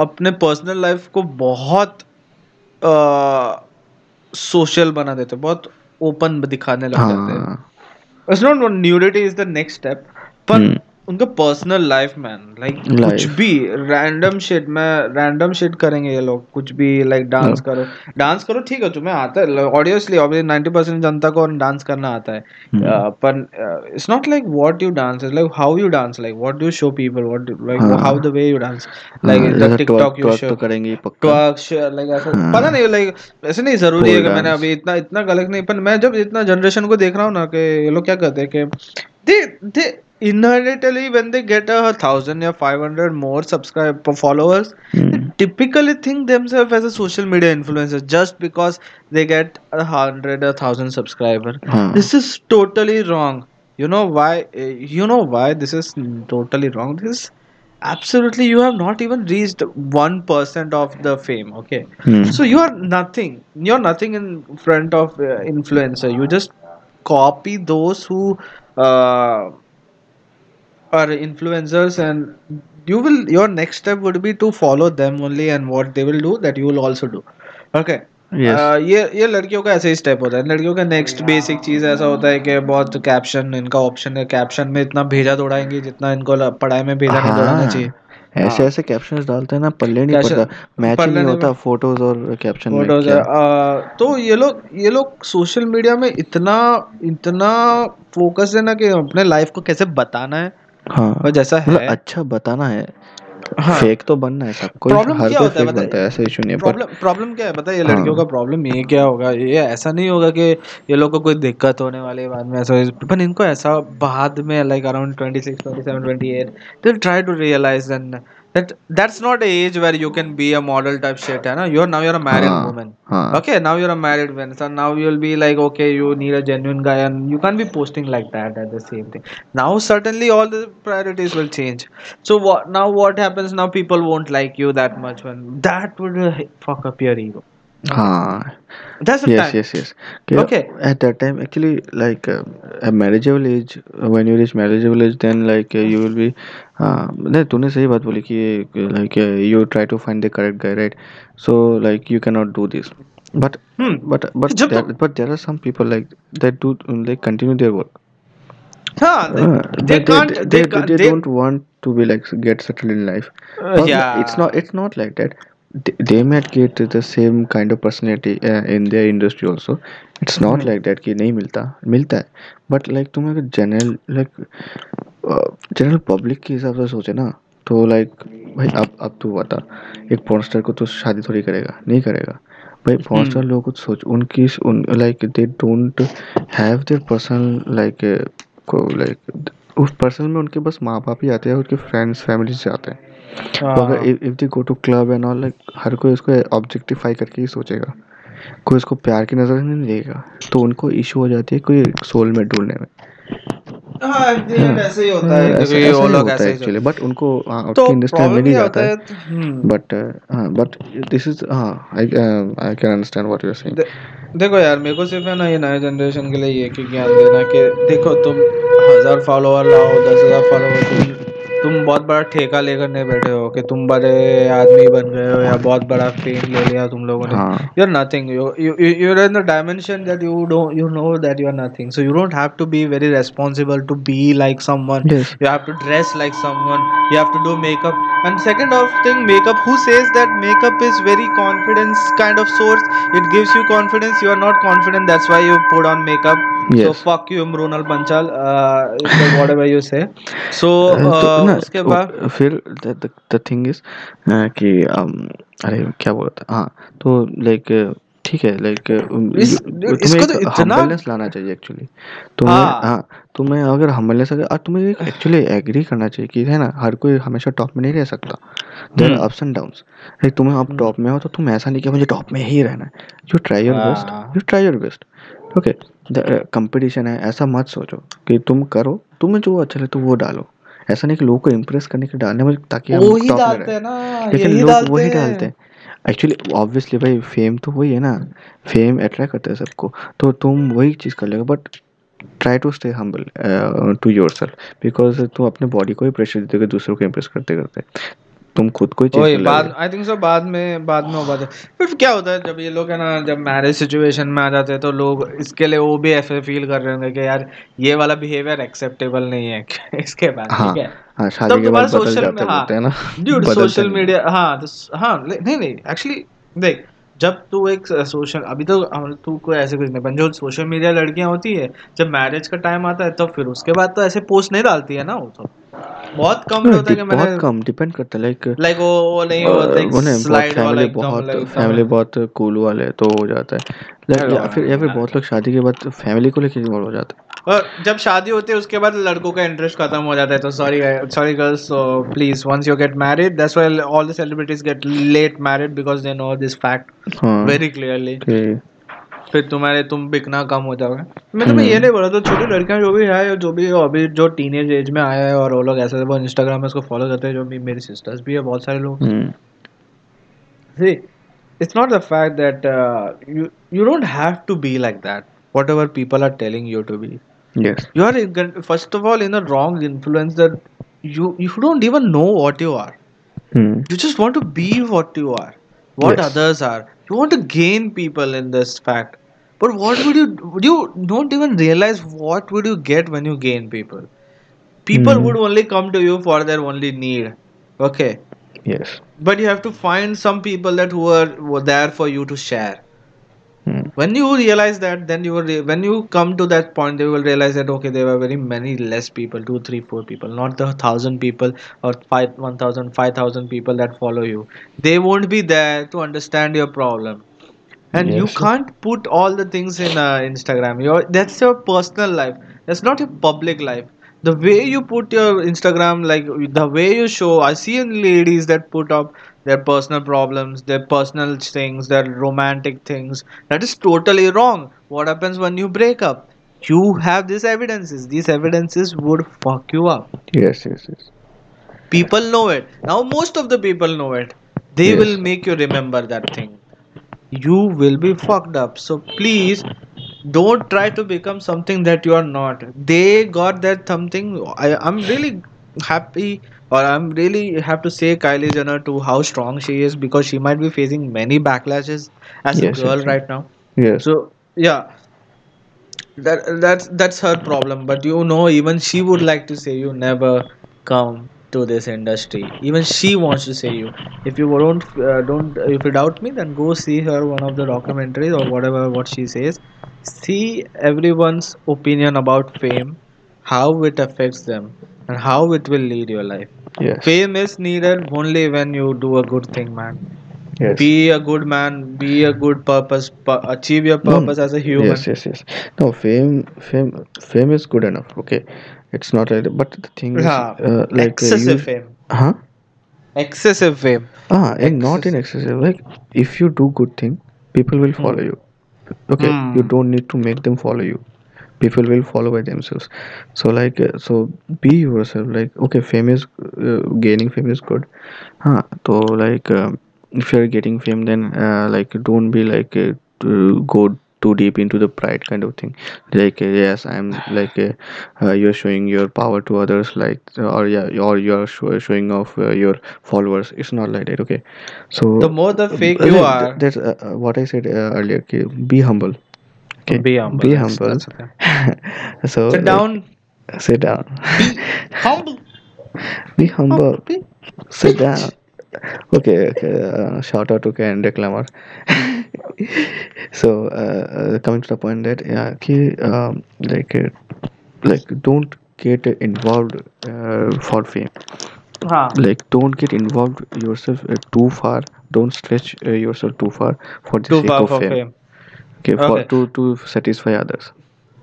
अपने पर्सनल लाइफ को बहुत सोशल बना देते, बहुत ओपन दिखाने लग जाते हैं। It's not nudity is the next step, पर उनका पर्सनल लाइफ मैन लाइक कुछ भी रैंडम शिट में रैंडम शिट करेंगे ये लोग, कुछ भी लाइक डांस करो डांस करो ठीक है तुम्हें आता है ऑब्वियसली नाइंटी परसेंट जनता को डांस करना आता है पर it's not like what you dance is like how you dance like what do show people what like how the way you dance like TikTok you show करेंगे पक्का लाइक ऐसा पता नहीं लाइक ऐसे नहीं जरूरी है कि मैंने अभी इतना इतना गलत नहीं, पर मैं जब इतना जनरेशन को देख रहा हूँ ना कि ये लोग क्या करते हैं कि दे दे inherently when they get a thousand or five hundred more subscribe followers mm. they typically think themselves as a social media influencer just because they get a hundred or thousand subscriber mm. This is totally wrong, you know why you know why this is totally wrong, this is absolutely you have not even reached one percent of the fame okay mm. So you are nothing you're nothing in front of uh, influencer, you just copy those who uh, are influencers and you will your next step would be to follow them only and what they will do that you will also do okay yes uh, ये ये लड़कियों का ऐसे ही स्टेप होता है। लड़कियों का नेक्स्ट बेसिक चीज ऐसा होता है कि बहुत कैप्शन इनका ऑप्शन है, कैप्शन में इतना भेजा दौड़ाएंगे जितना इनको पढ़ाई में भेजा नहीं दौड़ाना चाहिए, ऐसे ऐसे कैप्शंस डालते हैं ना पल्ले नहीं पड़ता, मैच नहीं होता फोटोज और कैप्शन में फोटोज। तो ये लोग ये लोग सोशल मीडिया में इतना इतना फोकस है ना कि अपने लाइफ को कैसे बताना है हाँ, और जैसा है अच्छा बताना है हाँ, फेक तो बनना है सब कोई हर कोई फेक बनता है ऐसा इशू नहीं है। प्रॉब्लम प्रॉब्लम क्या है पता है ये लड़कियों का प्रॉब्लम ये क्या होगा, ये ऐसा नहीं होगा कि ये लोग को कोई दिक्कत होने वाली है बाद में ऐसा, पर इनको ऐसा बाद में like around twenty-six, twenty-seven, twenty-eight they try to realize that that that's not an age where you can be a model type shit hai na, you're now you're a married haan, woman haan. Okay now you're a married woman so now you'll be like okay you need a genuine guy and you can't be posting like that at the same thing, now certainly all the priorities will change so what now what happens now people won't like you that much when that would uh, fuck up your ego हाँ That's the yes time. yes yes Okay. Okay. At that time, actually, like uh, a marriageable age, uh, when you reach marriageable age, then like uh, you will be uh, नहीं, तूने सही बात बोली कि like uh, you try to find the correct guy, right? So like you cannot do this, but Hmm. but but जब there, but there are some people like that do um, like continue their work. हाँ, they, Uh, they but they, can't. they, They they, they, can't. They don't want to be like get settled in life. uh, But no, it's yeah. not it's not like that. They, they might get the same kind of personality uh, in their industry also. It's not like that कि नहीं मिलता मिलता है बट लाइक तुम अगर जनरल लाइक जनरल पब्लिक के हिसाब से सोचे ना तो लाइक भाई अब अब तू बता एक पॉर्नस्टार को तो शादी थोड़ी करेगा नहीं करेगा भाई पॉर्नस्टार लोग कुछ सोच उनकी उन like they don't have their personal like को लाइक उस पर्सनल में उनके बस माँ बाप ही आते हैं उनके फ्रेंड्स फैमिली से आते हैं तो अगर हाँ, if they go to club and all like हर कोई उसको ऑब्जेक्टिफाई करके ही सोचेगा कोई उसको प्यार की नज़र से नहीं देगा तो उनको इशू हो जाती है कोई सोल में ढूंढने में हाँ, ये हाँ, ऐसे ही होता है क्योंकि वो लोग ऐसे ही एक्चुअली बट उनको हाँ, तो उनकी इंडस्ट्री में problem नहीं ये होता जाता है है हम्म, बट हाँ बट दिस इज हाँ I I can understand what you are saying दे, देखो यार मेरे को सिर्फ है ना ये नए जनरेशन के लिए ये कि ज्ञान देना कि देखो तुम हज़ार फॉलोअर लाओ दस हज़ार फॉलोअर तुम तुम बहुत बड़ा ठेका लेकर नहीं बैठे हो कि तुम बड़े आदमी बन गए हो या बहुत बड़ा फेम ले लिया तुम लोगों ने हाँ you're nothing you you you- you're in the dimension that you don't you know that you're nothing so you don't have to be very responsible to be like someone Yes. you have to dress like someone you have to do makeup and second of thing makeup who says that makeup is very confidence kind of source it gives you confidence you are not confident that's why you put on makeup so Yes. fuck you Mrunal Panchal uh, whatever you say so तो uh, ना उसके बाद वो- फिर द थिंग इज कि um, अरे क्या बोल रहा था हाँ तो लाइक ठीक है लाइक इस- तुम्हें इसको तो एक इतना हम्बलनेस लाना चाहिए एक्चुअली तुम्हें हाँ हाँ तुम्हें अगर हम्बलनेस अगर और तुम्हें एक एक्चुअली एग्री करना चाहिए कि है ना हर कोई हमेशा टॉप में नहीं रह सकता there hmm, are ups and downs like तुम्हें आप हम्म, टॉप में हो तो तुम ऐसा नहीं कि मुझे टॉप में ही रहना है यू ट्राई योर बेस्ट हाँ you try your best okay competition है ऐसा मत सोचो कि तुम करो तुम्हें जो अच्छा लगे तो वो डालो ऐसा नहीं कि लोगों को इम्प्रेस करने के लिए डालने में ताकि हम वो ही टॉप में रहें डालते हैं ना लेकिन यही लोग डालते वही डालते हैं हैं एक्चुअली ऑब्वियसली भाई फेम तो वही है ना फेम अट्रैक्ट करता है सबको तो तुम वही चीज़ कर लेगा but try to stay humble to your self because तुम अपने बॉडी को ही प्रेशर देते हो दूसरों को इम्प्रेस करते करते तुम खुद को ही चेंज ओए करने बाद लगोगे आई थिंक सो बाद में बाद में हो पाता है फिर क्या होता है जब ये लोग है ना जब मैरिज सिचुएशन में आ जाते हैं तो लोग इसके लिए वो भी ऐसे फील कर रहे होंगे कि यार ये वाला बिहेवियर एक्सेप्टेबल नहीं है इसके बाद हाँ ठीक है हाँ शादी तब के बाद तुम्हारा बदल सोशल में जाता है हाँ बोलते हैं ना ड्यूड बदलते सोशल नहीं मीडिया हाँ तो स- हाँ ले- नहीं नहीं एक्चुअली देख जब तू एक सोशल अभी तो हम तू कोई ऐसे कुछ नहीं पर जो सोशल मीडिया लड़कियां होती है जब मैरिज का टाइम आता है तो फिर उसके बाद तो ऐसे पोस्ट नहीं डालती है ना वो तो बहुत कम नहीं, होता है कि dip- बहुत मैंने कम डिपेंड करता है लाइक लाइक वो वो नहीं होता एक वो ना बहुत स्लाइड वाला फैमिली एकदम बहुत एकदम फैमिली बहुत कूल वाले तो हो जाता है लाइक हेलो या फिर या फिर यार बहुत लोग शादी के बाद फैमिली को लेके इन्वॉल्व हो जाते हैं और जब शादी होती है उसके बाद लड़कों का इंटरेस्ट खत्म हो जाता है तो sorry sorry girls please once you get married that's why all the celebrities get late married because they know this fact हाँ वेरी क्लियरली कि फिर तुम्हारे तुम बिकना कम हो जाओगे मैं तुम्हें ये हम्म नहीं बोला तो छोटी लड़कियां जो भी है या जो भी अभी जो टीनेज एज में आया है और वो लोग ऐसे वो इंस्टाग्राम में उसको फॉलो करते हैं जो मे- मेरी सिस्टर्स भी है बहुत सारे लोग hmm See, it's not the fact that uh, you you don't have to be like that. Whatever people are telling you to be, yes you are in, gon- first of all in a wrong influence that you you don't even know what you are. Hmm You just want to be what you are, what yes others are. You want to gain people in this fact, but what would you would you don't even realize what would you get when you gain people. People hmm would only come to you for their only need. Okay, yes but you have to find some people that who are were there for you to share. Hmm When you realize that, then you will re- when you come to that point, they will realize that okay, there were very many less people, two, three, four people, not the thousand people or five, one thousand, five thousand people that follow you. They won't be there to understand your problem, and you yes can't put all the things in uh, Instagram. Your that's your personal life. That's not your public life. The way you put your Instagram, like the way you show, I see in ladies that put up their personal problems, their personal things, their romantic things. That is totally wrong. What happens when you break up? You have these evidences. These evidences would fuck you up. Yes yes yes People know it. Now most of the people know it. They will yes make you remember that thing. you will be fucked up. So please don't try to become something that you are not. They got that something. I, I'm really happy, or I'm really have to say Kylie Jenner to how strong she is, because she might be facing many backlashes as yes, a girl yes. right now. Yeah. So yeah, that that's that's her problem. But you know, even she would like to say you never come to this industry. Even she wants to say you. If you don't uh, don't if you doubt me, then go see her one of the documentaries or whatever what she says. See everyone's opinion about fame, how it affects them, and how it will lead your life. Yes. Fame is needed only when you do a good thing, man. Yes. Be a good man. Be a good purpose. Pu- achieve your purpose no, as a human. Yes, yes, yes. No, fame, fame, fame is good enough. Okay, it's not like. But the thing is, yeah. uh, like excessive uh, you, fame. Huh? Excessive fame. Ah, and excessive. Not in excessive. Like if you do good thing, people will follow mm. you. Okay, mm. you don't need to make them follow you. People will follow by themselves. So like, uh, so be yourself. Like, okay, fame is uh, gaining fame is good. Huh? So like, um, if you're getting fame, then uh, like, don't be like uh, to go too deep into the pride kind of thing. Like, uh, yes, I'm like, uh, uh, you're showing your power to others, like, or yeah, or you're sh- showing off uh, your followers. It's not like that. Okay, so the more the fake uh, you uh, are, that's uh, uh, what I said uh, earlier. Okay, be humble. Okay. Be humble. Be humble. That's, that's so sit down. Like, sit down. Be humble. Be humble. Be sit down. Okay. okay. Uh, shout out to Ken Declamer. So uh, uh, coming to the point that yeah, ki, um, like uh, like don't get involved uh, for fame. Huh. Like don't get involved yourself uh, too far. Don't stretch uh, yourself too far for the too sake far of for fame. fame. Okay, for okay. to to satisfy others.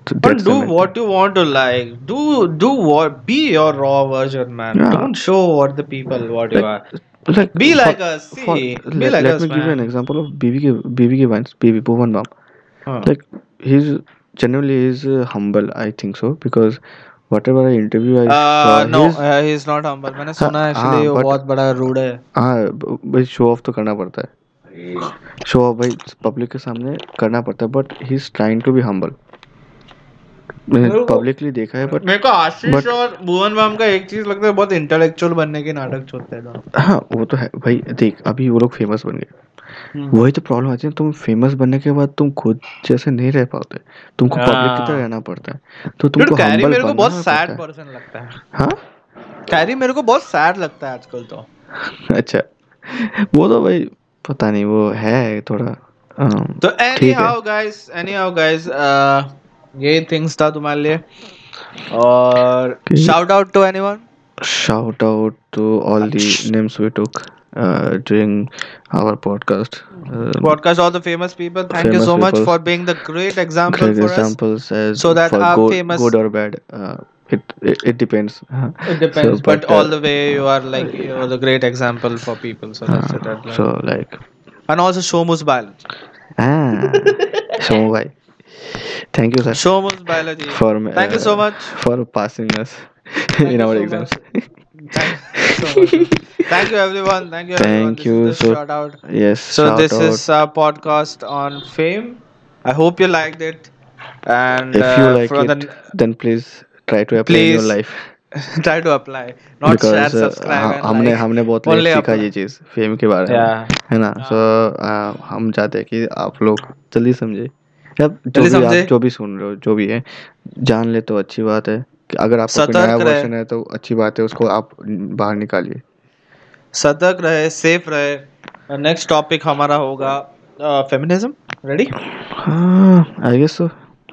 So but do what you want to like. Do do what. Be your raw version, man. Yeah. Don't show what the people what like, you are. Like be for, like us. See, for, be let, like let us, me man. Give you an example of B V K B V K Vance B V Bhuvan Bam. Huh. Like he's generally is uh, humble. I think so because whatever I interview I uh, saw. No, he's, uh, he's not humble. मैंने सुना है actually वो बहुत बड़ा rude है. हाँ, भाई show off तो करना पड़ता है. शो ऑफ भाई पब्लिक के सामने करना पड़ता है but he is trying to be humble. मैंने पब्लिकली देखा है बट मेरे को आशीष और भुवन बाम का एक चीज लगता है बहुत इंटेलेक्चुअल बनने के नाटक छोड़ते हैं. हाँ वो तो है भाई. देख अभी वो लोग फेमस बन गए वही तो प्रॉब्लम आती है. तुम फेमस बनने के बाद तुम खुद जैसे नहीं रह पाते. तुमको पब्लिक की तरह रहना पड़ता है तो तुमको हम्बल बनना है. हाँ कैरी मेरे को बहुत सैड लगता है आजकल तो. अच्छा वो तो भाई पता नहीं वो है थोड़ा. तो anyhow guys, anyhow guys, ये things था तुम्हारे लिए. और shout out to anyone? Shout out to all the names we took uh, during our podcast. Uh, podcast all the famous people. Thank famous you so much people. For being the great example great for examples us. As so that our good, famous good or bad. Uh, It, it it depends. Uh, it depends, so, but, but all uh, the way you are like you are the great example for people. So uh, that's it. That so like, and also Shomu's Biology. Ah, Shomu bhai, thank you sir. Shomu's Biology. For uh, thank you so much for passing us in our so exams. Thank you so much. Thank you everyone. Thank you. Everyone. Thank this you. Is so shout out. Yes. So this out. Is our podcast on fame. I hope you liked it. And if you uh, like it, the, then please. Try to apply Please, in your life. Try to apply. Not Because, share, subscribe uh, and हमने like. हमने बहुत लेट सीखा ये चीज़ फेम के बारे में है ना. सो हम चाहते हैं कि आप लोग जल्दी समझे. जब जो भी आप जो भी सुन रहे हो जो भी है जान ले तो अच्छी बात है. अगर आपको कोई नया क्वेश्चन है तो अच्छी बात है उसको आप बाहर निकालिए. सतर्क रहे सेफ रहे. नेक्स्ट टॉपिक हमारा होगा फेमिनिज्म. रेडी? हाँ I guess so.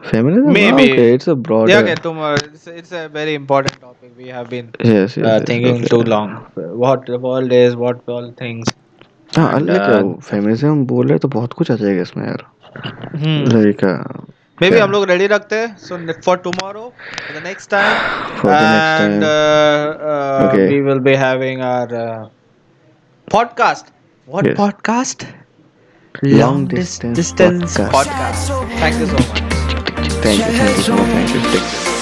Feminism? Maybe. Okay, it's a broader... Yeah, okay, tomorrow. It's, it's a very important topic. We have been yes, yes, uh, thinking okay. too long. What the world is, what all things. हाँ, like feminism बोल रहे तो बहुत कुछ आ जाएगा इसमें यार. Like... Maybe हम लोग ready रखते हैं. So, for tomorrow, for the next time. For the next time. And uh, uh, okay. we will be having our uh, podcast. What yes. podcast? Long, Long Distance, distance podcast. podcast. Thank you so much. Thank you, thank you, thank you.